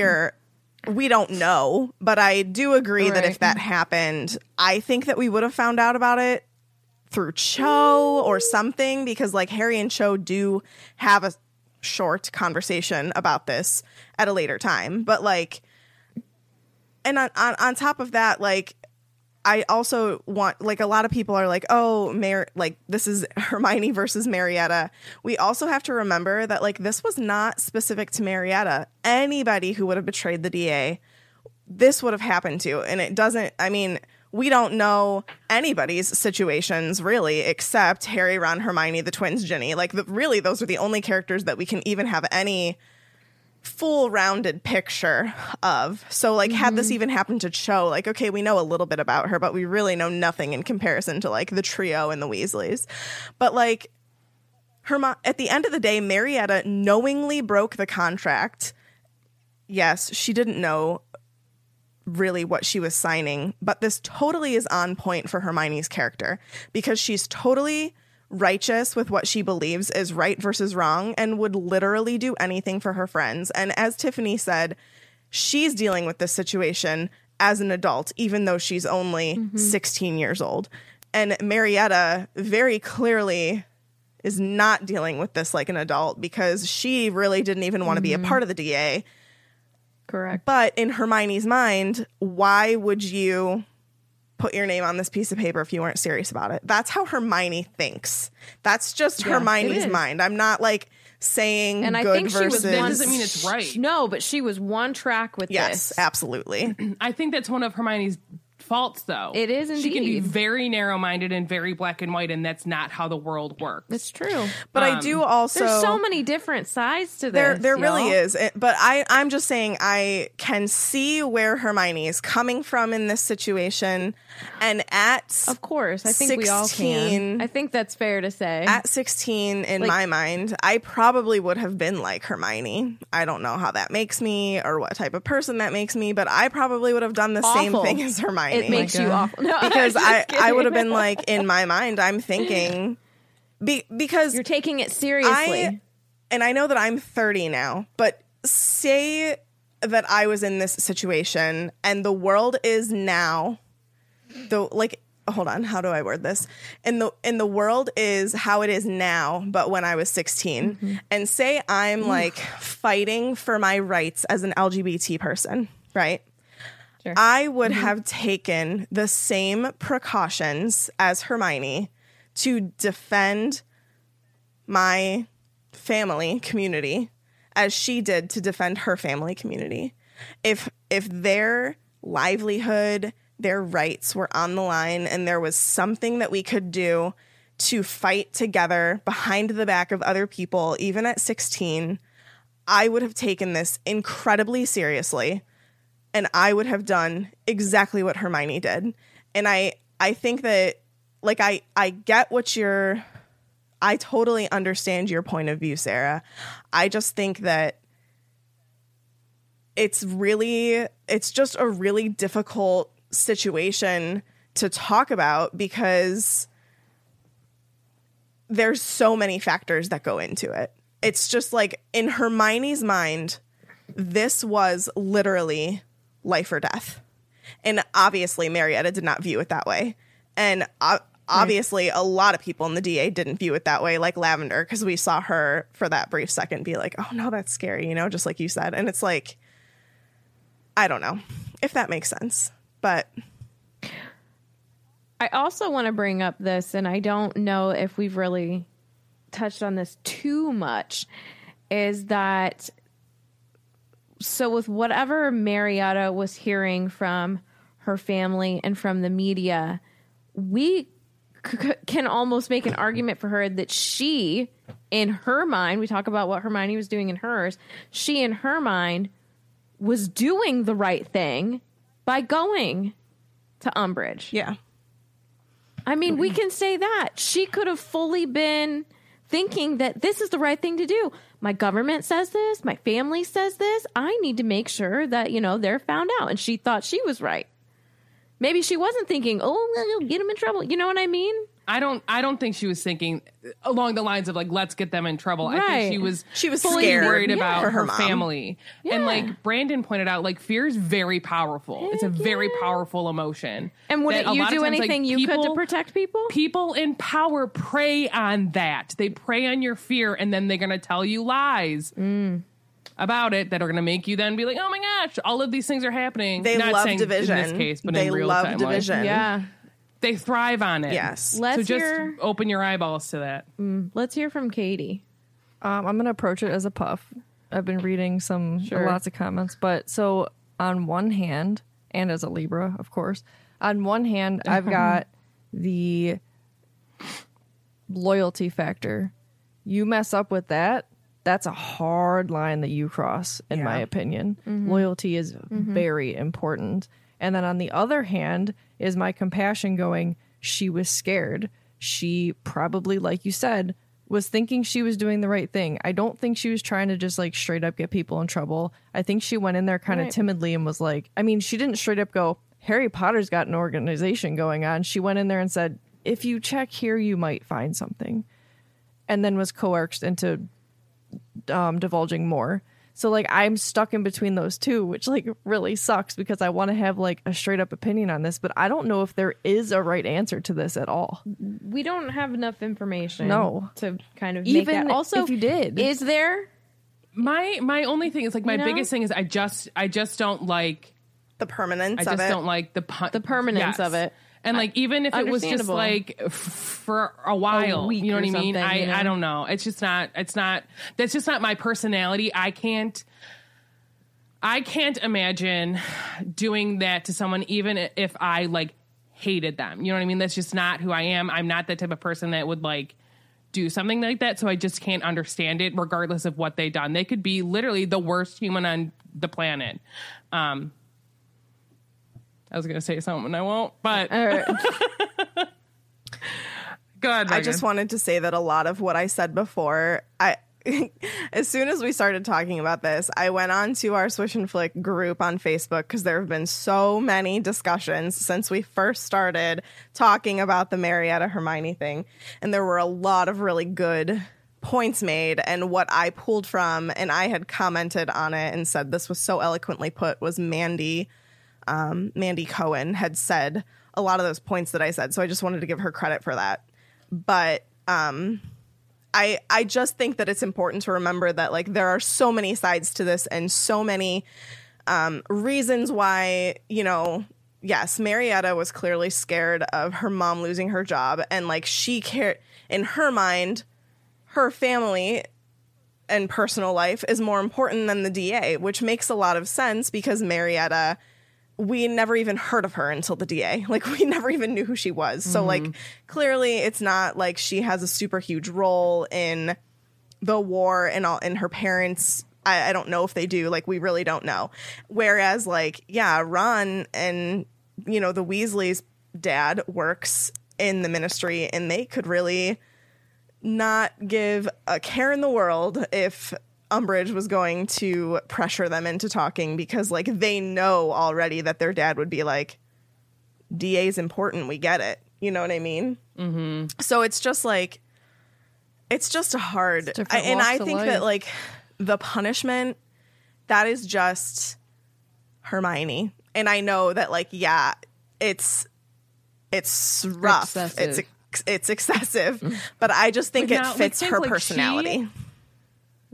don't know. But I do agree that if that happened, I think that we would have found out about it through Cho or something, because like Harry and Cho do have a short conversation about this at a later time. But like, and on top of that, like, I also want, like, a lot of people are like, oh, like this is Hermione versus Marietta. We also have to remember that like this was not specific to Marietta. Anybody who would have betrayed the DA, this would have happened to. And it doesn't, I mean, we don't know anybody's situations, really, except Harry, Ron, Hermione, the twins, Ginny. Like, really, those are the only characters that we can even have any full-rounded picture of. So, like, had this even happened to Cho, like, okay, we know a little bit about her, but we really know nothing in comparison to, like, the trio and the Weasleys. But, like, at the end of the day, Marietta knowingly broke the contract. Yes, she didn't know really what she was signing, but this totally is on point for Hermione's character, because she's totally righteous with what she believes is right versus wrong and would literally do anything for her friends. And as Tiffany said, she's dealing with this situation as an adult, even though she's only 16 years old. And Marietta very clearly is not dealing with this like an adult, because she really didn't even want to be a part of the DA. Correct. But in Hermione's mind, why would you put your name on this piece of paper if you weren't serious about it? That's how Hermione thinks. That's just Hermione's mind. I'm not like saying and good I think versus. That doesn't mean it's right. No, but she was one track with this. Yes, absolutely. I think that's one of Hermione's faults, though. It is indeed. She can be very narrow-minded and very black and white, and that's not how the world works. That's true. But I do also, there's so many different sides to this. There really is. But I'm just saying, I can see where Hermione is coming from in this situation. And of course, I think 16, we all can. I think that's fair to say. At 16, in like, my mind, I probably would have been like Hermione. I don't know how that makes me or what type of person that makes me, but I probably would have done the same thing as Hermione. It makes you awful. No, because I would have been like, in my mind, I'm thinking, because you're taking it seriously. And I know that I'm 30 now, but say that I was in this situation and the world is now, though, like, hold on, how do I word this? In the world is how it is now, but when I was 16. Mm-hmm. And say I'm like fighting for my rights as an LGBT person, right? Sure. I would have taken the same precautions as Hermione to defend my family community as she did to defend her family community. If their livelihood, their rights were on the line and there was something that we could do to fight together behind the back of other people, even at 16, I would have taken this incredibly seriously and I would have done exactly what Hermione did. And I think that, like, I get what you're... I totally understand your point of view, Sarah. I just think that it's just a really difficult situation to talk about because there's so many factors that go into it. It's just like in Hermione's mind, this was literally life or death. And obviously Marietta did not view it that way. And obviously, a lot of people in the DA didn't view it that way, like Lavender, because we saw her for that brief second be like, oh, no, that's scary, you know, just like you said. And it's like, I don't know if that makes sense. But I also want to bring up this, and I don't know if we've really touched on this too much, is that so with whatever Marietta was hearing from her family and from the media, we can almost make an argument for her that she, in her mind, we talk about what Hermione was doing in hers, she in her mind was doing the right thing by going to Umbridge. Yeah. I mean, we can say that. She could have fully been thinking that this is the right thing to do. My government says this. My family says this. I need to make sure that, you know, they're found out. And she thought she was right. Maybe she wasn't thinking, oh, well, you'll get them in trouble. You know what I mean? I don't think she was thinking along the lines of, like, let's get them in trouble. Right. I think she was scared, worried about her family. Yeah. And like Brandon pointed out, like, fear is very powerful. Heck, it's a very powerful emotion. And wouldn't you do anything you could to protect people? People in power prey on that. They prey on your fear, and then they're going to tell you lies. Mm. About it that are going to make you then be like, oh my gosh, all of these things are happening. They not love division in this case, but they in real love division. Life. Yeah, they thrive on it. Yes, just open your eyeballs to that. Let's hear from Katie. I'm going to approach it as a puff. I've been reading lots of comments, but so on one hand, and as a Libra, of course, on one hand, I've got the loyalty factor. You mess up with that. That's a hard line that you cross, in my opinion. Mm-hmm. Loyalty is very important. And then on the other hand is my compassion going, she was scared. She probably, like you said, was thinking she was doing the right thing. I don't think she was trying to just like straight up get people in trouble. I think she went in there kind of timidly and was like, I mean, she didn't straight up go, Harry Potter's got an organization going on. She went in there and said, if you check here, you might find something. And then was coerced into divulging more. So like I'm stuck in between those two, which like really sucks because I want to have like a straight up opinion on this, but I don't know if there is a right answer to this at all. We don't have enough information to kind of even make that. Also, if you did, is there my only thing is like my biggest thing is I just don't like the permanence of it. I just don't like the permanence of it. And like even if it was just like for a while, you know what I mean? I don't know. It's not that's just not my personality. I can't imagine doing that to someone even if I like hated them. You know what I mean? That's just not who I am. I'm not that type of person that would like do something like that. So I just can't understand it regardless of what they done. They could be literally the worst human on the planet. I was going to say something, I won't, but all right. Go ahead, Megan. I just wanted to say that a lot of what I said before, as soon as we started talking about this, I went on to our Swish and Flick group on Facebook because there have been so many discussions since we first started talking about the Marietta Hermione thing. And there were a lot of really good points made and what I pulled from, and I had commented on it and said this was so eloquently put, was Mandy Cohen had said a lot of those points that I said. So I just wanted to give her credit for that. But I just think that it's important to remember that, like, there are so many sides to this and so many reasons why, you know, yes, Marietta was clearly scared of her mom losing her job. And, like, she cared, in her mind, her family and personal life is more important than the DA, which makes a lot of sense because Marietta, we never even heard of her until the DA. Like, we never even knew who she was. Mm-hmm. So, like, clearly it's not like she has a super huge role in the war and all, in her parents. I don't know if they do. Like, we really don't know. Whereas, like, yeah, Ron and, you know, the Weasley's dad works in the ministry, and they could really not give a care in the world if Umbridge was going to pressure them into talking, because, like, they know already that their dad would be like, DA's important, we get it, you know what I mean? Mm-hmm. So it's just like, it's just hard, it's and I think life. That, like, the punishment, that is just Hermione, and I know that, like, yeah, it's rough, excessive. It's excessive, but I just think it fits her personality.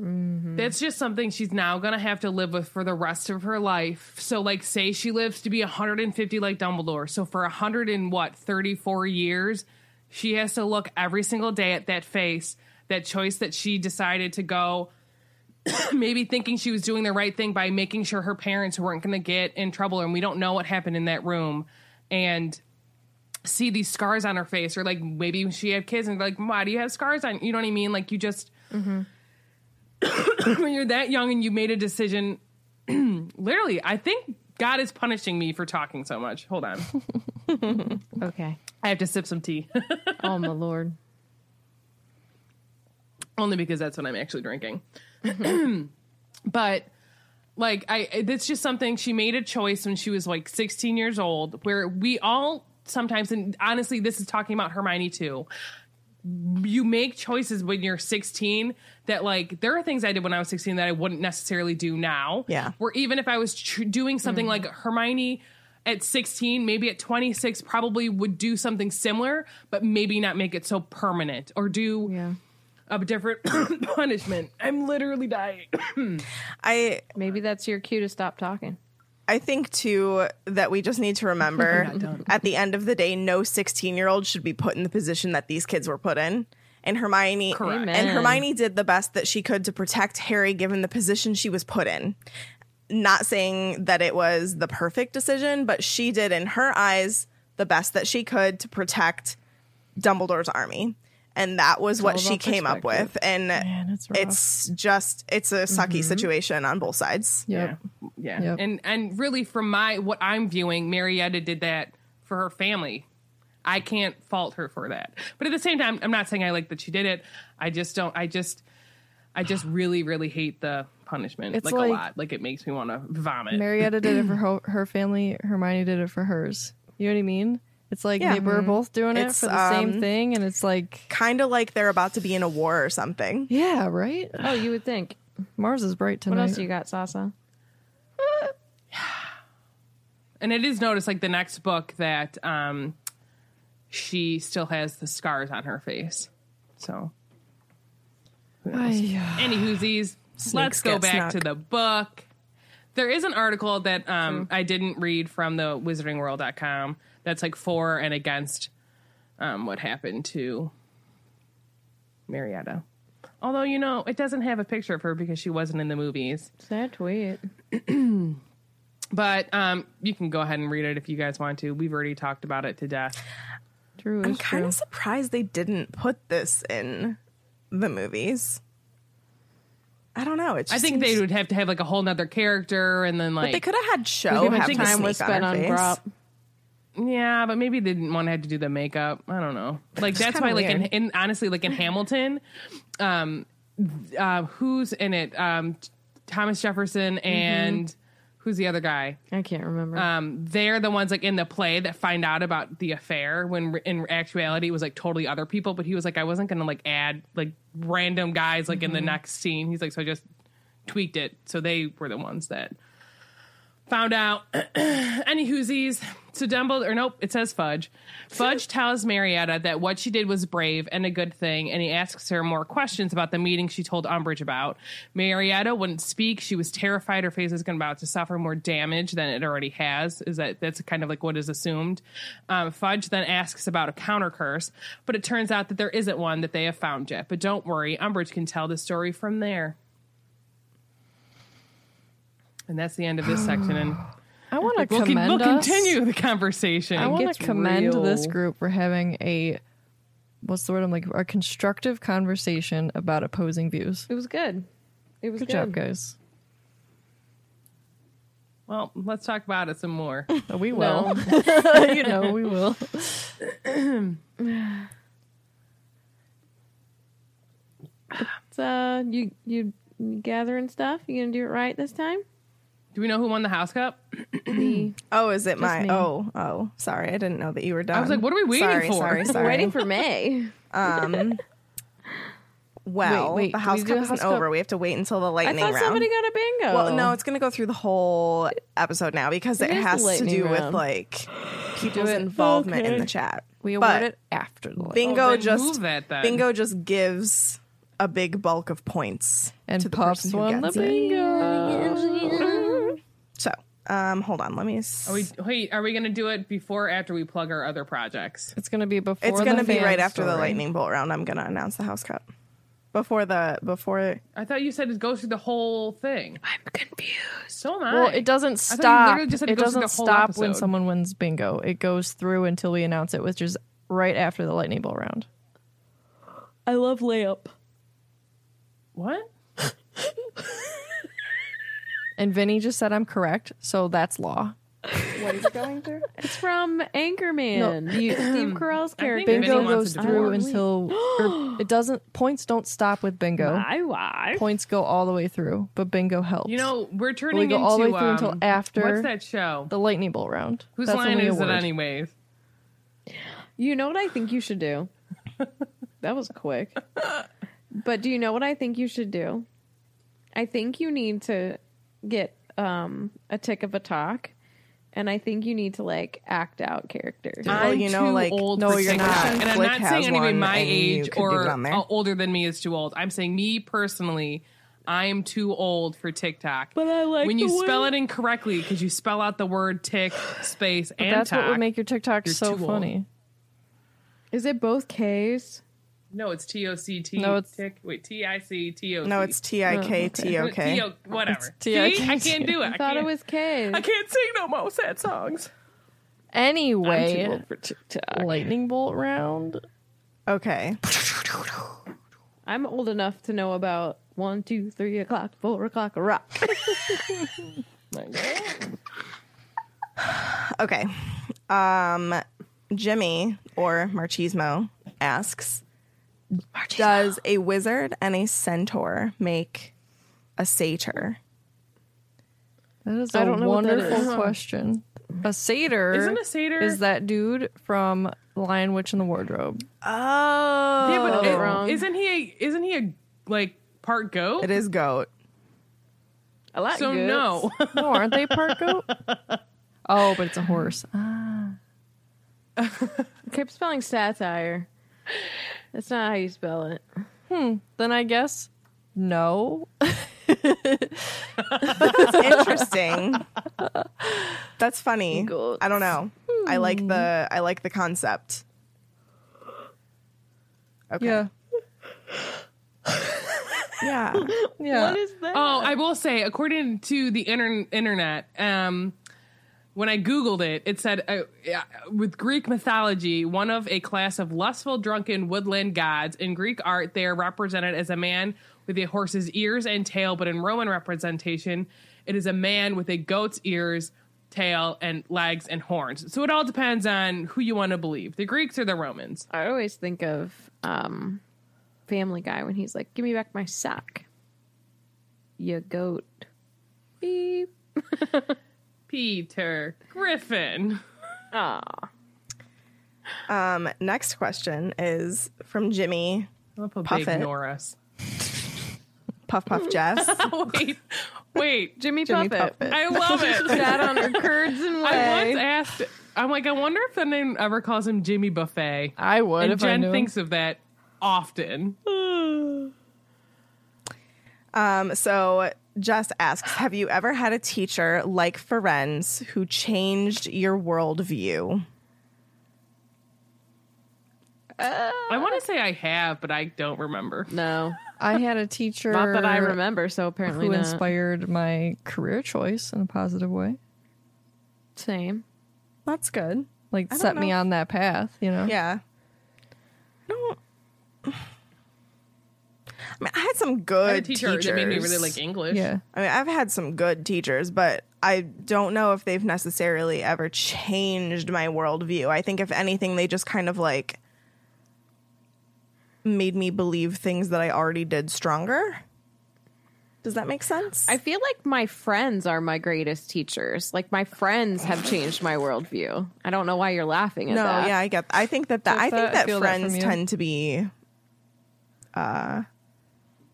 Mm-hmm. That's just something she's now gonna have to live with for the rest of her life. So, like, say she lives to be 150 like Dumbledore, so for 134 years she has to look every single day at that face, that choice that she decided to go maybe thinking she was doing the right thing by making sure her parents weren't gonna get in trouble, and we don't know what happened in that room, and see these scars on her face, or, like, maybe she had kids and, like, why do you have scars on, you know what I mean? Like, you just mm-hmm. when you're that young and you made a decision, literally, I think God is punishing me for talking so much. Hold on. Okay. I have to sip some tea. Oh, my Lord. Only because that's what I'm actually drinking. But, like, that's just something, she made a choice when she was, like, 16 years old, where we all sometimes, and honestly, this is talking about Hermione too, you make choices when you're 16 that, like, there are things I did when I was 16 that I wouldn't necessarily do now. Yeah. Or even if I was doing something like Hermione at 16, maybe at 26 probably would do something similar, but maybe not make it so permanent or do a different punishment. I'm literally dying. Maybe that's your cue to stop talking. I think, too, that we just need to remember at the end of the day, no 16-year-old should be put in the position that these kids were put in. And Hermione did the best that she could to protect Harry, given the position she was put in. Not saying that it was the perfect decision, but she did, in her eyes, the best that she could to protect Dumbledore's army. And that was what she came up with. And man, it's just, it's a sucky situation on both sides. Yep. Yeah. Yep. And really, from what I'm viewing, Marietta did that for her family. I can't fault her for that. But at the same time, I'm not saying I like that she did it. I just really, really hate the punishment. It's like a lot. Like, it makes me want to vomit. Marietta did it for her family. Hermione did it for hers. You know what I mean? It's like they were both doing it for the same thing, and it's like kind of like they're about to be in a war or something. Yeah, right? Oh, you would think. Mars is bright tonight. What else you got, Sasa? And it is noticed, like, the next book that she still has the scars on her face. So, who knows? Any whoosies, let's go back to the book. There is an article that I didn't read from the wizardingworld.com. That's, like, for and against what happened to Marietta. Although, you know, it doesn't have a picture of her because she wasn't in the movies. Sad tweet. But you can go ahead and read it if you guys want to. We've already talked about it to death. True. I'm kind of surprised they didn't put this in the movies. I don't know. I think they would have to have, like, a whole nother character, and then, like, but they could have had show. I think time was spent on prop. Yeah, but maybe they didn't want to have to do the makeup. I don't know. Like, that's why, like, in honestly, like, in Hamilton, who's in it? Thomas Jefferson and Who's the other guy? I can't remember. They're the ones like in the play that find out about the affair when in actuality it was like totally other people. But he was like, I wasn't going to like add like random guys like in the next scene. He's like, so I just tweaked it. So they were the ones that found out. Any whoosies. So Dumbledore, or nope, it says Fudge. Fudge tells Marietta that what she did was brave and a good thing, and he asks her more questions about the meeting she told Umbridge about. Marietta wouldn't speak. She was terrified her face was going about to suffer more damage than it already has. Is that that's kind of like what is assumed. Fudge then asks about a counter curse, but it turns out that there isn't one that they have found yet. But don't worry, Umbridge can tell the story from there. And that's the end of this section. And I want to commend we'll continue the conversation. I want to commend this group for having a, what's the word I'm like, a constructive conversation about opposing views. It was good. It was good job, guys. Well, let's talk about it some more. We will. You know, we will. It's, you gathering stuff? You gonna do it right this time? Do we know who won the house cup? Oh, is it my... Oh, sorry. I didn't know that you were done. I was like, what are we waiting for? Sorry. We're waiting for May. Well, wait, the house cup isn't over. We have to wait until the lightning round. I thought somebody got a bingo. Well, no, it's going to go through the whole episode now because it has to do with, like, people's involvement in the chat. We award it after the lightning round. Bingo just gives a big bulk of points to the person who gets it. Bingo. So, hold on. Let me... Are we going to do it before or after we plug our other projects? It's going to be before the fan story. It's going to be right after the lightning bolt round. I'm going to announce the house cup. Before... I thought you said it goes through the whole thing. I'm confused. So am I. Well, it doesn't stop. It doesn't stop when someone wins bingo. It goes through until we announce it, which is right after the lightning bolt round. I love layup. What? And Vinny just said I'm correct, so that's law. What is it going through? It's from Anchorman. No, Steve Carell's character. Bingo goes through until... it doesn't... Points don't stop with bingo. Points go all the way through, but bingo helps. You know, we're turning into... We go all the way through until after... What's that show? The lightning bolt round. Whose line is it anyways? You know what I think you should do? That was quick. But do you know what I think you should do? I think you need to... get a tick of a talk, and I think you need to like act out characters. Well, you know, like no, you're not. And I'm not saying anybody my age or older than me is too old. I'm saying me personally, I am too old for TikTok. But I like when you spell it incorrectly because you spell out the word tick space and that's what would make your TikTok so funny. Is it both K's? No, it's T-O-C-T. No, it's... Wait, T-I-C-T-O-C. No, it's T-I-K-T-O-K. Whatever. T-I-K-T-O-K. I can't do it. I thought it was K. I can't sing no more sad songs. Anyway. I'm too old for TikTok. Lightning bolt round. Okay. I'm old enough to know about 1, 2, 3 o'clock, 4 o'clock, a rock. My God. Okay. Jimmy, or Marchismo, asks... Does a wizard and a centaur make a satyr? That is a wonderful question. A satyr is that dude from Lion, Witch, and the Wardrobe. Oh, yeah, but isn't he a like part goat? It is goat. I like so goats. No, aren't they part goat? Oh, but it's a horse. I kept spelling satire. That's not how you spell it. Then I guess no. That's interesting. That's funny. Goats. I don't know. I like the concept. Okay. Yeah. yeah. What is that? Oh, I will say, according to the internet, when I Googled it, it said, with Greek mythology, one of a class of lustful, drunken woodland gods. In Greek art, they are represented as a man with a horse's ears and tail, but in Roman representation, it is a man with a goat's ears, tail, and legs and horns. So it all depends on who you want to believe, the Greeks or the Romans. I always think of Family Guy when he's like, give me back my sock, you goat. Beep. Peter Griffin. Aw. Next question is from Jimmy. I love how they ignore us. Puff Puff Jess. Wait, Jimmy Puffet. I love it. Sat on her curds and whey. I once asked, I'm like, I wonder if the name ever calls him Jimmy Buffet. I would. And if Jen thinks of that often. So Jess asks, have you ever had a teacher like Ferenz who changed your worldview? I want to say I have, but I don't remember. No, I had a teacher. Not that I remember, so apparently who not. Inspired my career choice in a positive way. Same. That's good. Like, set me on that path, you know? Yeah. I mean, I had some good teachers that made me really like English. Yeah. I mean, I've had some good teachers, but I don't know if they've necessarily ever changed my worldview. I think, if anything, they just kind of like made me believe things that I already did stronger. Does that make sense? I feel like my friends are my greatest teachers. Like, my friends have changed my worldview. I don't know why you're laughing at that. No, yeah, I get that. I think that friends tend to be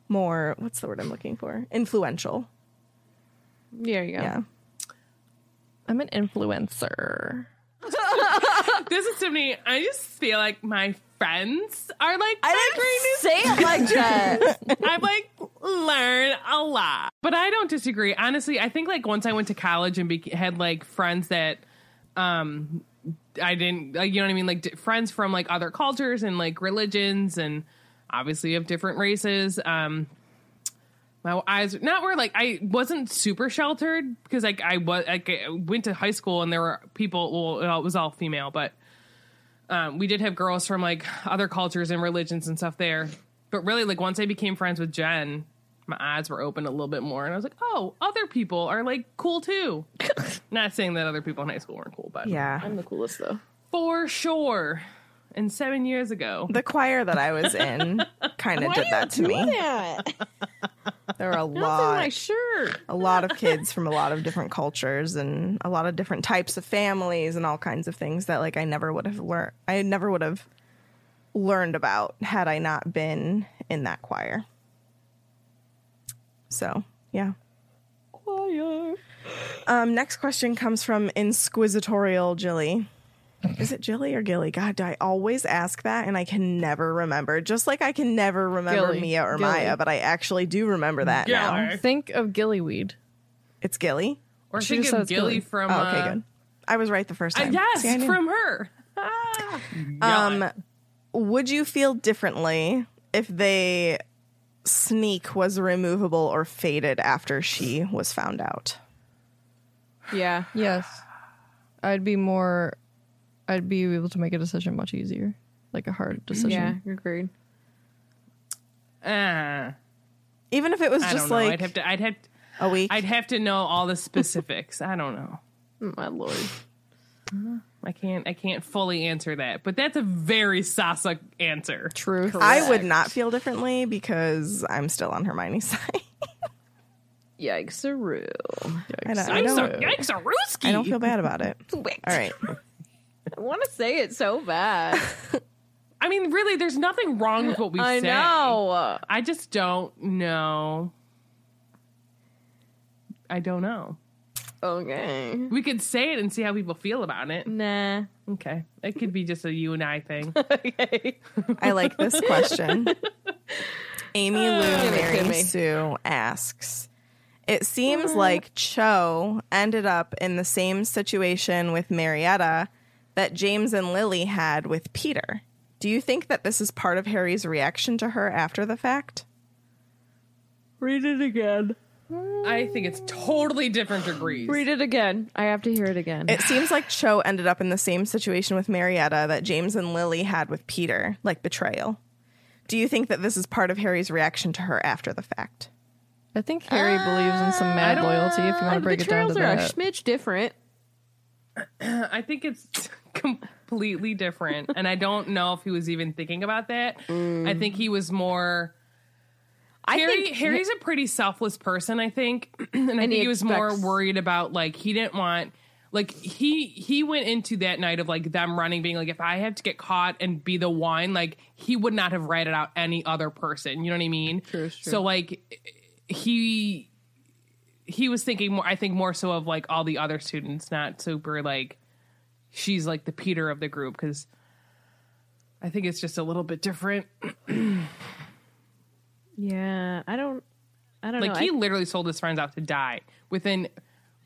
more, what's the word I'm looking for? Influential. There you go. Yeah. I'm an influencer. This is to me. I just feel like my friends are like, I didn't say it like that. I've like learned a lot, but I don't disagree. Honestly, I think like once I went to college and had like friends that I didn't, like, you know what I mean? Like friends from like other cultures and like religions and obviously of different races. My eyes not were like, I wasn't super sheltered because like I went to high school and there were people, well, it was all female, but we did have girls from like other cultures and religions and stuff there. But really, like once I became friends with Jen, my eyes were open a little bit more and I was like, oh, other people are like cool too. Not saying that other people in high school weren't cool, but yeah, I'm the coolest though. For sure. And 7 years ago, the choir that I was in kind of did that to me. That? There were a lot of kids from a lot of different cultures and a lot of different types of families and all kinds of things that like I never would have learned about had I not been in that choir. So, yeah. Choir. Next question comes from Insquisitorial Jilly. Is it Jilly or Gilly? God, do I always ask that and I can never remember? Just like I can never remember Gilly, Mia or Gilly. Maya, but I actually do remember that now. Think of gillyweed. It's Gilly? Or think of Gilly from... Oh, okay, good. I was right the first time. Yes, see, from her. Would you feel differently if the sneak was removable or faded after she was found out? Yeah. Yes. I'd be able to make a decision much easier, like a hard decision. Yeah, you're agreed. Even if it was just like I'd have to a week. I'd have to know all the specifics. I don't know. My lord, I can't fully answer that. But that's a very Sasa answer. True. I would not feel differently because I'm still on Hermione's side. Yikes-a-roo. Yikes-a-rooski. I don't feel bad about it. Wait. All right. I want to say it so bad. I mean, really, there's nothing wrong with what we say. I know. I just don't know. I don't know. Okay. We could say it and see how people feel about it. Nah. Okay. It could be just a you and I thing. Okay. I like this question. Amy Lou Mary Sue asks... It seems like Cho ended up in the same situation with Marietta that James and Lily had with Peter. Do you think that this is part of Harry's reaction to her after the fact? Read it again. I think it's totally different degrees. Read it again. I have to hear it again. It seems like Cho ended up in the same situation with Marietta that James and Lily had with Peter, like betrayal. Do you think that this is part of Harry's reaction to her after the fact? I think Harry believes in some mad loyalty, if you want to break it down to that. The betrayals are a smidge different. I think it's completely different. And I don't know if he was even thinking about that. I think he was more... Harry's a pretty selfless person, I think. And I think he was more worried about, like, he didn't want, like, he went into that night of, like, them running, being like, if I had to get caught and be the one, like, he would not have ratted out any other person. You know what I mean? True. So, like, he was thinking more, I think, more so of, like, all the other students, not super, like, she's, like, the Peter of the group, because I think it's just a little bit different. Yeah, I don't know. Like, he literally sold his friends out to die within,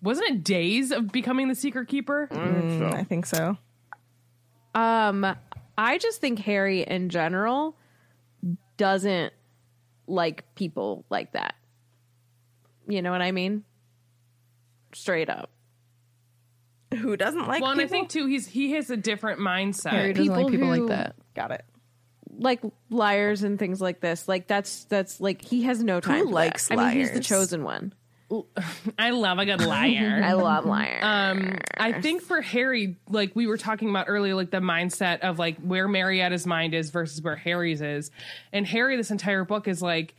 wasn't it days of becoming the secret keeper? I think so. I just think Harry in general doesn't like people like that. You know what I mean? Straight up. Who doesn't like people? And I think, too, he has a different mindset. Harry doesn't like people like that. Got it. Like liars and things like this. Like that's like he has no time. Who likes liars? I mean, he's the chosen one. I love a good liar. I love liars. I think for Harry, like we were talking about earlier, like the mindset of like where Marietta's mind is versus where Harry's is. And Harry, this entire book is like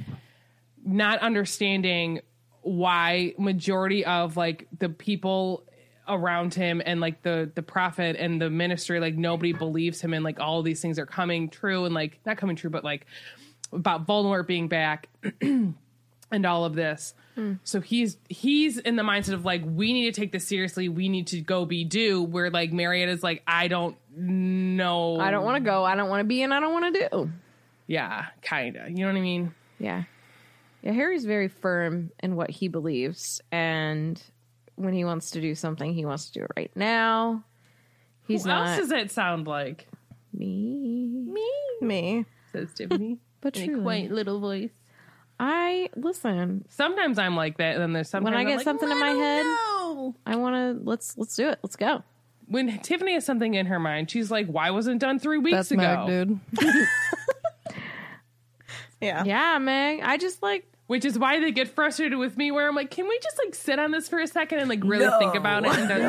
not understanding why majority of like the people around him and like the prophet and the ministry, like nobody believes him, and like all of these things are coming true, and like not coming true, but like about Voldemort being back and all of this. So he's in the mindset of like, we need to take this seriously, we need to go be do, where like Marietta's like, I don't know, I don't want to go, I don't want to be, and I don't want to do. Yeah, kinda, you know what I mean? Yeah Harry's very firm in what he believes, and when he wants to do something, he wants to do it right now. Who else does that sound like? Me. Says Tiffany. But in a quaint little voice. Listen. Sometimes I'm like that, and then there's sometimes when I get like, something in my head, I want to let's do it. Let's go. When Tiffany has something in her mind, she's like, "Why wasn't done 3 weeks ago?" That's Meg, dude. Yeah, Meg. I just like. Which is why they get frustrated with me, where I'm like, can we just like sit on this for a second and like really think about it? And then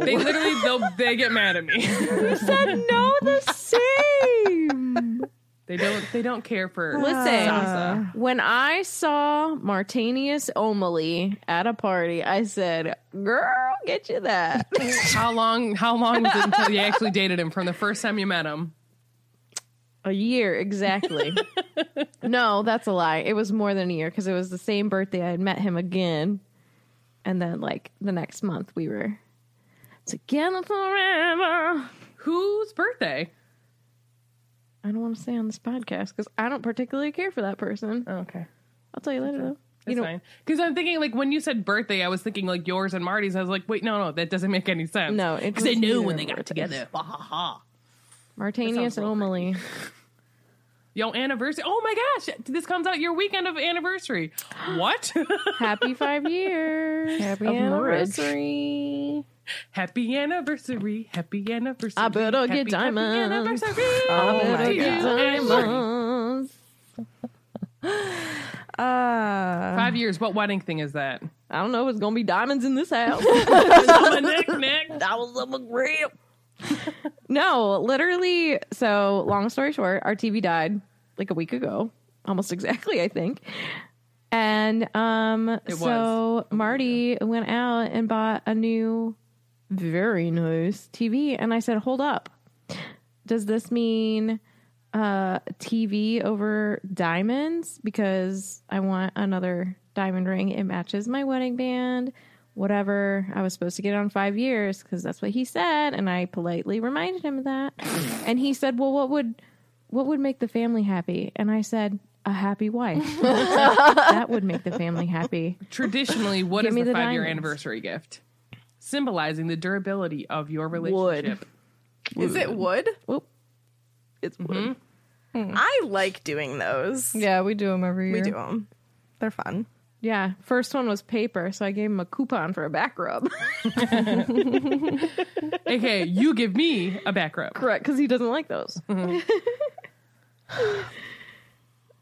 they literally, they get mad at me. You said no the same. They don't care for Listen, when I saw Martinius O'Malley at a party, I said, girl, get you that. How long was it until you actually dated him from the first time you met him? A year, exactly. No, that's a lie. It was more than a year, because it was the same birthday I had met him again. And then, like, the next month we were together forever. Whose birthday? I don't want to say on this podcast, because I don't particularly care for that person. Oh, okay. I'll tell you later, though. That's fine. Because I'm thinking, like, when you said birthday, I was thinking, like, yours and Marty's. I was like, wait, no, that doesn't make any sense. No, because they knew when they got together. Ha ha ha. Martinius O'Malley. Yo, anniversary. Oh my gosh, this comes out your weekend of anniversary. What? Happy 5 years. Happy anniversary. Happy anniversary. Happy anniversary. I better get diamonds. Happy anniversary. I better get diamonds. 5 years. What wedding thing is that? I don't know. It's going to be diamonds in this house. That was a grip. No, literally. So long story short, our TV died like a week ago, almost exactly, I think. And Marty went out and bought a new, very nice TV. And I said, hold up. Does this mean TV over diamonds? Because I want another diamond ring. It matches my wedding band. Whatever, I was supposed to get on 5 years because that's what he said, and I politely reminded him of that. And he said, well, what would make the family happy? And I said, a happy wife. That would make the family happy. Traditionally, what is the 5-year anniversary gift? Symbolizing the durability of your relationship. Wood. Is it wood? Well, it's wood. Mm-hmm. I like doing those. Yeah, we do them every year. We do them. They're fun. Yeah, first one was paper, so I gave him a coupon for a back rub. Okay, you give me a back rub. Correct, because he doesn't like those. Mm-hmm.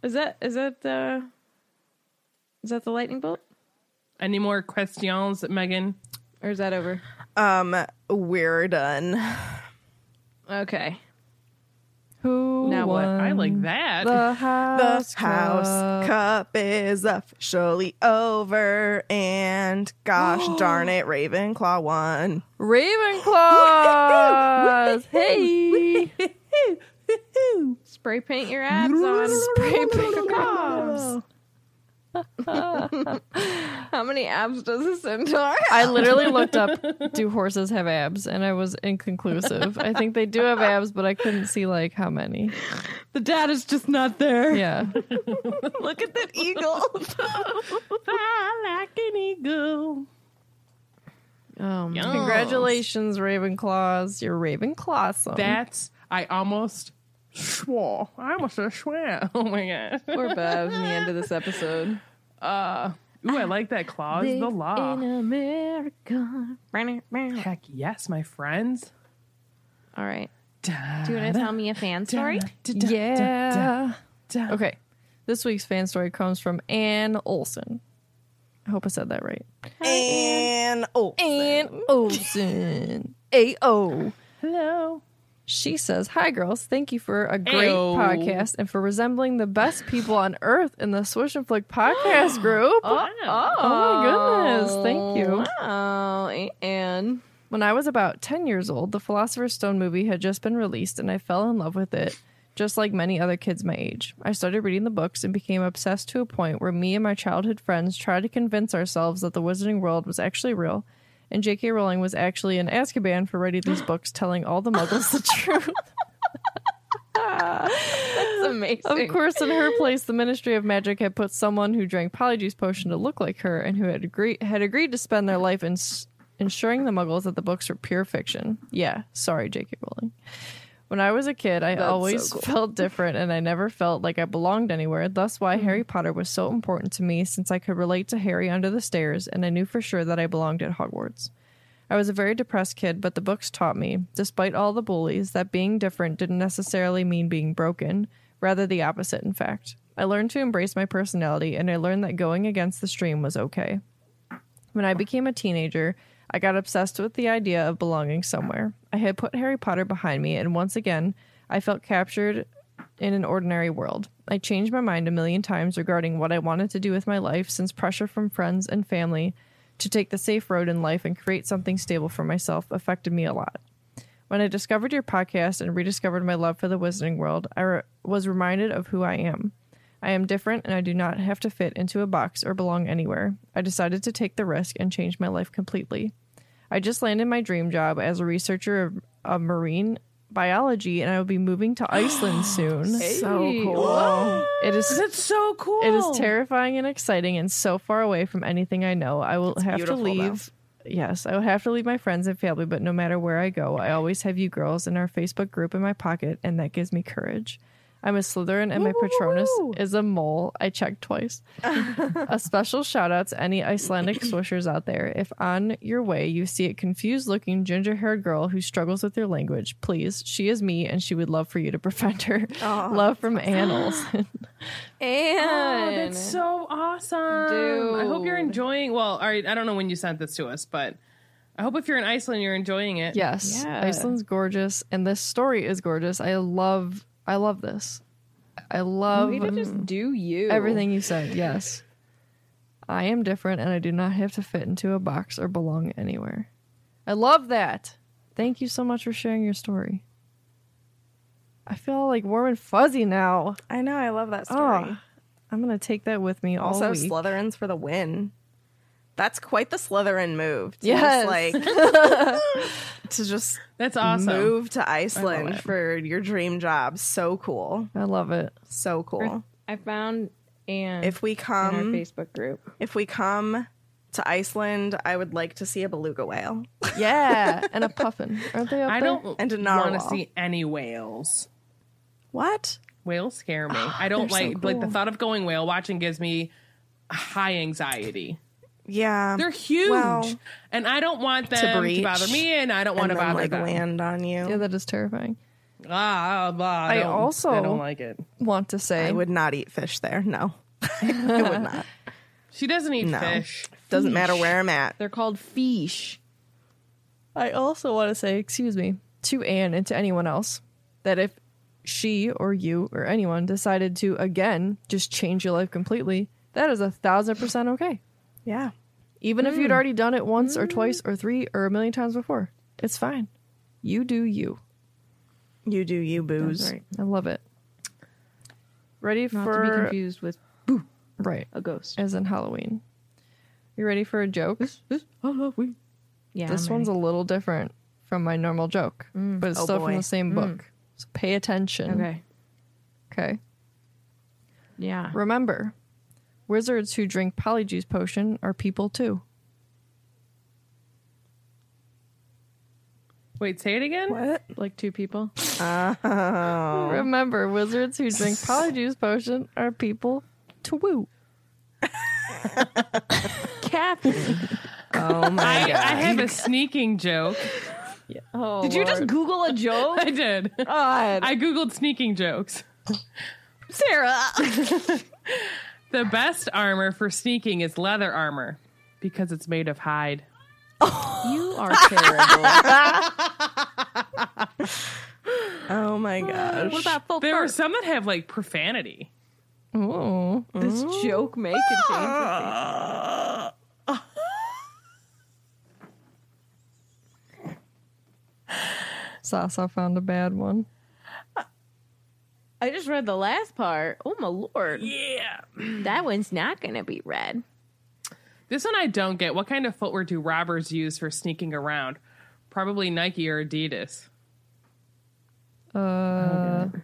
Is that the lightning bolt? Any more questions, Megan? Or is that over? We're done. Okay. Who now won what? I like that. The House Cup is officially over, and gosh darn it, Ravenclaw won. Ravenclaw! Hey! Spray paint your abs on. Spray paint your abs. How many abs does a centaur have? I literally looked up, do horses have abs? And I was inconclusive. I think they do have abs, but I couldn't see like how many. The data's just not there. Yeah. Look at that eagle. Fly like an eagle. Congratulations, Ravenclaws. You're Ravenclawsome. I almost swore. Oh my god. Poor Bev in the end of this episode. I like that. Clause the law in America. Heck yes, my friends. All right. Do you want to tell me a fan story? Yeah. Okay. This week's fan story comes from Ann Olson. I hope I said that right. Ann Olson. A-O. Hello. She says, hi, girls. Thank you for a great podcast and for resembling the best people on earth in the Swish and Flick podcast group. Oh, my goodness. Thank you. Wow. And when I was about 10 years old, the Philosopher's Stone movie had just been released, and I fell in love with it, just like many other kids my age. I started reading the books and became obsessed to a point where me and my childhood friends tried to convince ourselves that the Wizarding World was actually real, and J.K. Rowling was actually in Azkaban for writing these books, telling all the muggles the truth. That's amazing. Of course, in her place, the Ministry of Magic had put someone who drank Polyjuice Potion to look like her and who had agreed to spend their life ensuring the muggles that the books were pure fiction. Yeah, sorry, J.K. Rowling. When I was a kid, I always felt different, and I never felt like I belonged anywhere. Thus why Harry Potter was so important to me, since I could relate to Harry under the stairs, and I knew for sure that I belonged at Hogwarts. I was a very depressed kid, but the books taught me, despite all the bullies, that being different didn't necessarily mean being broken. Rather the opposite, in fact. I learned to embrace my personality, and I learned that going against the stream was okay. When I became a teenager, I got obsessed with the idea of belonging somewhere. I had put Harry Potter behind me, and once again, I felt captured in an ordinary world. I changed my mind a million times regarding what I wanted to do with my life, since pressure from friends and family to take the safe road in life and create something stable for myself affected me a lot. When I discovered your podcast and rediscovered my love for the Wizarding World, I was reminded of who I am. I am different, and I do not have to fit into a box or belong anywhere. I decided to take the risk and change my life completely. I just landed my dream job as a researcher of marine biology, and I will be moving to Iceland soon. Hey. So cool. Whoa. That's so cool. It is terrifying and exciting and so far away from anything I know. I will have to leave my friends and family, but no matter where I go, I always have you girls in our Facebook group in my pocket, and that gives me courage. I'm a Slytherin, and my Patronus is a mole. I checked twice. A special shout out to any Icelandic swishers out there. If on your way you see a confused-looking ginger-haired girl who struggles with your language, please, she is me, and she would love for you to befriend her. Oh, love from Ann Olson. Ann, that's so awesome, dude. I hope you're enjoying. Well, all right, I don't know when you sent this to us, but I hope if you're in Iceland, you're enjoying it. Yes, yeah. Iceland's gorgeous, and this story is gorgeous. I love this. I love you. Just do you. Everything you said, yes. I am different, and I do not have to fit into a box or belong anywhere. I love that. Thank you so much for sharing your story. I feel like warm and fuzzy now. I know. I love that story. Oh, I'm going to take that with me all week. Slytherins for the win. That's quite the Slytherin move. Yes. That's awesome. Move to Iceland for your dream job. So cool. I love it. So cool. I found Anne in our Facebook group. If we come to Iceland, I would like to see a beluga whale. Yeah. And a puffin. Aren't they up there? I don't want to see any whales. What? Whales scare me. I don't like, so cool. Like the thought of going whale watching gives me high anxiety. Yeah, they're huge, and I don't want them to bother me, and I don't want to bother them. Land on you. Yeah, that is terrifying. I don't like it. Want to say I would not eat fish there. No, I would not. She doesn't eat fish. Doesn't matter where I'm at. They're called fish. I also want to say, excuse me, to Anne and to anyone else, that if she or you or anyone decided to, again, just change your life completely, that is 1,000% okay. Yeah. Even if you'd already done it once or twice or three or a million times before, it's fine. You do you. You do you, booze. That's right. I love it. Ready for... Not to be confused with boo. Right. A ghost. As in Halloween. You ready for a joke? This Halloween. Yeah, this one's a little different from my normal joke, but it's still from the same book. So pay attention. Okay. Okay. Yeah. Remember, wizards who drink Polyjuice potion are people too. Wait, say it again? What? Like two people? Oh. Remember, wizards who drink Polyjuice potion are people too. Captain. Oh my God. I have a sneaking joke. Yeah. Oh, did you just Google a joke? I did. God. I Googled sneaking jokes. Sarah. The best armor for sneaking is leather armor because it's made of hide. Oh. You are terrible. Oh my gosh. What about full There are some that have like profanity. Oh. This joke may contain profanity. Sasa found a bad one. I just read the last part. Oh my lord. Yeah. That one's not going to be read. This one I don't get. What kind of footwear do robbers use for sneaking around? Probably Nike or Adidas. Downvote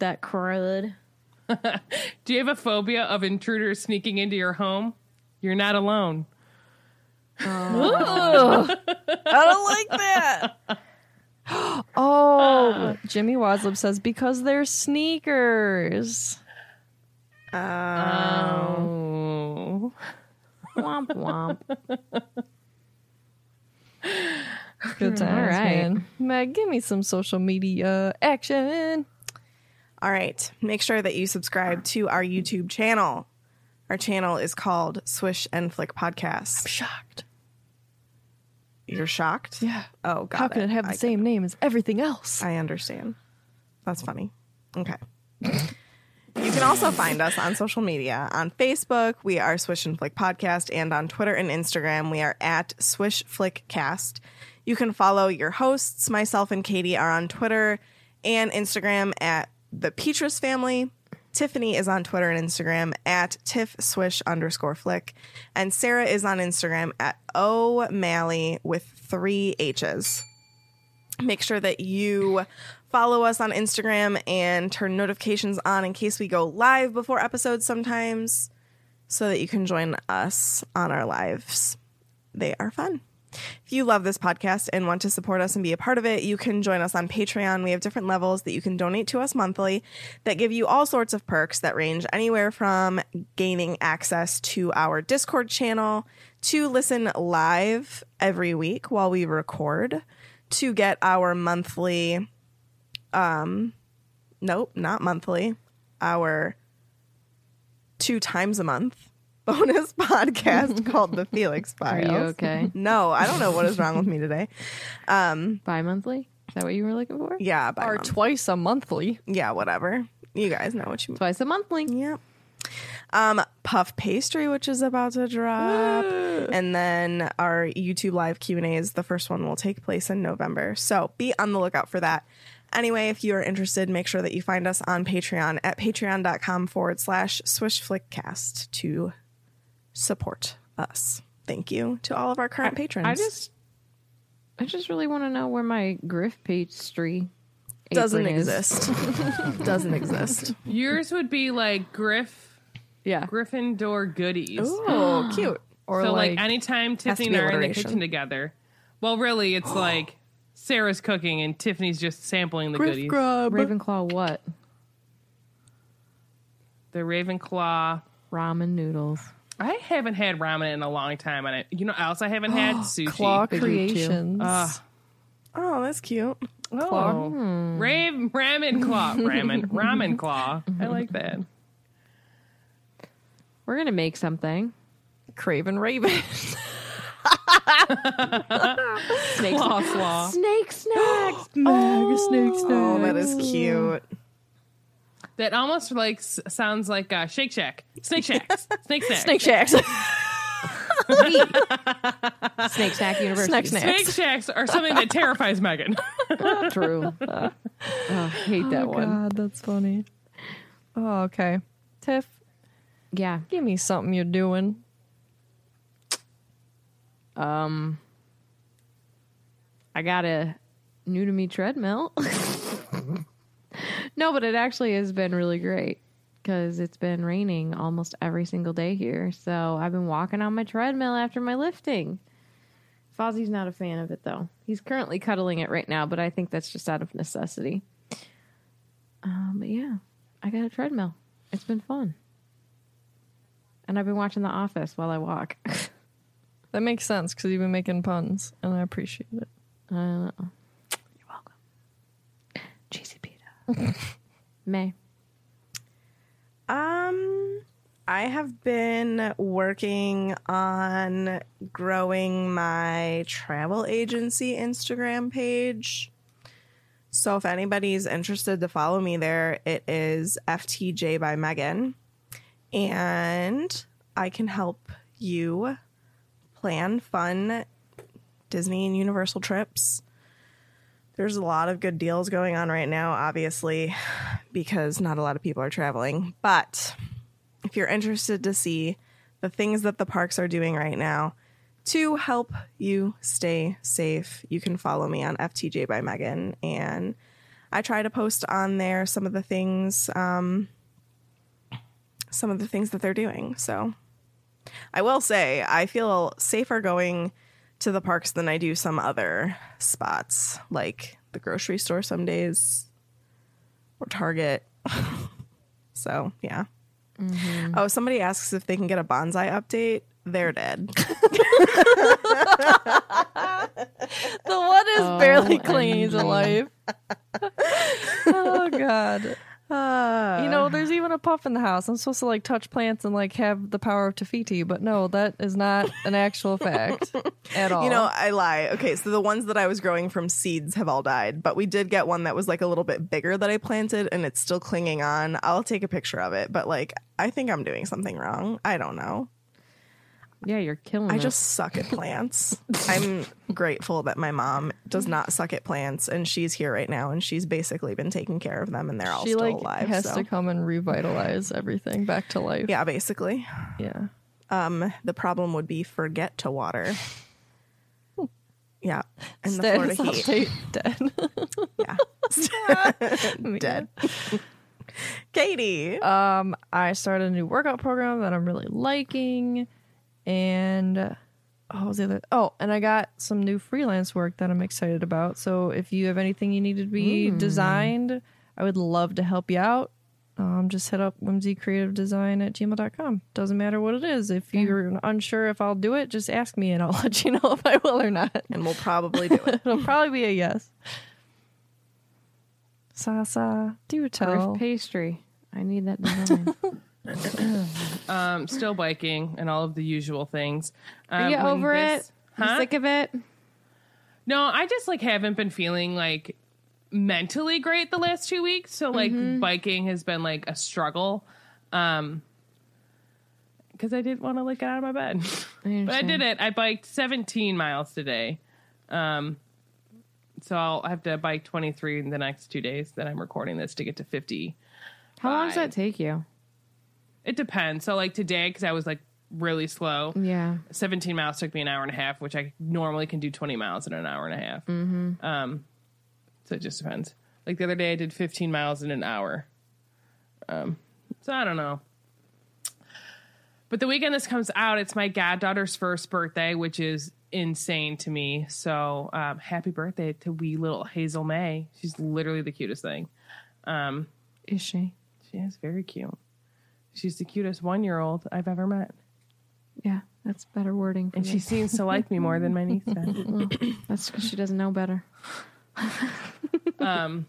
that crud. Do you have a phobia of intruders sneaking into your home? You're not alone. I don't like that. Jimmy Waslip says because they're sneakers. Oh. Womp womp. Good times, man. Meg, give me some social media action. All right. Make sure that you subscribe to our YouTube channel. Our channel is called Swish and Flick Podcast. I'm shocked. You're shocked? Yeah. Oh, God. How could it have the same name as everything else? I understand. That's funny. Okay. You can also find us on social media. On Facebook, we are Swish and Flick Podcast, and on Twitter and Instagram, we are at Swish Flick Cast. You can follow your hosts. Myself and Katie are on Twitter and Instagram at the Petrus Family. Tiffany is on Twitter and Instagram at tiffswish_flick. And Sarah is on Instagram at O'Malley with 3 H's. Make sure that you follow us on Instagram and turn notifications on in case we go live before episodes sometimes so that you can join us on our lives. They are fun. If you love this podcast and want to support us and be a part of it, you can join us on Patreon. We have different levels that you can donate to us monthly that give you all sorts of perks that range anywhere from gaining access to our Discord channel, to listen live every week while we record, to get our monthly, our 2 times a month. Bonus podcast called The Felix Files. Are you okay? No, I don't know what is wrong with me today. Bi-monthly? Is that what you were looking for? Yeah, bi-monthly. Or twice a monthly. Yeah, whatever. You guys know what you mean. Twice a monthly. Yep. Puff Pastry, which is about to drop. Woo! And then our YouTube live Q&As. The first one will take place in November. So be on the lookout for that. Anyway, if you are interested, make sure that you find us on Patreon at patreon.com/swishflickcast to support us. Thank you to all of our current patrons. I just really want to know where my Griff Pastry doesn't exist. Doesn't exist. Yours would be like Gryffindor goodies. Oh, cute. Or so like anytime Tiffany and I are in the kitchen together. Well, really, it's like Sarah's cooking and Tiffany's just sampling the Griff goodies. Grub. Ravenclaw what? The Ravenclaw ramen noodles. I haven't had ramen in a long time, and I haven't had sushi. Claw Creations. Oh, that's cute. Claw. Ramen Claw. Ramen Claw. I like that. We're gonna make something. Craven Raven. Snake snacks. Snake snacks. Mega snake snacks. Oh, that is cute. That almost like sounds like Shake Shack. Snake Shacks. Snake Snacks. Snake Shacks. Snake Shack University. Snack snacks. Snake Shacks are something that terrifies Megan. True. I hate that one. God, that's funny. Oh, okay. Tiff. Yeah. Give me something you're doing. I got a new to me treadmill. No, but it actually has been really great because it's been raining almost every single day here. So I've been walking on my treadmill after my lifting. Fozzie's not a fan of it, though. He's currently cuddling it right now, but I think that's just out of necessity. But yeah, I got a treadmill. It's been fun. And I've been watching The Office while I walk. That makes sense because you've been making puns, and I appreciate it. You're welcome. Cheesy pita. May. I have been working on growing my travel agency Instagram page. So if anybody's interested to follow me there, it is FTJ by Megan. And I can help you plan fun Disney and Universal trips. There's a lot of good deals going on right now, obviously, because not a lot of people are traveling. But if you're interested to see the things that the parks are doing right now to help you stay safe, you can follow me on FTJ by Megan. And I try to post on there some of the things that they're doing. So I will say I feel safer going to the parks than I do some other spots, like the grocery store some days or Target. So, yeah. Mm-hmm. Oh, somebody asks if they can get a bonsai update. They're dead. The one is barely clinging to life. Oh, God. You know, there's even a puff in the house. I'm supposed to like touch plants and like have the power of Tafiti, but no, that is not an actual fact at all. You know, I lie. Okay, so the ones that I was growing from seeds have all died, but we did get one that was like a little bit bigger that I planted and it's still clinging on. I'll take a picture of it, but like I think I'm doing something wrong. I don't know. Yeah, you're killing me. I just suck at plants. I'm grateful that my mom does not suck at plants, and she's here right now, and she's basically been taking care of them, and they're all still alive. She has to come and revitalize everything back to life. Yeah, basically. Yeah. The problem would be forget to water. Yeah. And the Florida heat. Dead. Yeah. Dead. Katie. I started a new workout program that I'm really liking. And what was the other? Oh, and I got some new freelance work that I'm excited about. So if you have anything you need to be designed, I would love to help you out. Just hit up whimsycreativedesign@gmail.com. Doesn't matter what it is. If you're unsure if I'll do it, just ask me and I'll let you know if I will or not. And we'll probably do it. It'll probably be a yes. Sasa, do tell. Earth pastry. I need that design. Still biking and all of the usual things. Are you over it? Huh? You sick of it? No, I just like haven't been feeling like mentally great the last 2 weeks, so like biking has been like a struggle. Because I didn't want to like get out of my bed, but I did it. I biked 17 miles today, so I'll have to bike 23 in the next 2 days that I'm recording this to get to 50. How long does that take you? It depends. So, like, today, because I was, like, really slow. Yeah. 17 miles took me an hour and a half, which I normally can do 20 miles in an hour and a half. Mm-hmm. So, it just depends. Like, the other day, I did 15 miles in an hour. So, I don't know. But the weekend this comes out, it's my goddaughter's first birthday, which is insane to me. So, happy birthday to wee little Hazel May. She's literally the cutest thing. Is she? She is very cute. She's the cutest 1-year-old I've ever met. Yeah, that's better wording. And she seems to like me more than my niece does. Well, that's because she doesn't know better. But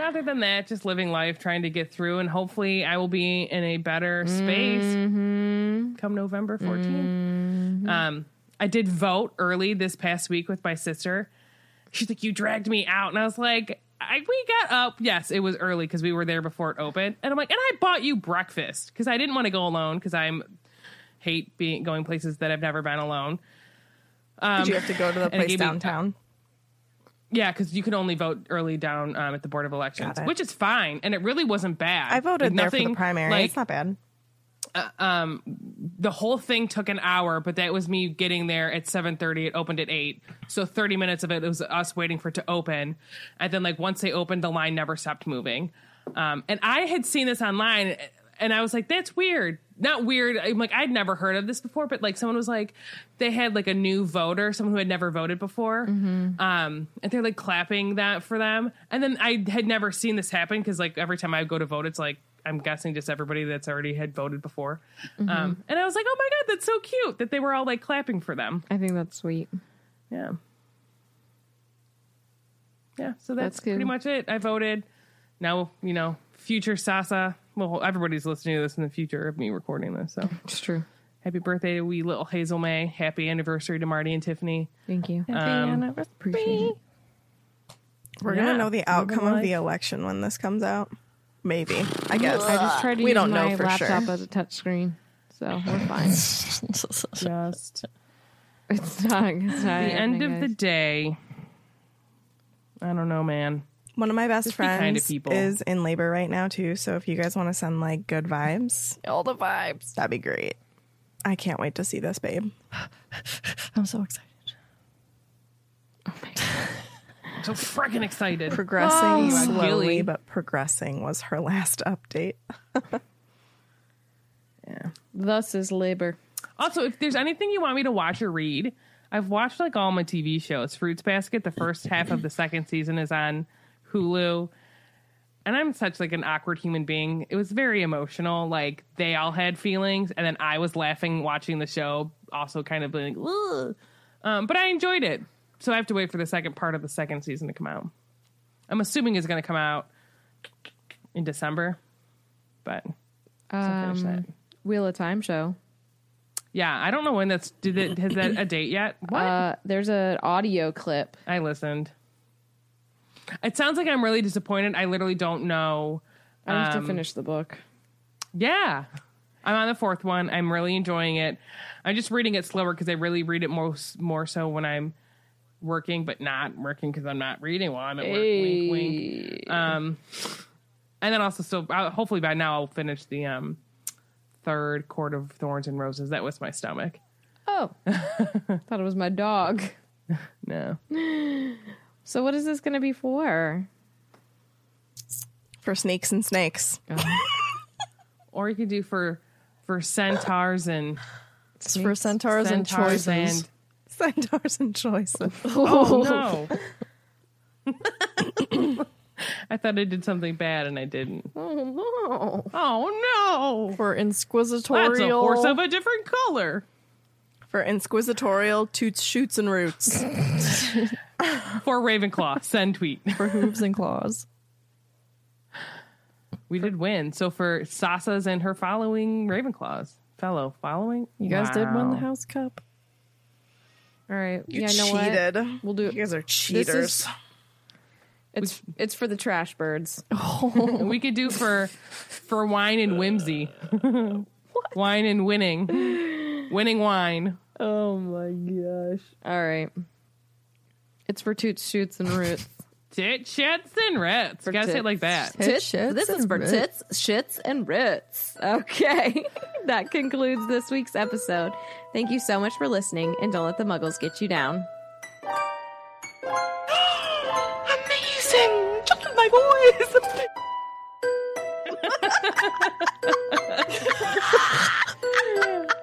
other than that, just living life, trying to get through, and hopefully I will be in a better space come November 14th. I did vote early this past week with my sister. She's like, you dragged me out. And I was like, we got up. Yes, it was early because we were there before it opened. And I'm like, and I bought you breakfast because I didn't want to go alone because I hate going places that I've never been alone. Did you have to go to the place downtown? Yeah, because you can only vote early down at the Board of Elections, which is fine. And it really wasn't bad. I voted there for the primary. Like, it's not bad. The whole thing took an hour, but that was me getting there at 7:30. It opened at 8. So 30 minutes of it was us waiting for it to open. And then, like, once they opened, the line never stopped moving. And I had seen this online, and I was like, that's weird. Not weird. I'm like, I'd never heard of this before, but like someone was like, they had like a new voter, someone who had never voted before. Mm-hmm. And they're like clapping that for them. And then I had never seen this happen. Cause like every time I go to vote, it's like, I'm guessing just everybody that's already had voted before. Mm-hmm. And I was like, oh my God, that's so cute that they were all like clapping for them. I think that's sweet. Yeah. Yeah. So that's pretty much it. I voted. Now, you know, future Sasa. Well, everybody's listening to this in the future of me recording this, so it's true. Happy birthday to wee little Hazel May. Happy anniversary to Marty and Tiffany. Thank you. Happy anniversary. Appreciate it. We're gonna know the outcome of the election when this comes out. Maybe. I guess. I just tried to use my laptop as a touch screen, so we're fine. It's not the end of the day. I don't know, man. One of my best friends is in labor right now, too. So if you guys want to send, like, good vibes. All the vibes. That'd be great. I can't wait to see this, babe. I'm so excited. Oh, my God. So freaking excited. Progressing slowly, but progressing was her last update. Yeah. Thus is labor. Also, if there's anything you want me to watch or read, I've watched, like, all my TV shows. Fruits Basket, the first half of the second season is on Hulu, and I'm such like an awkward human being. It was very emotional. Like they all had feelings, and then I was laughing watching the show, also kind of like, ugh. But I enjoyed it. So I have to wait for the second part of the second season to come out. I'm assuming it's going to come out in December, but finish that. Wheel of Time show. Yeah, I don't know when that's. Has that a date yet? What? There's an audio clip. I listened. It sounds like I'm really disappointed. I literally don't know. I have to finish the book. Yeah. I'm on the fourth one. I'm really enjoying it. I'm just reading it slower because I really read it more so when I'm working, but not working because I'm not reading while I'm at work. Wink, wink. And then also still, hopefully by now I'll finish the third Court of Thorns and Roses. That was my stomach. Oh. Thought it was my dog. No. So what is this going to be for? For snakes and snakes. Oh. Or you could do for centaurs and... It's snakes, for centaurs and choices. Centaurs and choices. Oh, no. I thought I did something bad and I didn't. Oh, no. Oh, no. For inquisitorial... That's a horse of a different color. For inquisitorial toots, shoots, and roots. For Ravenclaw, send tweet. For hooves and claws. We did win. So for Sasa's and her following Ravenclaws. Fellow following. You guys did win the House Cup. All right. You cheated. Know what? We'll do it. You guys are cheaters. It's for the trash birds. Oh. We could do for wine and whimsy. Wine and winning. Winning wine. Oh my gosh. All right. It's for toots, shoots, and roots. Tits, shits, and roots. You gotta say it like that. Tits, shits, this is for roots. Tits, shits, and roots. Okay. That concludes this week's episode. Thank you so much for listening, and don't let the muggles get you down. Amazing! Just my voice!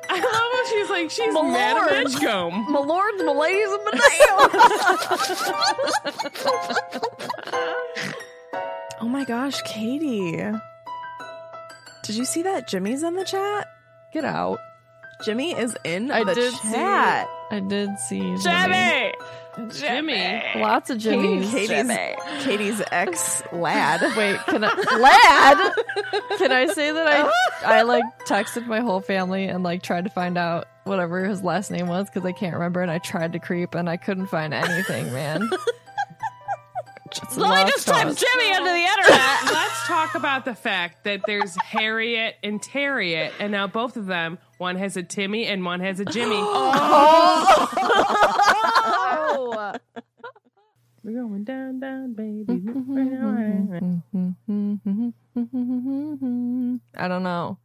I love how she's like, she's my mad at Edgecombe. My lords, my ladies, and my nails. Oh my gosh, Katie. Did you see that Jimmy's in the chat? Get out. Jimmy is in the chat. I did see Jimmy. Jimmy. Lots of Jimmys. Katie's ex lad. Wait, can I lad? Can I say that I like texted my whole family and like tried to find out whatever his last name was because I can't remember, and I tried to creep and I couldn't find anything, man. So I just typed Jimmy into the internet. Let's talk about the fact that there's Harriet and Terriet, and now both of them, one has a Timmy and one has a Jimmy. Oh. We're going down, down, baby. I don't know.